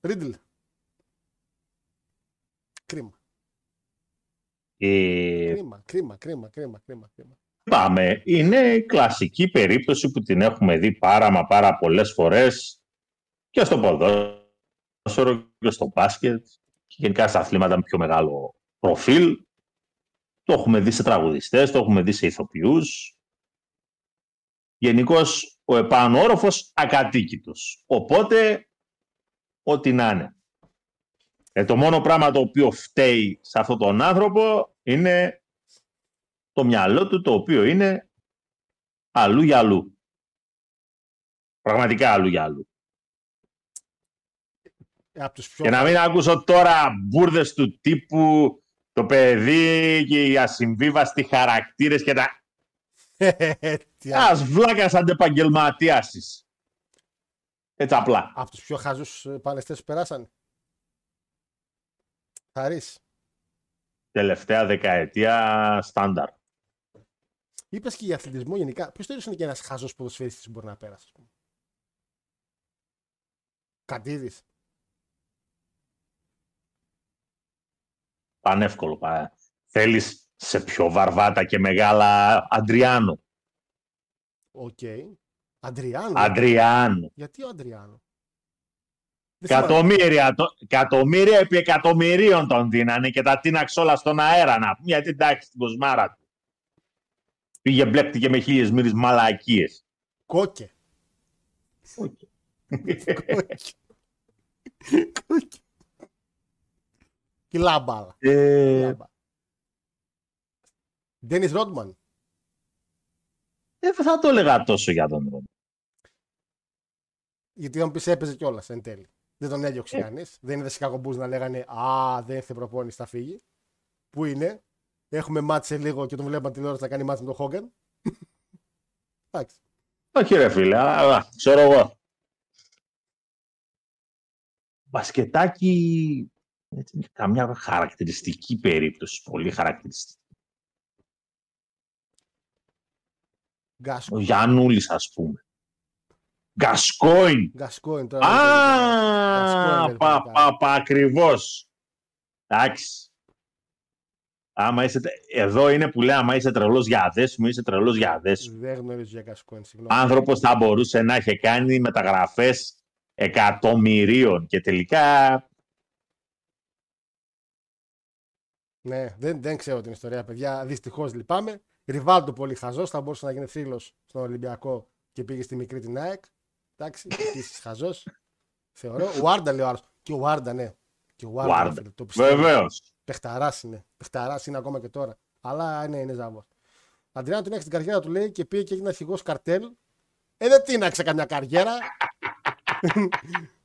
Ρίτλ, κρίμα. Κρίμα. Πάμε, είναι κλασική περίπτωση που την έχουμε δει πάρα πολλές φορές και στο ποδόσφαιρο και στο μπάσκετ και γενικά στα αθλήματα με πιο μεγάλο προφίλ. Το έχουμε δει σε τραγουδιστές, το έχουμε δει σε ηθοποιούς. Γενικώς ο επανόροφος ακατοίκητος. Οπότε, ό,τι να είναι. Το μόνο πράγμα το οποίο φταίει σε αυτόν τον άνθρωπο είναι το μυαλό του, το οποίο είναι αλλού για αλλού. Πραγματικά αλλού για αλλού. Και να μην ακούσω τώρα μπούρδες του τύπου το παιδί και οι ασυμβίβαστοι χαρακτήρες και τα... Ας βλάκας αντεπαγγελματιάσεις. Έτσι απλά. Από τους πιο χαζούς παλαιστές που περάσανε. Χαρίς. Τελευταία δεκαετία στάνταρ. Είπες και για αθλητισμό γενικά. Ποιος θεωρείς είναι και ένας χαζός ποδοσφαιριστής μπορεί να πέρασε? Καντίδης. Πανεύκολο. Θέλεις σε πιο βαρβάτα και μεγάλα? Αντριάνο. Οκ. Okay. Αντριάνο. Γιατί ο Αντριάνο? Εκατομμύρια επί εκατομμυρίων τον δίνανε και τα τίναξε όλα στον αέρα, να πούμε. Γιατί εντάξει, την κοσμάρα του. Πήγε, μπλέκτηκε με 1.000 μοίρες μαλακίες. Κόκε. Κόκε. Κόκε. Κιλά μπάλα. Ντένις Ρόντμαν. Δεν θα το έλεγα τόσο για τον Ρόντμαν. Γιατί θα μου πεις έπαιζε κιόλας εν τέλει. Δεν τον έδιωξε κανείς. Δεν είδε κακομπούς να λέγανε «Α, δεν ήρθε προπόνηση, θα φύγει». Πού είναι? Έχουμε μάτσε λίγο και τον βλέπουμε τηλεόραση να κάνει μάτσε με τον Χόγκαν. Εντάξει. Όχι ρε φίλε, ξέρω εγώ. Μπασκετάκι... Έτσι είναι καμιά χαρακτηριστική περίπτωση, πολύ χαρακτηριστική. Γκάσκο. Ο Γιαννούλης, ας πούμε. Γκασκόιν. Ακριβώς. Εντάξει. Εδώ είναι που λέει, άμα είσαι τρελός για δέσιμο, είσαι τρελός για δέσιμο. Δεν γνωρίζω για Γκασκόιν, συγγνώμη. Άνθρωπος θα μπορούσε να έχει κάνει μεταγραφές εκατομμυρίων και τελικά... Ναι, δεν ξέρω την ιστορία, παιδιά. Δυστυχώς λυπάμαι. Ριβάλντο πολύ χαζός. Θα μπορούσε να γίνει θρύλος στον Ολυμπιακό και πήγε στη μικρή την ΑΕΚ. Εντάξει, επίσης χαζός. Θεωρώ. Ο Άρντα λέει ο άλλος. Και ο Άρντα, ναι. Και ο Άρντα. Βεβαίως. Πεχταράς είναι. Πεχταράς είναι ακόμα και τώρα. Αλλά ναι, είναι ζάβος. Αντριάνο την έχει την καριέρα του, λέει, και πήγε και έγινε αρχηγός καρτέλ. Δεν τίναξε καμιά καριέρα.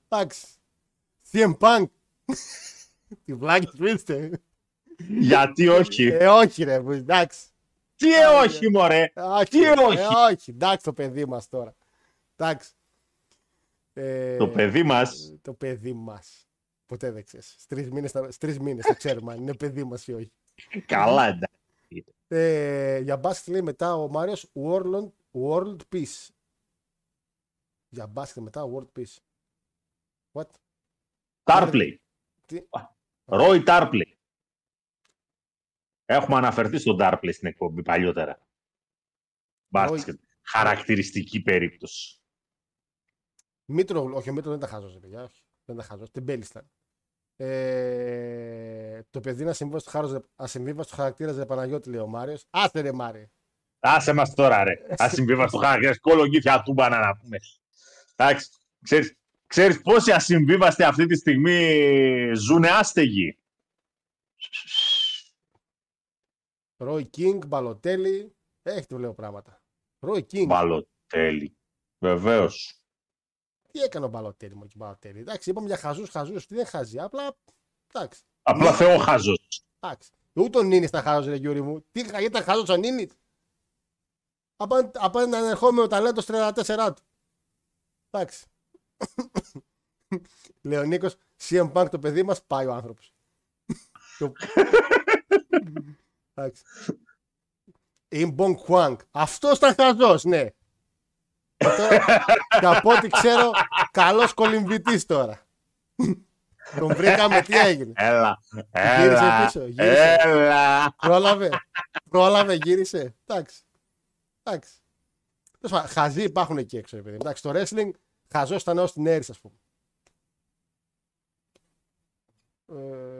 Εντάξει. CM Punk. Τι βλάκες που είστε. Γιατί όχι? Όχι ρε, εντάξει. Τι όχι μωρέ, τι όχι? Όχι, εντάξει το παιδί μας τώρα. Εντάξει. Το παιδί μας. Το παιδί μας. Ποτέ δεν ξέρεις. Στις 3 μήνες θα ξέρουμε αν είναι παιδί μας ή όχι. Καλά εντάξει. Για μπάσκετ λέει μετά ο Μάριος World Peace. Για μπάσκετ μετά World Peace. What? Τάρπλεϊ. Ρόι Τάρπλεϊ. Έχουμε αναφερθεί στον Τάρπλε στην εκπομπή παλιότερα. Μπάσκετ. Χαρακτηριστική περίπτωση. Μήτρογλου. Όχι, ο Μήτρο δεν τα χάζωσε, παιδιά. Όχι, δεν τα χάζωσε. Τεμπέλισταν. Το παιδί να ασυμβίβαστο στο χαρακτήρα Ζε Παναγιώτη, λέει ο Μάριος. Άσε ρε Μάρι. Άσε μας τώρα, ρε. Ασυμβίβαστο χαρακτήρα. Κολογγύφια τούμπανα να πούμε. Εντάξει. Ξέρεις πόσοι ασυμβίβαστοι αυτή τη στιγμή ζουνε άστεγοι? Ρόι Κίνγκ, Μπαλοτέλη. Έχετε βλέπω πράγματα. Ρόι Κίνγκ. Μπαλοτέλη. Βεβαίως. Τι έκανε ο Μπαλοτέλη, μόνο Μπαλοτέλη. Εντάξει, είπαμε για χαζούς. Τι δεν χαζεί. Απλά θεό χαζός. Εντάξει. Ούτε ο Νίνης τα χαζός, ρε Γιούρι μου. Τι ήταν χαζός ο Νίνης. Από έναν ερχόμενο ταλέντο 34 του. Εντάξει. Λέει ο Νίκος, CM Punk το παιδί μας, πάει ο άνθρωπος. Εντάξει. Ιμπον Χουάνγκ. Αυτός ήταν χαζός, ναι. Και από ό,τι ξέρω, καλός κολυμβητής τώρα. Τον βρήκαμε, τι έγινε. Γύρισε πίσω. Πρόλαβε, γύρισε. Εντάξει. Χαζοί υπάρχουν εκεί έξω. Εντάξει, το wrestling χαζός ήταν ως την Έρης, ας πούμε.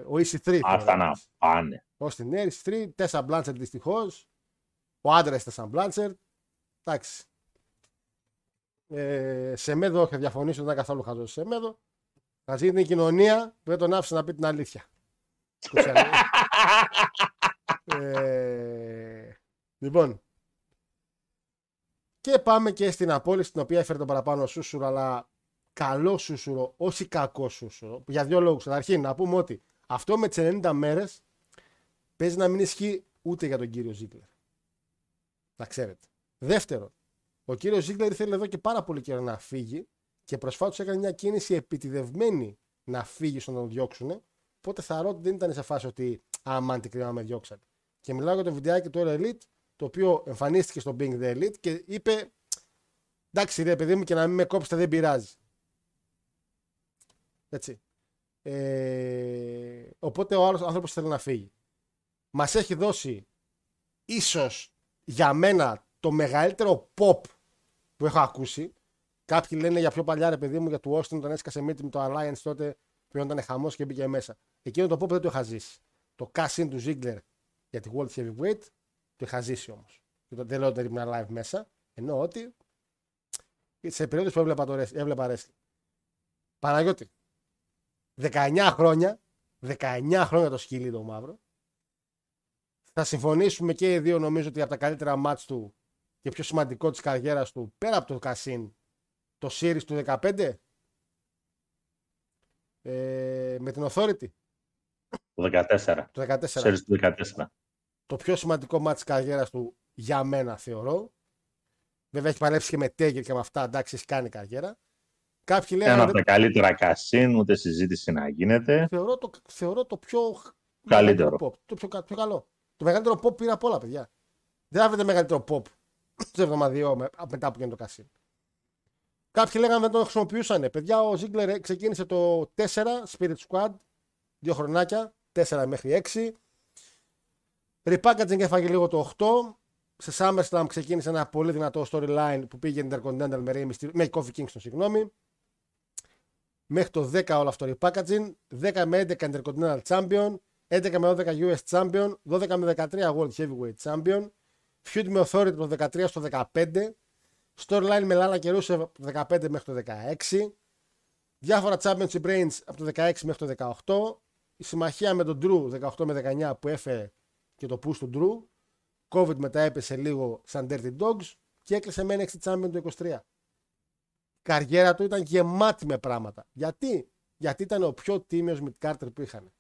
ο Ίσι 3. Αυτά να πάνε. Ως την Έρης 3, Τέσσα Μπλάντσερ δυστυχώς. Ο άντρας Τέσσα Μπλάντσερ. Εντάξει. Σεμέδο, όχι, θα διαφωνήσω, δεν καθόλου χαζό Σεμέδο. Χαζή είναι η κοινωνία που δεν τον άφησε να πει την αλήθεια. Λοιπόν. Και πάμε και στην απόλυση την οποία έφερε τον παραπάνω Σούσουρο, αλλά καλό Σούσουρο, όχι κακό Σούσουρο. Για δύο λόγους. Στην αρχή να πούμε ότι αυτό με τις 90 μέρες παίζει να μην ισχύει ούτε για τον κύριο Ζίγκλερ. Να ξέρετε. Δεύτερον, ο κύριος Ζίγκλερ ήθελε εδώ και πάρα πολύ καιρό να φύγει και προσφάτως έκανε μια κίνηση επιτηδευμένη να φύγει στο να τον διώξουν. Οπότε θεωρώ ότι δεν ήταν σε φάση ότι αμάν την κρυά με διώξατε. Και μιλάω για το βιντεάκι του All Elite, το οποίο εμφανίστηκε στο Being the Elite και είπε: εντάξει, ρε παιδί μου, και να μην με κόψετε, δεν πειράζει. Έτσι. Οπότε ο άλλος άνθρωπος θέλει να φύγει. Μας έχει δώσει ίσως για μένα το μεγαλύτερο pop που έχω ακούσει. Κάποιοι λένε για πιο παλιά, ρε παιδί μου, για του Austin, όταν έσκασε μύτη με το Alliance τότε, που ήταν χαμός και μπήκε μέσα. Εκείνο το pop δεν το είχα ζήσει. Το cash-in του Ziggler για τη World Heavyweight το είχα ζήσει όμως. Δεν λέω ότι ήμουν live μέσα, ενώ ότι σε περίοδους που έβλεπα wrestling. Παναγιώτη, 19 χρόνια το σκυλί το μαύρο. Θα συμφωνήσουμε και οι δύο, νομίζω, ότι από τα καλύτερα μάτς του και πιο σημαντικό της καριέρας του, πέρα από το Κασίν, το series του 15 με την Authority. Το 14. Series του 14. Το πιο σημαντικό μάτς της καριέρας του για μένα, θεωρώ. Βέβαια έχει παλέψει και με Τέγκερ και με αυτά, εντάξει, έχει κάνει καριέρα. Κάποιοι λένε, ένα από τα καλύτερα Κασίν, ούτε συζήτηση να γίνεται. Θεωρώ το πιο καλύτερο. Το πιο καλό. Το μεγαλύτερο pop πήρα από όλα, παιδιά. Δεν άβρετε μεγαλύτερο pop στο εβδομαδιαίο μετά που γίνει το Κασίν. Κάποιοι λέγανε δεν το χρησιμοποιούσαν. Παιδιά, ο Ziggler ξεκίνησε το 4, Spirit Squad, 2 χρονάκια, 4 μέχρι 6. Repackaging έφαγε λίγο το 8. Σε SummerSlam ξεκίνησε ένα πολύ δυνατό storyline που πήγε Intercontinental με Kofi Kingston, συγγνώμη. Μέχρι το 10 όλο αυτό repackaging. 10 με 11 Intercontinental Champion. 11 με 12 US Champion, 12 με 13 World Heavyweight Champion, feud με Authority από το 13 στο 15, storyline με Lana και Rusev από το 15 μέχρι το 16, διάφορα Championship Reigns από το 16 μέχρι το 18, η συμμαχία με τον Drew 18 με 19 που έφερε και το push του Drew, COVID μετά έπεσε λίγο σαν Dirty Dogs και έκλεισε με NXT Champion το 23. Η καριέρα του ήταν γεμάτη με πράγματα. Γιατί ήταν ο πιο τίμιος mid-carter που είχαν.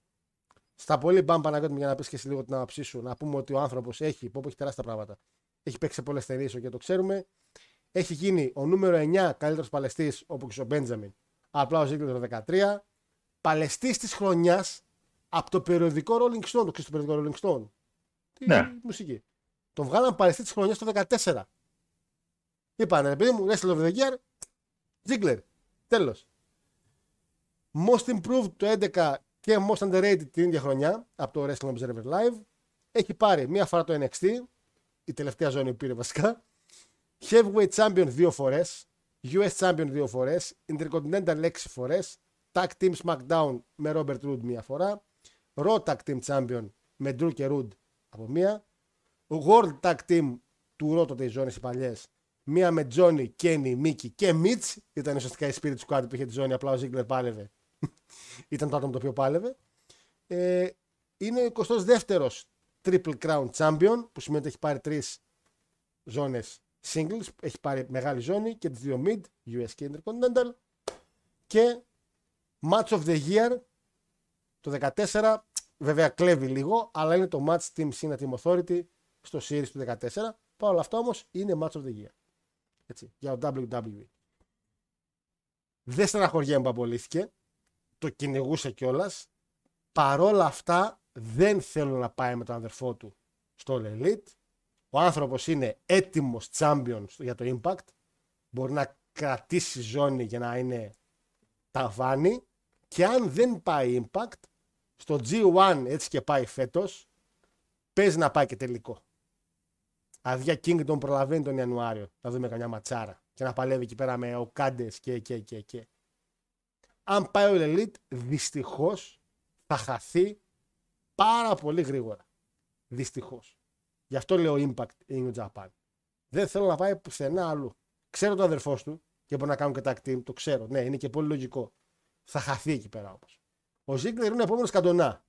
Στα πολύ μπαμ, Παναγιώτη, για να πεις και εσύ λίγο την άποψή σου, να πούμε ότι ο άνθρωπος έχει τεράστια πράγματα. Έχει παίξει πολλές ταινίες, και το ξέρουμε. Έχει γίνει ο νούμερο 9 καλύτερος παλαιστής, όπως και ο Μπέντζαμιν. Απλά ο Ziggler το 13. Παλαιστής της χρονιάς από το περιοδικό Rolling Stone. Το ξέρεις το περιοδικό Rolling Stone. Ναι. Τη μουσική. Τον βγάλαμε παλαιστή της χρονιάς το 14. Είπανε, παιδί μου, Wrestle of the Year, Ziggler. Τέλος. Most Improved το 11. Και Most Underrated την ίδια χρονιά από το Wrestling Observer Live. Έχει πάρει μία φορά το NXT, η τελευταία ζώνη πήρε βασικά. Heavyweight Champion 2 φορές, US Champion 2 φορές, Intercontinental 6 φορές, Tag Team SmackDown με Robert Roode 1 φορά, Raw Tag Team Champion με Drew και Roode από 1, World Tag Team του Raw τότε οι ζώνες οι παλιές, 1 με Johnny, Kenny, Mickey και Mitch, ήταν ουσιαστικά η Spirit Squad που είχε τη ζώνη, απλά ο Ziggler πάλευε. Ήταν το άτομο το οποίο πάλευε. Είναι ο 22ος Triple Crown Champion, που σημαίνει ότι έχει πάρει 3 ζώνες singles, έχει πάρει μεγάλη ζώνη και τις 2 mid, US και Intercontinental. Και Match of the Year το 14, βέβαια κλέβει λίγο, αλλά είναι το Match Team Cena Team Authority στο series του 14. Παρ' όλα αυτά όμως είναι Match of the Year. Έτσι, για το WWE. Δεν στεναχωριέμαι που απολύθηκε. Το κυνηγούσε κιόλας. Παρόλα αυτά δεν θέλω να πάει με τον αδερφό του στο All Elite. Ο άνθρωπος είναι έτοιμος champion για το Impact. Μπορεί να κρατήσει ζώνη για να είναι ταβάνι. Και αν δεν πάει Impact, στο G1 έτσι και πάει φέτος, παίζει να πάει και τελικό. Αδιά Kingdom προλαβαίνει τον Ιανουάριο. Να δούμε καμιά ματσάρα. Και να παλεύει εκεί πέρα με Οκάντες και. Αν πάει ο Elite, δυστυχώς θα χαθεί πάρα πολύ γρήγορα. Δυστυχώς. Γι' αυτό λέω Impact in Japan. Δεν θέλω να πάει πουθενά αλλού. Ξέρω τον αδερφός του και μπορεί να κάνουν και tag team, το ξέρω. Ναι, είναι και πολύ λογικό. Θα χαθεί εκεί πέρα όμως. Ο Ziggler είναι επόμενος Καντονά.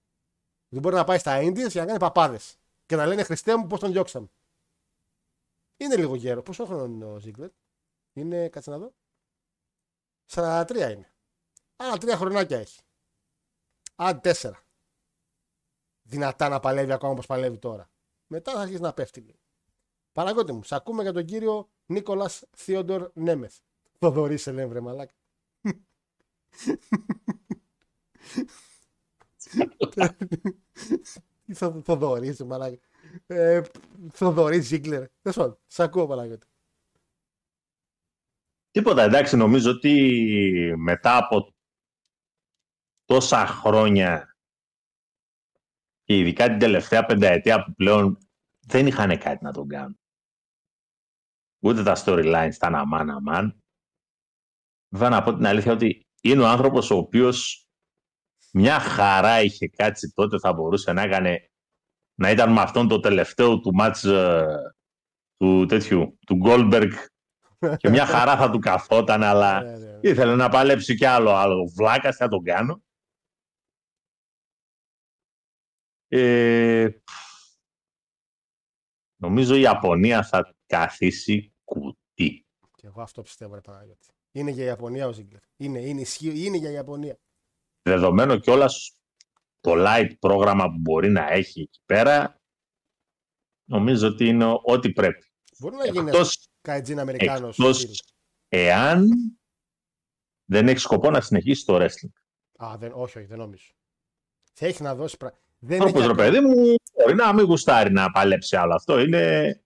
Δεν μπορεί να πάει στα Indies για να κάνει παπάδες. Και να λένε Χριστέ μου πώς τον διώξαμε. Είναι λίγο γέρο. Πόσο χρόνο είναι ο Ziggler? Είναι, κάτσε να δω. 43 είναι. Άρα 3 χρονάκια έχει. Αν 4. Δυνατά να παλεύει ακόμα όπως παλεύει τώρα. Μετά θα αρχίσει να πέφτει. Παναγιώτη μου, σε ακούμε για τον κύριο Νίκολας Θείοντορ Νέμεθ. Θοδωρή Ελέμβρε, μαλάκα. Θοδωρή, μαλάκα. Θοδωρή Ziggler. Σε ακούω, Παναγιώτη. Τίποτα, εντάξει, νομίζω ότι μετά από τόσα χρόνια και ειδικά την τελευταία πενταετία που πλέον δεν είχαν κάτι να τον κάνουν. Ούτε τα storylines ήταν αμάν. Βέβαια να πω την αλήθεια ότι είναι ο άνθρωπος ο οποίος μια χαρά είχε κάτσει τότε, θα μπορούσε να έκανε, να ήταν με αυτόν το τελευταίο του μάτς του τέτοιου, του Goldberg, και μια χαρά θα του καθόταν, αλλά ήθελε να παλέψει κι άλλο. Βλάκας, θα τον κάνω. Νομίζω η Ιαπωνία θα καθίσει κουτί. Και εγώ αυτό πιστεύω, ρε Παναγιώτη. Είναι για η Ιαπωνία ο Ziggler. Είναι για η Ιαπωνία. Δεδομένο κιόλας το light πρόγραμμα που μπορεί να έχει εκεί πέρα, νομίζω ότι είναι ό,τι πρέπει. Μπορεί να γίνει Καϊτζίν Αμερικάνος. Εκτός εάν δεν έχει σκοπό να συνεχίσει το wrestling. Όχι, δεν νομίζω. Θα έχει να δώσει πράγματα. Όπως ρε παιδί μου, μπορεί να μην γουστάρει να παλέψει άλλο. Αυτό είναι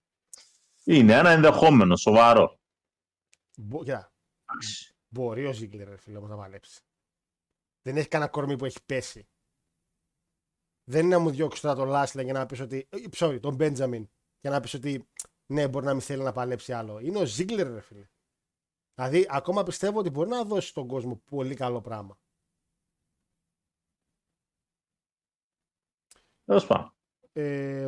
ένα ενδεχόμενο σοβαρό. Μπορεί ο Ziggler, ρε φίλε, να παλέψει. Δεν έχει κανένα κορμί που έχει πέσει. Δεν είναι να μου διώξει τώρα τον Λάσλε για να πει ότι. Sorry, τον Μπέντζαμιν. Για να πει ότι ναι, μπορεί να μην θέλει να παλέψει άλλο. Είναι ο Ziggler, ρε φίλε. Δηλαδή, ακόμα πιστεύω ότι μπορεί να δώσει στον κόσμο πολύ καλό πράγμα.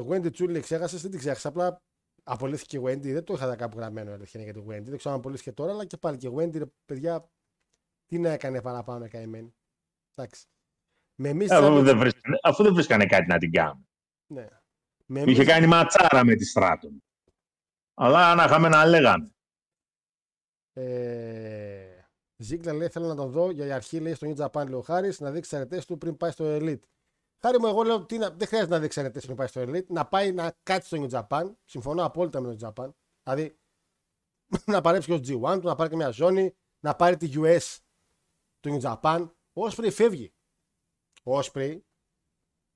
Wendy Τσούλη, ξέχασες? Δεν την ξέχασα. Απλά απολύθηκε η Wendy. Δεν το είχα κάπου γραμμένο αλήθεια για τη Wendy. Δεν ξέρω αν απολύθηκε τώρα, αλλά και πάλι και η Wendy, παιδιά, τι να έκανε παραπάνω καημένη. Εντάξει. Αφού δεν βρίσκανε κάτι να την κάνουν. Ναι. Είχε κάνει ματσάρα με τη Στράτον. Αλλά αναχαμένα λέγανε. Ziggler λέει: θέλω να τον δω για η αρχή, λέει, στο New Japan, λέει ο Χάρης, να δείξει τις αρετές του πριν πάει στο Elite. Χάρη μου, εγώ λέω: δεν χρειάζεται να δείξει αρετές πριν πάει στο Elite. Να πάει να κάτσει στο New Japan. Συμφωνώ απόλυτα με το New Japan. Δηλαδή, να παρέψει και το G1 του, να πάρει και μια ζώνη, να πάρει τη US του New Japan. Όσπρι φεύγει. Όσπρι,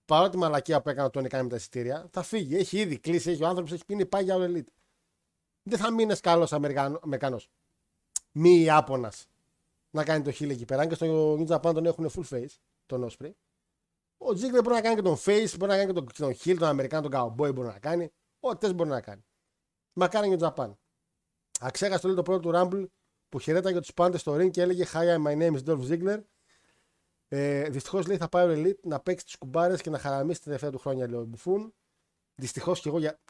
παρότι τη μαλακία που έκανε τον Τόνι κάνει με τα εισιτήρια, θα φύγει. Έχει ήδη κλείσει, ο άνθρωπος έχει πίνει, πάει για το Elite. Δεν θα μείνει καλό Αμερικανό. Μη Ιάπωνα να κάνει το χείλη εκεί πέρα. Αν και στο New Japan τον έχουν full face, τον Osprey. Ο Ziggler μπορεί να κάνει και τον face, μπορεί να κάνει και τον heel, τον Αμερικάνο, τον cowboy μπορεί να κάνει. Ό,τι μπορεί να κάνει. Μακάρι New Japan. Αξέχαστο λέει το πρώτο του Rumble που χαιρέταγε τους πάντες στο ring και έλεγε Hi, my name is Dolph Ziggler. Δυστυχώς λέει θα πάει ο Elite να παίξει τις κουμπάρες και να χαραμίσει τη τελευταία του χρόνια, λέει ο Μπουφούν. Δυστυχώς και εγώ για.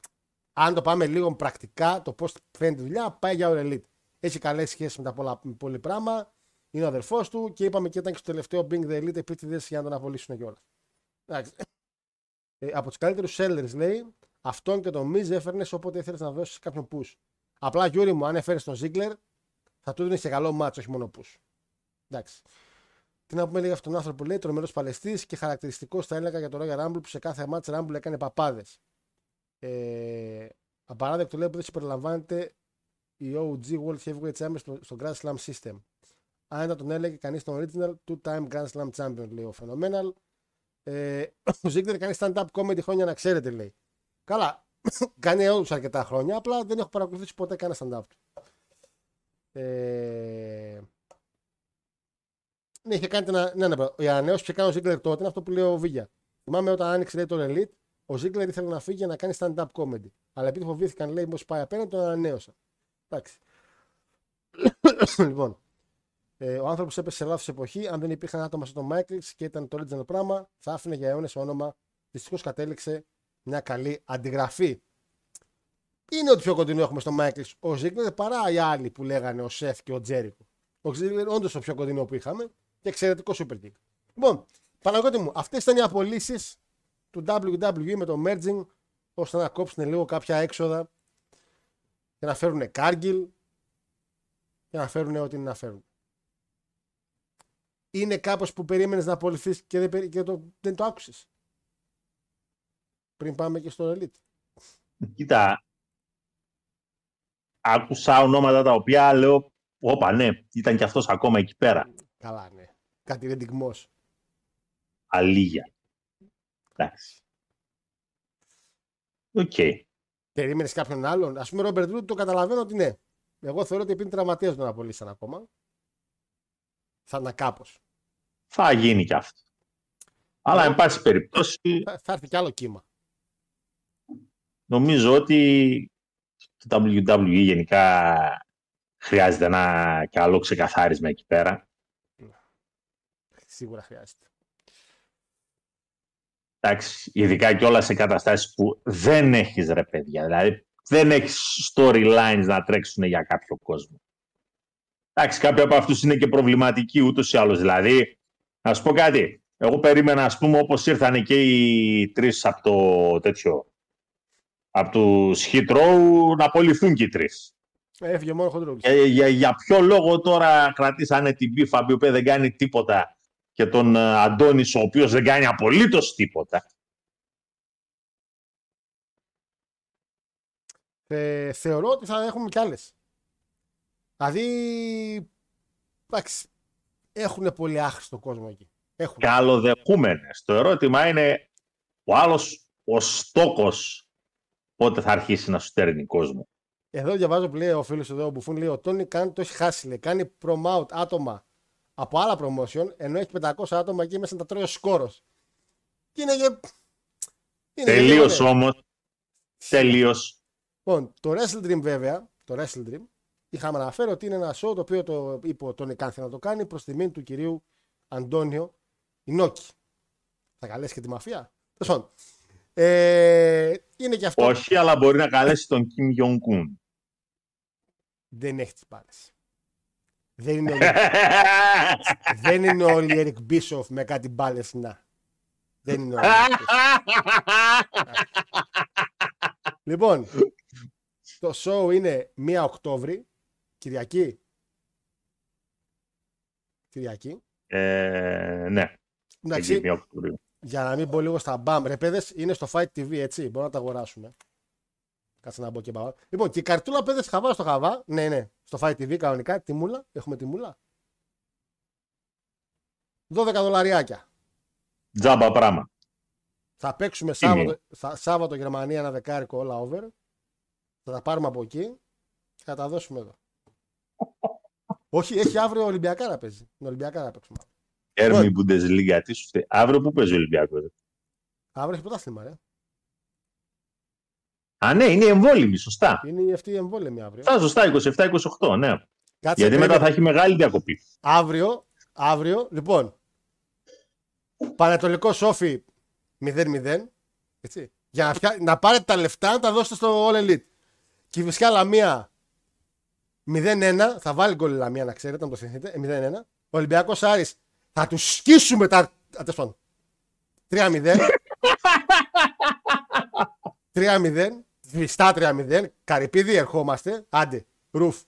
Αν το πάμε λίγο πρακτικά, το πώς φαίνεται η δουλειά, πάει για All Elite. Έχει καλές σχέσεις με πολύ πράγμα. Είναι ο αδερφός του και είπαμε και ήταν και στο τελευταίο Being the Elite επίτηδες για να τον απολύσουν κιόλας. Από τους καλύτερους sellers λέει, αυτόν και τον Miz έφερνες όποτε ήθελες να δώσεις κάποιον push. Απλά Γιούρι μου, αν έφερες τον Ziggler, θα του δίνεις σε καλό μάτσο, όχι μόνο push. Εντάξει. Τι να πούμε λίγο αυτόν τον άνθρωπο που λέει, τρομερός παλαιστής και χαρακτηριστικός θα έλεγα για τον Royal Rumble που σε κάθε match Rumble έκανε παπάδες. Απαράδεκτο λέει που δεν συμπεριλαμβάνεται η OG World Heavyweight Champion στο Grand Slam System. Αν ήταν τον έλεγε κανείς τον original two-time Grand Slam Champion, λέει ο Phenomenal. Ο Ziggler κάνει stand-up comedy χρόνια, να ξέρετε, λέει. Καλά, κάνει όλους αρκετά χρόνια, απλά δεν έχω παρακολουθήσει ποτέ κανένα stand-up του. Ναι, είχε κάνει η ανανέωση που είχε κάνει ο Ziggler τότε, είναι αυτό που λέει ο Βίγια. Θυμάμαι όταν άνοιξε λέει τον Elite, ο Ziggler ήθελε να φύγει για να κάνει stand-up comedy. Αλλά επειδή φοβήθηκαν, λέει, πως πάει απέναντι, τον ανανέωσαν. Εντάξει. Λοιπόν. Ο άνθρωπος έπεσε σε λάθος εποχή. Αν δεν υπήρχαν άτομα σαν τον Μάικλς και ήταν το original πράγμα, θα άφηνε για αιώνες όνομα. Δυστυχώς κατέληξε μια καλή αντιγραφή. Είναι ό,τι πιο κοντινό έχουμε στον Μάικλς ο Ζίγκλερ παρά οι άλλοι που λέγανε ο Σεφ και ο Τζέρικο. Ο Ζίγκλερ όντως το πιο κοντινό που είχαμε και εξαιρετικό Super Kick. Λοιπόν, Παναγιώτη μου, αυτές ήταν οι απολύσεις του WWE με το merging, ώστε να κόψουν λίγο κάποια έξοδα και να φέρουν Cargill και να φέρουν ό,τι είναι να φέρουν. Είναι κάπως που περίμενες να απολυθείς και δεν το άκουσες. Πριν πάμε και στο Elite. Κοίτα, άκουσα ονόματα τα οποία λέω, όπα ναι, ήταν και αυτός ακόμα εκεί πέρα. Καλά ναι, κάτι ρεντιγμός. Αλίγια. Εντάξει. Οκ. Περίμενες κάποιον άλλον. Ας πούμε Ρόμπερτ Ρούντ το καταλαβαίνω ότι ναι. Εγώ θεωρώ ότι επειδή τραυματίας τον απολύσαν ακόμα. Θα ήταν κάπως. Θα γίνει κι αυτό. Αλλά εν πάση περιπτώσει. Θα έρθει κι άλλο κύμα. Νομίζω ότι το WWE γενικά χρειάζεται ένα καλό ξεκαθάρισμα εκεί πέρα. Σίγουρα χρειάζεται. Εντάξει, ειδικά κιόλας σε καταστάσεις που δεν έχεις ρε παιδιά. Δηλαδή δεν έχεις storylines να τρέξουν για κάποιο κόσμο. Εντάξει, κάποιοι από αυτούς είναι και προβληματικοί ούτως ή άλλως. Δηλαδή, να σου πω κάτι. Εγώ περίμενα, ας πούμε, όπως ήρθαν και οι τρεις από το τέτοιο. Από τους Hit Row να απολυθούν και οι τρεις. Έφυγε μόνο Hot Row. Για ποιο λόγο τώρα κρατήσανε την Μπίφα, η οποία δεν κάνει τίποτα, και τον Αντώνης, ο οποίος δεν κάνει απολύτως τίποτα. Θεωρώ ότι θα έχουμε κι άλλες. Δηλαδή, εντάξει, έχουν πολύ άχρηστο κόσμο εκεί. Καλοδεχούμενες. Το ερώτημα είναι, ο άλλος, ο στόκος, πότε θα αρχίσει να σου στέρνει κόσμο. Εδώ διαβάζω που λέει ο φίλος εδώ, ο Μπουφούν, λέει ο Τόνι το έχει χάσει, λέει, κάνει promote άτομα από άλλα promotion, ενώ έχει 500 άτομα εκεί μέσα να τα τρώει ο σκόρος. Και είναι και... Τελείως όμως. Τελείως. Λοιπόν, το Wrestle Dream βέβαια, το Wrestle Dream, είχαμε αναφέρει ότι είναι ένα show το οποίο το είπε ο Τόνι Κάν να το κάνει προς τιμήν του κυρίου Αντώνιο Ινόκη. Θα καλέσει και τη μαφία. Είναι και αυτό. Όχι, αλλά μπορεί να καλέσει τον Κιμ Γιονγκ Κουν. Δεν έχει τις μπάλες. Δεν είναι όλοι οι Ερικ Μπίσοφ με κάτι μπάλες να. Δεν είναι όλοι. Λοιπόν, το show είναι 1 Οκτώβρη, Κυριακή. Κυριακή. Ναι. Εντάξει, για να μην πω λίγο στα μπαμ. Ρε παιδες, είναι στο Fight TV, έτσι, μπορούμε να τα αγοράσουμε. Κάτσε να μπω και μπαμ. Λοιπόν, και η καρτούλα, παιδες, χαβά στο χαβά. Ναι, ναι, στο Fight TV κανονικά, τιμούλα, έχουμε τιμούλα. $12. Τζάμπα πράγμα. Θα παίξουμε Σάββατο Γερμανία ένα δεκάρικο όλα over. Θα τα πάρουμε από εκεί και θα τα δώσουμε εδώ. Όχι, έχει αύριο Ολυμπιακά να παίζει. Είναι Ολυμπιακά να παίξουμε. Έρμη Bundesliga, τι σου φταίει. Αύριο που παίζει ο Ολυμπιακός. Αύριο έχει πρωτάθλημα, ρε. Α, ναι, είναι εμβόλυμη, σωστά. Είναι αυτή η εμβόλυμη αύριο. Σωστά, 27-28, ναι. Κάτσε, γιατί μετά θα έχει μεγάλη διακοπή. Αύριο, λοιπόν. Πανατολικό Σόφι 0-0. Έτσι. Για να πάρετε τα λεφτά, να τα δώσετε στο All Elite. Και φυσικά Λαμία 0-1. Θα βάλει γκολ η Λαμία, να ξέρετε, να το θυμηθείτε. 0-1. Ο Ολυμπιακός Άρης. Θα του σκίσουμε τα. Τέλος πάντων. 3-0. 3-0. Βιστά 3-0. Καρυπίδι, ερχόμαστε. Άντε. Ρουφ.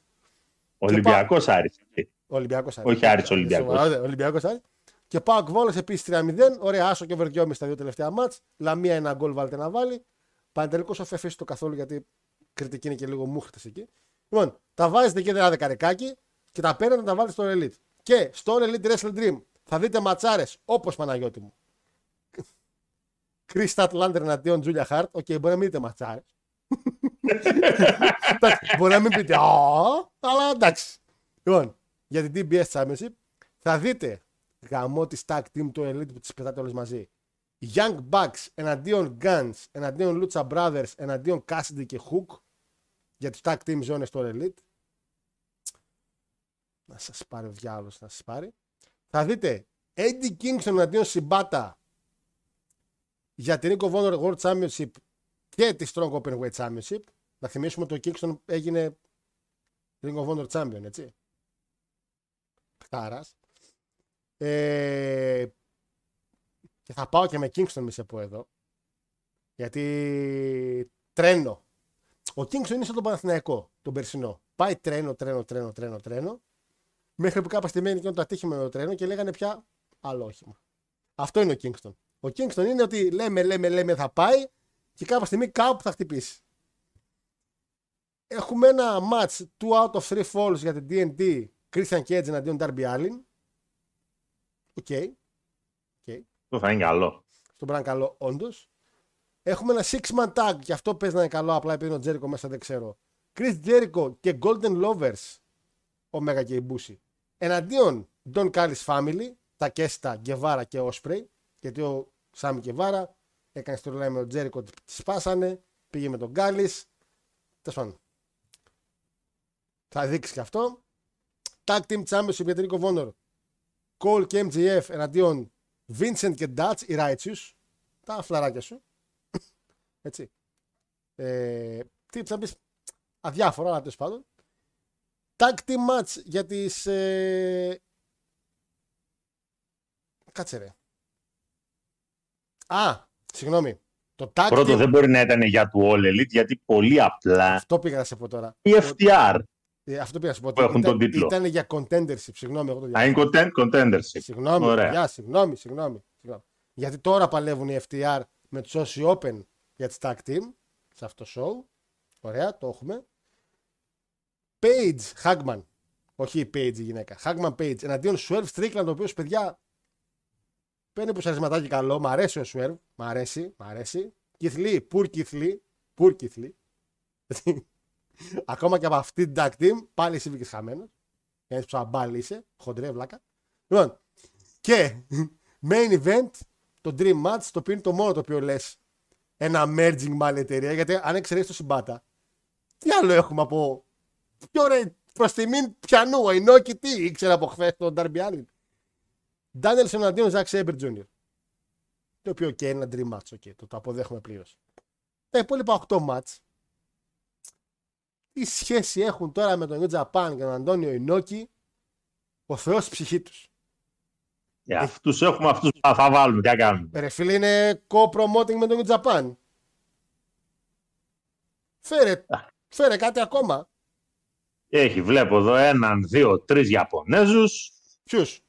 Ολυμπιακός Άρης. Ολυμπιακός Άρης. Όχι Άρης, Ολυμπιακός Άρης. Και πάω Βόλος επίσης 3-0. Ωραία, άσο και Βεργκιόμι στα δύο τελευταία μάτς. Λαμία ένα γκολ βάλτε να βάλει. Πανετολικός αφήσει το καθόλου γιατί κριτική είναι και λίγο μούχτες εκεί. Λοιπόν, τα βάζετε και ένα δεκαρικάκι και τα παίρνετε να τα βάλετε στο Elite. Και στο Elite Wrestling Dream θα δείτε ματσάρες όπως Παναγιώτη μου. Chris Statlander εναντίον Julia Hart. Οκ, okay, μπορεί να μην δείτε ματσάρες. Μπορεί να μην πείτε. Αλλά εντάξει. Λοιπόν, για την TBS Championship θα δείτε γαμό της tag team του Elite που τις πετάτε όλες μαζί. Young Bucks εναντίον Guns, εναντίον Lucha Brothers, εναντίον Cassidy και Hook για τις tag team ζώνες του Elite. να σας πάρει ο διάολος, να σας πάρει. Θα δείτε Eddie Kingston εναντίον Shibata για την Ring of Honor World Championship και τη Strong Openweight Championship. Να θυμίσουμε ότι ο Kingston έγινε Ring of Honor Champion, έτσι. Κτάρας. Και θα πάω και με Kingston, μη σε πω εδώ. Γιατί τρένο. Ο Kingston είναι σαν τον Παναθηναϊκό, τον περσινό. Πάει τρένο. Μέχρι που κάποια στιγμή είναι το ατύχημα με το τρένο και λέγανε πια άλλο όχημα. Αυτό είναι ο Kingston. Ο Kingston είναι ότι λέμε θα πάει και κάποια στιγμή κάπου θα χτυπήσει. Έχουμε ένα match 2 out of 3 falls για την D&D Christian Cage εναντίον Darby Allin. Οκ. Αυτό θα είναι καλό. Αυτό μπορεί να είναι καλό, όντως. Έχουμε ένα 6-man tag και αυτό παίζει να είναι καλό, απλά επειδή είναι ο Jericho μέσα, δεν ξέρω. Chris Jericho και Golden Lovers, ο Μέγα και η Μπούση, εναντίον Don Callis Family, τα Κέστα, Γκεβάρα και Osprey, γιατί ο Σάμι Γκεβάρα έκανε storyline με τον Jericho, τη σπάσανε, πήγε με τον Callis. Τέλος πάντων. Θα δείξει και αυτό. Tag Team Championship για την Ring of Honor. Cole και MJF εναντίον Vincent και Dutch, οι Righteous. Τα φλαράκια σου. Έτσι. Τι θα πεις, αδιάφορο, αλλά τέλος πάντων. Tag team match για τις... Κάτσε ρε. Συγγνώμη. Το tag πρώτο team... δεν μπορεί να ήταν για του All Elite, γιατί πολύ απλά... Αυτό πήγα να σε πω τώρα. Η FTR. Αυτό πήγα να σε πω τώρα. Ήταν για contendership, συγγνώμη. Εγώ το είναι contendership. Συγγνώμη, παιδιά, συγγνώμη. Γιατί τώρα παλεύουν οι FTR με τους Aussie Open για τις tag team, σε αυτό το show. Ωραία, το έχουμε. Paige Hagman. Όχι η Paige η γυναίκα. Hagman Paige εναντίον Swerve Strickland, ο οποίος, παιδιά, παίρνει πουσαρισματάκι καλό. Μ' αρέσει ο Swerve. Μ' αρέσει. Κιθλή, Πούρ Κιθλή. Ακόμα και από αυτή την tag team, πάλι εσύ βγήκες χαμένος. Ένας ψαμπάλι είσαι, χοντρέ βλάκα. Λοιπόν, και main event, το dream match, το οποίο είναι το μόνο το οποίο λες ένα merging με άλλη εταιρεία, γιατί αν εξαιρέσεις το Shibata, τι άλλο έχουμε από... Ποιο ρε, προς τιμήν πιανού, ο Ινόκη τι ήξερα από χθες τον Darby Allin. Danielson εναντίον Zack Sabre Jr. Το οποίο και είναι ένα dream match, okay, το αποδέχομαι πλήρως. Τα υπόλοιπα 8 match, τι σχέση έχουν τώρα με τον New Japan και τον Αντώνιο Ινόκη, ο Θεός ψυχή τους. Αυτούς έχουμε, αυτούς θα βάλουμε, τι κάνουμε. Ρε φίλε, είναι co-promoting με τον New Japan. Φέρε κάτι ακόμα. Έχει, βλέπω εδώ 1, 2, 3 Ιαπωνέζους. Ποιους?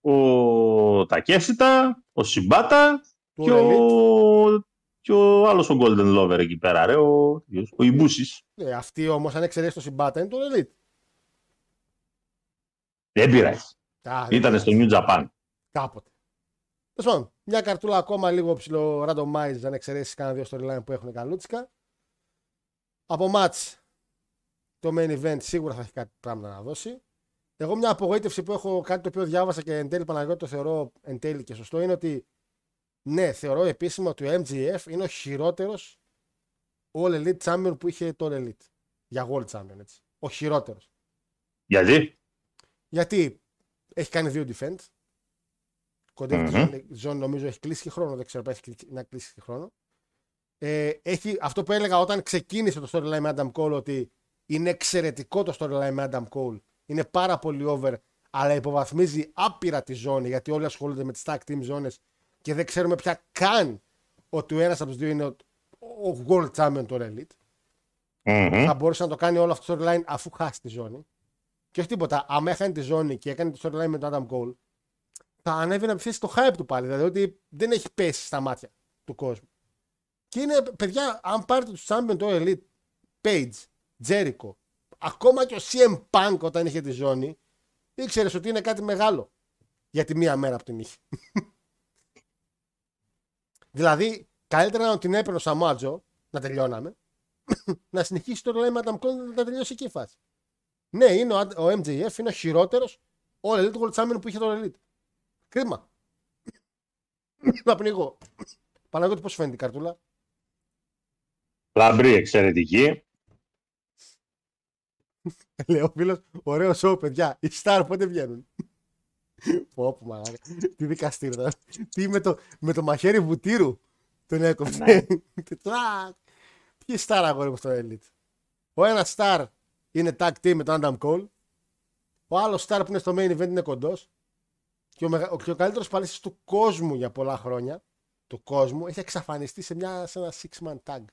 Ο Τακέσιτα, ο Σιμπάτα και ο άλλος ο Golden Lover εκεί πέρα, ρε, ο Ιμπούσης. Αυτή όμως, αν εξαιρέσει το Σιμπάτα, είναι το Elite. Δεν πειράζει. Ήτανε στο New Japan. Κάποτε. Λοιπόν, μια καρτούλα ακόμα λίγο ψηλό randomized, αν εξαιρέσεις κανένα 2 storyline που έχουν καλούτσικα. Από match, το main event σίγουρα θα έχει κάτι πράγμα να δώσει. Εγώ μια απογοήτευση που έχω, κάτι το οποίο διάβασα και εν τέλει Παναγιώτη το θεωρώ εν τέλει και σωστό, είναι ότι ναι, θεωρώ επίσημα ότι ο MJF είναι ο χειρότερος All Elite Champion που είχε το All Elite. Για World Champion, έτσι. Ο χειρότερος. Γιατί έχει κάνει 2 defense. Κοντεύει τη ζώνη, νομίζω έχει κλείσει και χρόνο. Δεν ξέρω αν έχει να κλείσει και χρόνο. Έχει, αυτό που έλεγα όταν ξεκίνησε το storyline με Adam Cole, ότι είναι εξαιρετικό το storyline με Adam Cole. Είναι πάρα πολύ over, αλλά υποβαθμίζει άπειρα τη ζώνη, γιατί όλοι ασχολούνται με τις tag team ζώνες και δεν ξέρουμε πια καν ότι ο ένας από τους δύο είναι ο World Champion των Elite. Θα μπορούσε να το κάνει όλο αυτό το storyline αφού χάσει τη ζώνη. Και όχι τίποτα, άμα έχανε τη ζώνη και έκανε το storyline με τον Adam Cole, θα ανέβει να ψήσει το hype του πάλι, δηλαδή ότι δεν έχει πέσει στα μάτια του κόσμου. Και είναι, παιδιά, αν πάρετε τους champion του Elite, Page, Jericho, ακόμα και ο CM Punk όταν είχε τη ζώνη, ήξερες ότι είναι κάτι μεγάλο για τη μία μέρα που την είχε. Δηλαδή, καλύτερα να την έπαιρνε ο Samoa Joe, να τελειώναμε, να συνεχίσει το storyline με Adam Cole, να τελειώσει εκεί η φάση. Ναι, είναι ο MJF είναι ο χειρότερος All Elite World Champion που είχε το All Elite. Κρίμα. Να πνίγω. Παναγιώτη, πώς φαίνεται η καρτούλα? Λαμπρή, εξαιρετική. Λέω φίλος, ωραίο show, παιδιά. Οι Star πότε βγαίνουν? Πόπο, μαγάρι. Τι δικαστήριο. Τι με το μαχαίρι βουτύρου τον έκοψε. Ποιοι Star αγόρευαν στο Elite? Ο ένας Star είναι tag team με τον Adam Cole. Ο άλλος Star που είναι στο main event είναι κοντός. Και ο καλύτερος παλίστης του κόσμου για πολλά χρόνια, του κόσμου, έχει εξαφανιστεί σε ένα 6-man tag.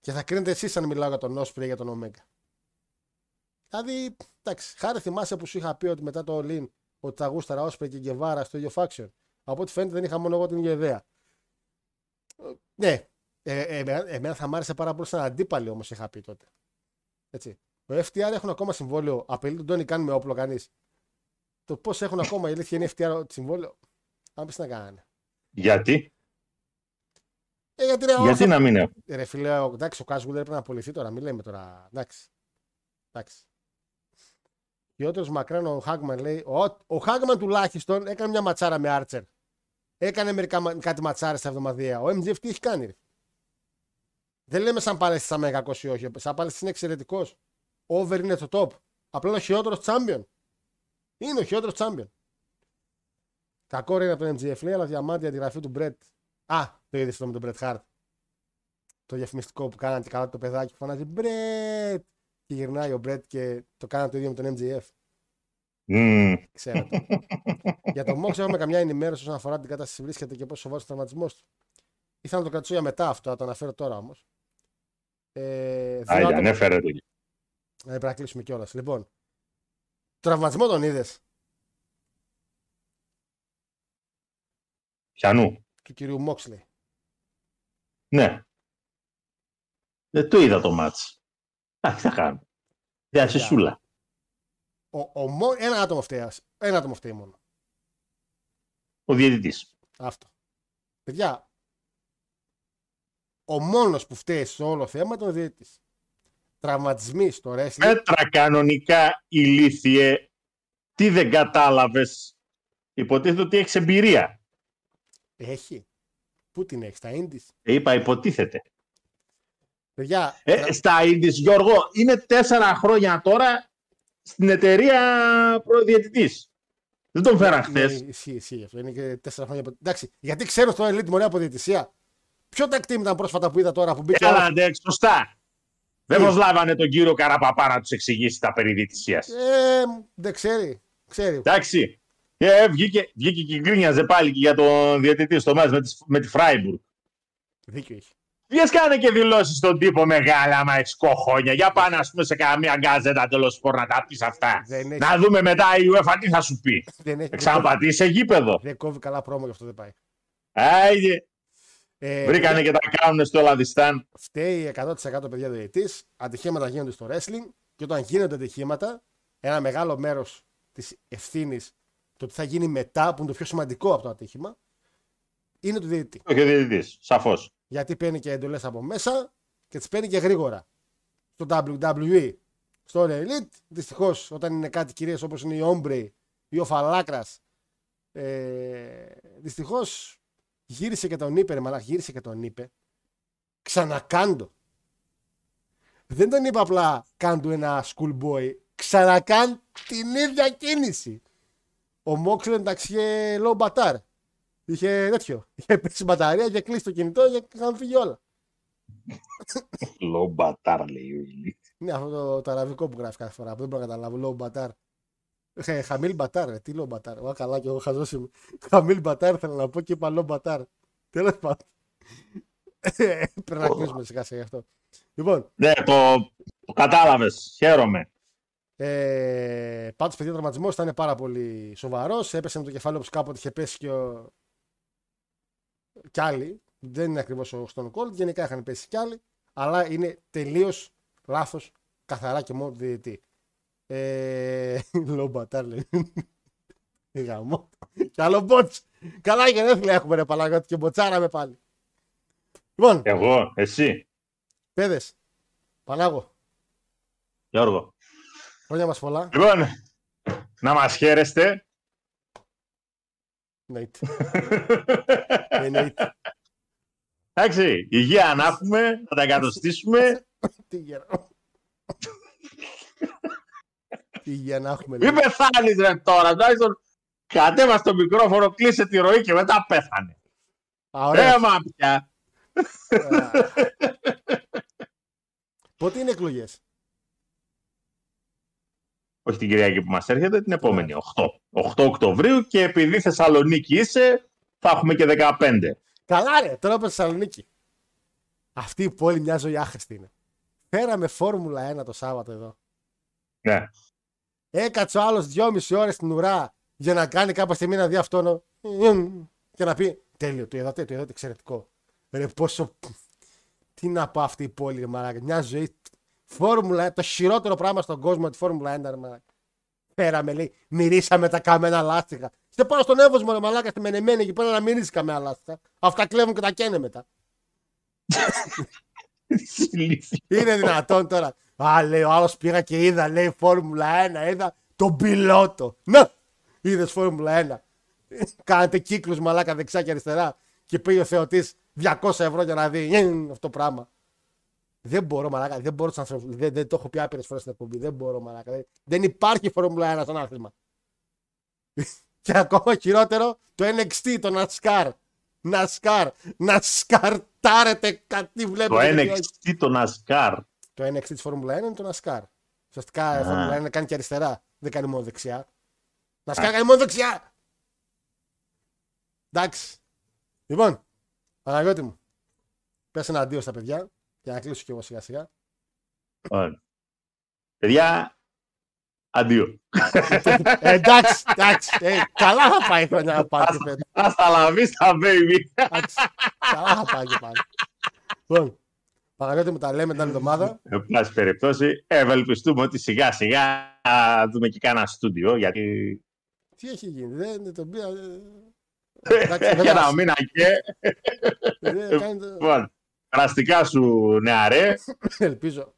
Και θα κρίνετε εσείς αν μιλάω για τον Osprey, για τον Omega. Δηλαδή, εντάξει, χάρη θυμάσαι που σου είχα πει ότι μετά το All-In, ότι τα γούσταρα Osprey και Guevara στο ίδιο faction. Από ό,τι φαίνεται δεν είχα μόνο εγώ την ίδια ιδέα. Ναι, εμένα θα μ' άρεσε πάρα πολύ σαν αντίπαλοι όμως είχα πει τότε. Έτσι. Ο FTR έχουν ακόμα συμβόλαιο, απειλή τον Tony Khan με όπλο κανείς. Το πώς έχουν ακόμα η αλήθεια είναι FTR συμβόλαιο, αν πεις να κάνανε. Γιατί? Γιατί, ρε, γιατί να μην έχω. Ρε φίλε, εντάξει, ο Κάσγουλ έπρεπε να απολυθεί τώρα, μην λέμε τώρα, εντάξει. Γιώτερος μακράν ο Χάγμαν λέει, ο Χάγμαν τουλάχιστον έκανε μια ματσάρα με Άρτσερ. Έκανε μερικά κάτι ματσάρες στα εβδομαδιαία. Ο MJF τι έχει κάνει, ρε? Δεν λέμε σαν πάλες σαν μεγακός ή όχι, σαν πάλες είναι εξαιρετικός. Over είναι το top. Απλά είναι ο χειρότερος champion. Είναι ο χειρότερος champion. Κακό ρε είναι από το MJF λέει, αλλά διαμάντη αντιγραφή του Μπρετ. Α, το είδες το με τον Μπρετ Χάρτ. Το διαφημιστικό που κάνανε και καλά το παιδάκι που φωνάζει Μπρετ. Και γυρνάει ο Μπρετ και το κάνανε το ίδιο με τον MJF. Ξέρω το. Για τον Mox έχουμε καμιά ενημέρωση όσον αφορά την κατάσταση βρίσκεται και πόσο σοβαρός ο τραυματισμός του. Ήθελα να το κρατήσω για μετά αυτό, θα το αναφέρω τώρα όμως. Άγια, ανέφερε το. Πρέπει να κλείσουμε κιόλας. Λοιπόν, τραυματισμό τον είδες? Πιανού? Του κυρίου Moxley. Ναι. Δεν το είδα το μάτς. Άχι θα κάνω. Διάση σούλα. Ένα άτομο φταίει. Ένα άτομο φταίει μόνο. Ο διαιτητής. Αυτό. Παιδιά, ο μόνος που φταίει σε όλο θέμα ήταν ο διαιτητής. Τραυματισμοί στο wrestling. Μέτρα κανονικά, ηλίθιε. Τι δεν κατάλαβες? Υποτίθεται ότι έχεις εμπειρία. Έχει. Πού την έχεις, στα Indies? Είπα, υποτίθεται. Παιδιά, στα Indies, Γιώργο, είναι 4 χρόνια τώρα στην εταιρεία προδιαιτητής. Δεν τον φέραν χθες. Ισχύει αυτό. Είναι και 4 χρόνια. Εντάξει, γιατί ξέρω στο Elite Μωρέα από διαιτησία. Ποιο tag team ήταν πρόσφατα που είδα τώρα που μπήκε? Έλα, ναι, σωστά. Δεν προσλάβανε τον κύριο Καραπαπά να τους εξηγήσει τα περί διαιτησίας. Δεν ξέρει. Εντάξει. Βγήκε και γκρίνιαζε πάλι και για τον διαιτητή στο μάτς με τη Φράιμπουργκ. Δίκιο έχει. Βγες κάνε και δηλώσεις στον τύπο μεγάλα, μα έχεις κοχόνια. Για πάνε ας πούμε σε καμία γκάζετα τέλος σπορ να τα πεις αυτά. Να δούμε μετά η UEFA τι θα σου πει. Ξαναπατήσει σε γήπεδο. Δεν κόβει καλά πρόμο γι' αυτό δεν πάει. Άγιε. Βρήκανε και τα κάνουνε στο Λαδιστάν. Φταίει 100% παιδιά διαιτητής. Ατυχήματα γίνονται στο wrestling. Και όταν γίνονται ατυχήματα, ένα μεγάλο μέρος της ευθύνης, το τι θα γίνει μετά, που είναι το πιο σημαντικό από το ατύχημα, είναι του διαιτητή. Όχι ο διαιτητής, σαφώς. Γιατί παίρνει και εντολές από μέσα και τις παίρνει και γρήγορα. Στο WWE, στο Elite, δυστυχώς όταν είναι κάτι κυρίες όπως είναι η Ombre ή ο Φαλάκρας, δυστυχώς γύρισε και τον είπε, ξανακάντο. Δεν τον είπα απλά κάντου ένα schoolboy, ξανακάν την ίδια κίνηση. Ο Moxley εντάξει είχε low batar. Είχε τέτοιο. Είχε πέσει μπαταρία, είχε κλείσει το κινητό, είχε ξαναφύγει όλα. Low batar λέει ο Elite. Ναι, αυτό το αραβικό που γράφει κάθε φορά, που δεν μπορώ να καταλάβω. Low batar. Χαμίλ μπατάρ, τι λέω μπατάρ. Μα καλά, και εγώ χαζόσιμο. Χαμίλ μπατάρ, θέλω να πω και είπα λό μπατάρ. Τέλος πάντων. Πρέπει να κλείσουμε σιγά σιγά αυτό. Λοιπόν. Ναι, το κατάλαβες. Χαίρομαι. Πάντως, παιδιά, ο τραυματισμός ήταν πάρα πολύ σοβαρός. Έπεσε με το κεφάλι όπως κάποτε είχε πέσει κι άλλοι. Δεν είναι ακριβώς ο Stone Cold. Γενικά είχαν πέσει κι άλλοι. Αλλά είναι τελείως λάθος, καθαρά και μόνο του διαιτητή. Λόμπατάρ λέει. Γαμό. Καλό μποτς. Καλά γενέθλια έχουμε ρε Παλαγιώτη και μποτσάραμε πάλι. Λοιπόν. Εγώ, εσύ. Παιδες. Πανάγο. Γιώργο. Χρόνια μας πολλά. Λοιπόν, να μας χαίρεστε. Εννοείται. Εντάξει, υγεία ανάφουμε, θα τα εγκατοστήσουμε. Τι γερό. Υγεία να έχουμε. Μην πεθάνεις ρε τώρα, τουλάχιστον κατέβασε το μικρόφωνο, κλείσε τη ροή και μετά πέθανε. Ωραία. Μάπια. Πότε είναι εκλογές? Όχι την Κυριακή που μας έρχεται, την επόμενη, 8 Οκτωβρίου, και επειδή Θεσσαλονίκη είσαι, θα έχουμε και 15. Καλά ρε, τώρα από Θεσσαλονίκη. Αυτή η πόλη μια ζωή άχρηστη είναι. Φέραμε Φόρμουλα 1 το Σάββατο εδώ. Ναι. Έκατσε ο άλλος 2,5 ώρες στην ουρά για να κάνει κάποια στιγμή ένα διαυτόνο και να πει τέλειο, το είδατε, εξαιρετικό. Ρε πόσο... Τι να πω, αυτή η πόλη, μαράκα, μια ζωή... Φόρμουλα, το χειρότερο πράγμα στον κόσμο τη Φόρμουλα 1 ήταν, μαλάκα. Πέραμε, λέει, μυρίσαμε τα καμένα λάστιχα. Είστε πάνω στον Εύωσμο, ρε μαλάκα, στη Μενεμένη εκεί πέρα να μυρίσει καμένα λάστιχα. Αυτά κλέβουν και τα καίνε μετά. Είναι δυνατόν τώρα? Α, λέει ο άλλος, πήγα και είδα, λέει, Φόρμουλα 1, είδα τον πιλότο. Να! Είδες Φόρμουλα 1. Κάνετε κύκλους, μαλάκα, δεξιά και αριστερά. Και πήγε ο θεωτής 200 € για να δει αυτό πράγμα. Δεν μπορώ, μαλάκα. Δεν μπορώ, δεν το έχω πει άπειρες φορές στην εκπομπή. Δεν μπορώ, μαλάκα. Δεν υπάρχει Φόρμουλα 1 στον άθλημα. Και ακόμα χειρότερο, το NXT, το NASCAR. Να σκαρτάρετε κάτι, βλέπετε. Το NXT, το NASCAR. Το NXT της Φόρμουλα 1 είναι το NASCAR. Ουσιαστικά η Φόρμουλα 1 κάνει και αριστερά. Δεν κάνει μόνο δεξιά. NASCAR κάνει μόνο δεξιά. Εντάξει. Λοιπόν, Παναγιώτη μου, πες ένα αντίο στα παιδιά. Για να κλείσω κι εγώ σιγά σιγά. Ωραία. Παιδιά, αντίο. Εντάξει, εντάξει. Καλά θα πάει η χρονιά να πάρει. Ας τα λαβείς τα baby. Καλά θα πάει και πάλι. Λοιπόν, Παναγιώτη μου, τα λέμε την άλλη εβδομάδα. Εν πάση περιπτώσει, ευελπιστούμε ότι σιγά σιγά θα δούμε και κάνα στούντιο, γιατί... Τι έχει γίνει, δεν τον πήρα... Για να μήνα και... Πραστικά σου, νεαρέ. Ελπίζω.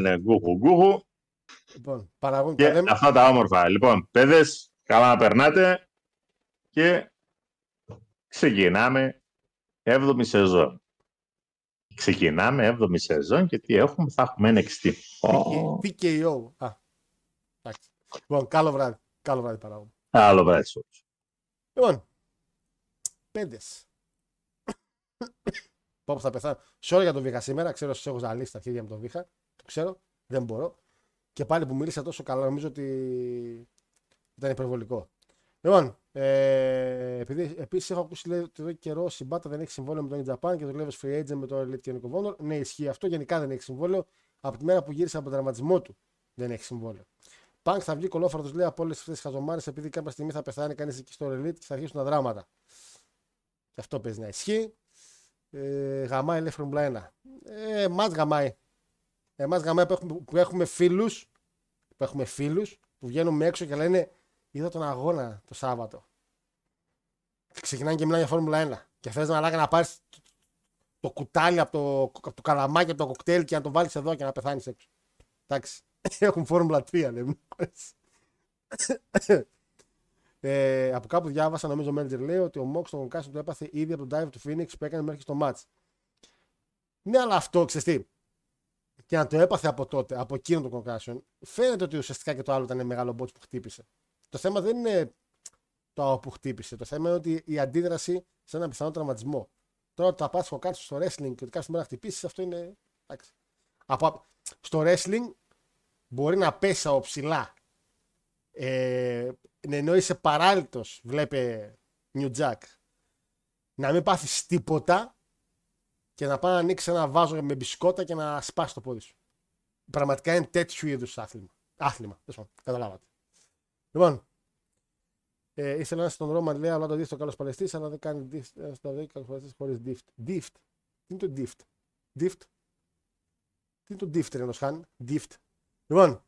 Ναι, γκούχου. Λοιπόν, και αυτά τα όμορφα. Λοιπόν, παιδες, καλά να περνάτε. Και ξεκινάμε 7η σεζόν. Και τι έχουμε? Θα έχουμε NXT. TKO. Λοιπόν, καλό βράδυ. Παραγωγή. Καλό βράδυ σου. Λοιπόν, παιδες. Όπου θα πεθάνω. Sorry για τον Βίχα σήμερα. Ξέρω ότι σα έχω ζαλίσει τα χέρια με τον Βίχα. Το ξέρω. Δεν μπορώ. Και πάλι που μίλησα τόσο καλά, νομίζω ότι ήταν υπερβολικό. Λοιπόν, επειδή επίσης έχω ακούσει, λέει, ότι εδώ καιρό Σιμπάτα δεν έχει συμβόλαιο με τον Japan και δουλεύει free agent με τον Elite και τον Nick Vonor. Ναι, ισχύει αυτό. Γενικά δεν έχει συμβόλαιο. Από τη μέρα που γύρισε από τον τραυματισμό του δεν έχει συμβόλαιο. Πανκ θα βγει κολόφαρτος, λέει, από όλες αυτές τις χαζομάρες, επειδή κάποια στιγμή θα πεθάνει κανείς εκεί στο Elite και θα αρχίσουν τα δράματα. Και αυτό παίζει να ισχύει. Γαμάει, λέει, Φόρμουλα 1. Εμάς γαμάει. Που έχουμε φίλους που βγαίνουμε έξω και λένε είδα τον αγώνα το Σάββατο. Ξεκινάνε και μιλάνε για Φόρμουλα 1. Και θες να πάρεις το κουτάλι από το καλαμάκι, από το κοκτέιλ και να το βάλεις εδώ και να πεθάνεις έξω. Εντάξει. Έχουν Φόρμουλα 3, λέμε. Από κάπου διάβασα, νομίζω ο manager λέει, ότι ο Μόξ τον Κάσιν το έπαθε ήδη από τον dive του Phoenix που έκανε μέχρι στο match. Ναι, αλλά αυτό, ξέρεις τι, και να το έπαθε από τότε, από εκείνο τον Κάσιν, φαίνεται ότι ουσιαστικά και το άλλο ήταν μεγάλο μπότς που χτύπησε. Το θέμα δεν είναι το που χτύπησε, το θέμα είναι ότι η αντίδραση σε ένα πιθανό τραυματισμό. Τώρα το απάσχο κάτσε στο wrestling και ότι κάθε μέρα χτυπήσει, αυτό είναι. Εντάξει. Στο wrestling μπορεί να πέσει από ψηλά. Ενώ είσαι παράλυτος, βλέπε New Jack, να μην πάθεις τίποτα και να πάει να ανοίξει ένα βάζο με μπισκότα και να σπάσει το πόδι σου. Πραγματικά είναι τέτοιου είδους άθλημα. Καταλάβατε. Λοιπόν, ήθελα να είσαι στον Ρόμαν, λέει, αλλά το δείχνει ο καλός Παλαιστής, αλλά δεν κάνει dift. Στο δείχνει ο καλός Παλαιστής χωρίς dift. Dift. Τι είναι το dift? Τι είναι το dift, ενός χάνει? Dift. Λοιπόν,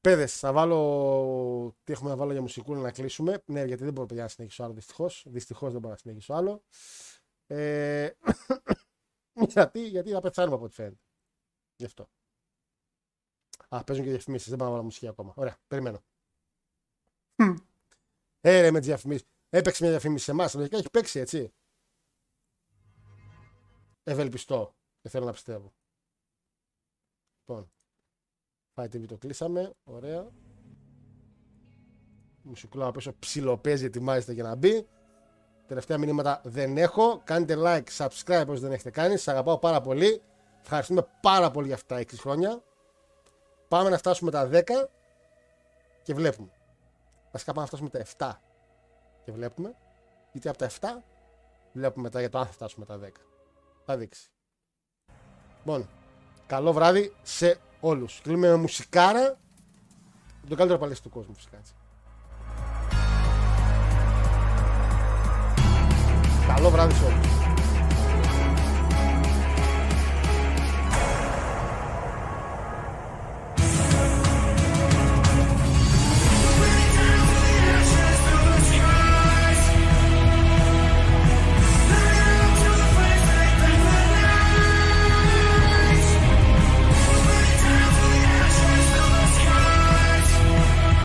παιδες, θα βάλω τι έχουμε να βάλω για μουσικούλα να κλείσουμε. Ναι, γιατί δεν μπορώ, παιδιά, να συνεχίσω άλλο, δυστυχώς. Δεν μπορώ να συνεχίσω άλλο. Γιατί θα πεθάνουμε από ό,τι φαίνεται. Γι' αυτό. Α, παίζουν και διαφημίσεις. Δεν πάω να βάλω μουσική ακόμα. Ωραία, περιμένω. Ρε, με τις διαφημίσεις. Έπαιξε μια διαφημίση σε εμάς. Λογικά έχει παίξει, έτσι. Ευελπιστώ. Δεν θέλω να πιστεύω. Λοιπόν. Fire TV το κλείσαμε, ωραία. Μουσικλάω πίσω, ψιλοπέζει, ετοιμάζεται για να μπει. Τελευταία μηνύματα δεν έχω. Κάντε like, subscribe όσοι δεν έχετε κάνει. Σας αγαπάω πάρα πολύ. Ευχαριστούμε πάρα πολύ για αυτά 6 χρόνια. Πάμε να φτάσουμε τα 10 και βλέπουμε. Βασικά πάμε να φτάσουμε τα 7 και βλέπουμε. Γιατί από τα 7 βλέπουμε μετά για το αν θα φτάσουμε τα 10. Θα δείξει. Λοιπόν, καλό βράδυ σε όλους. Κλείνουμε με μουσικάρα. Το καλύτερο παλαιστή του κόσμου φυσικά. Καλό βράδυ σε όλους.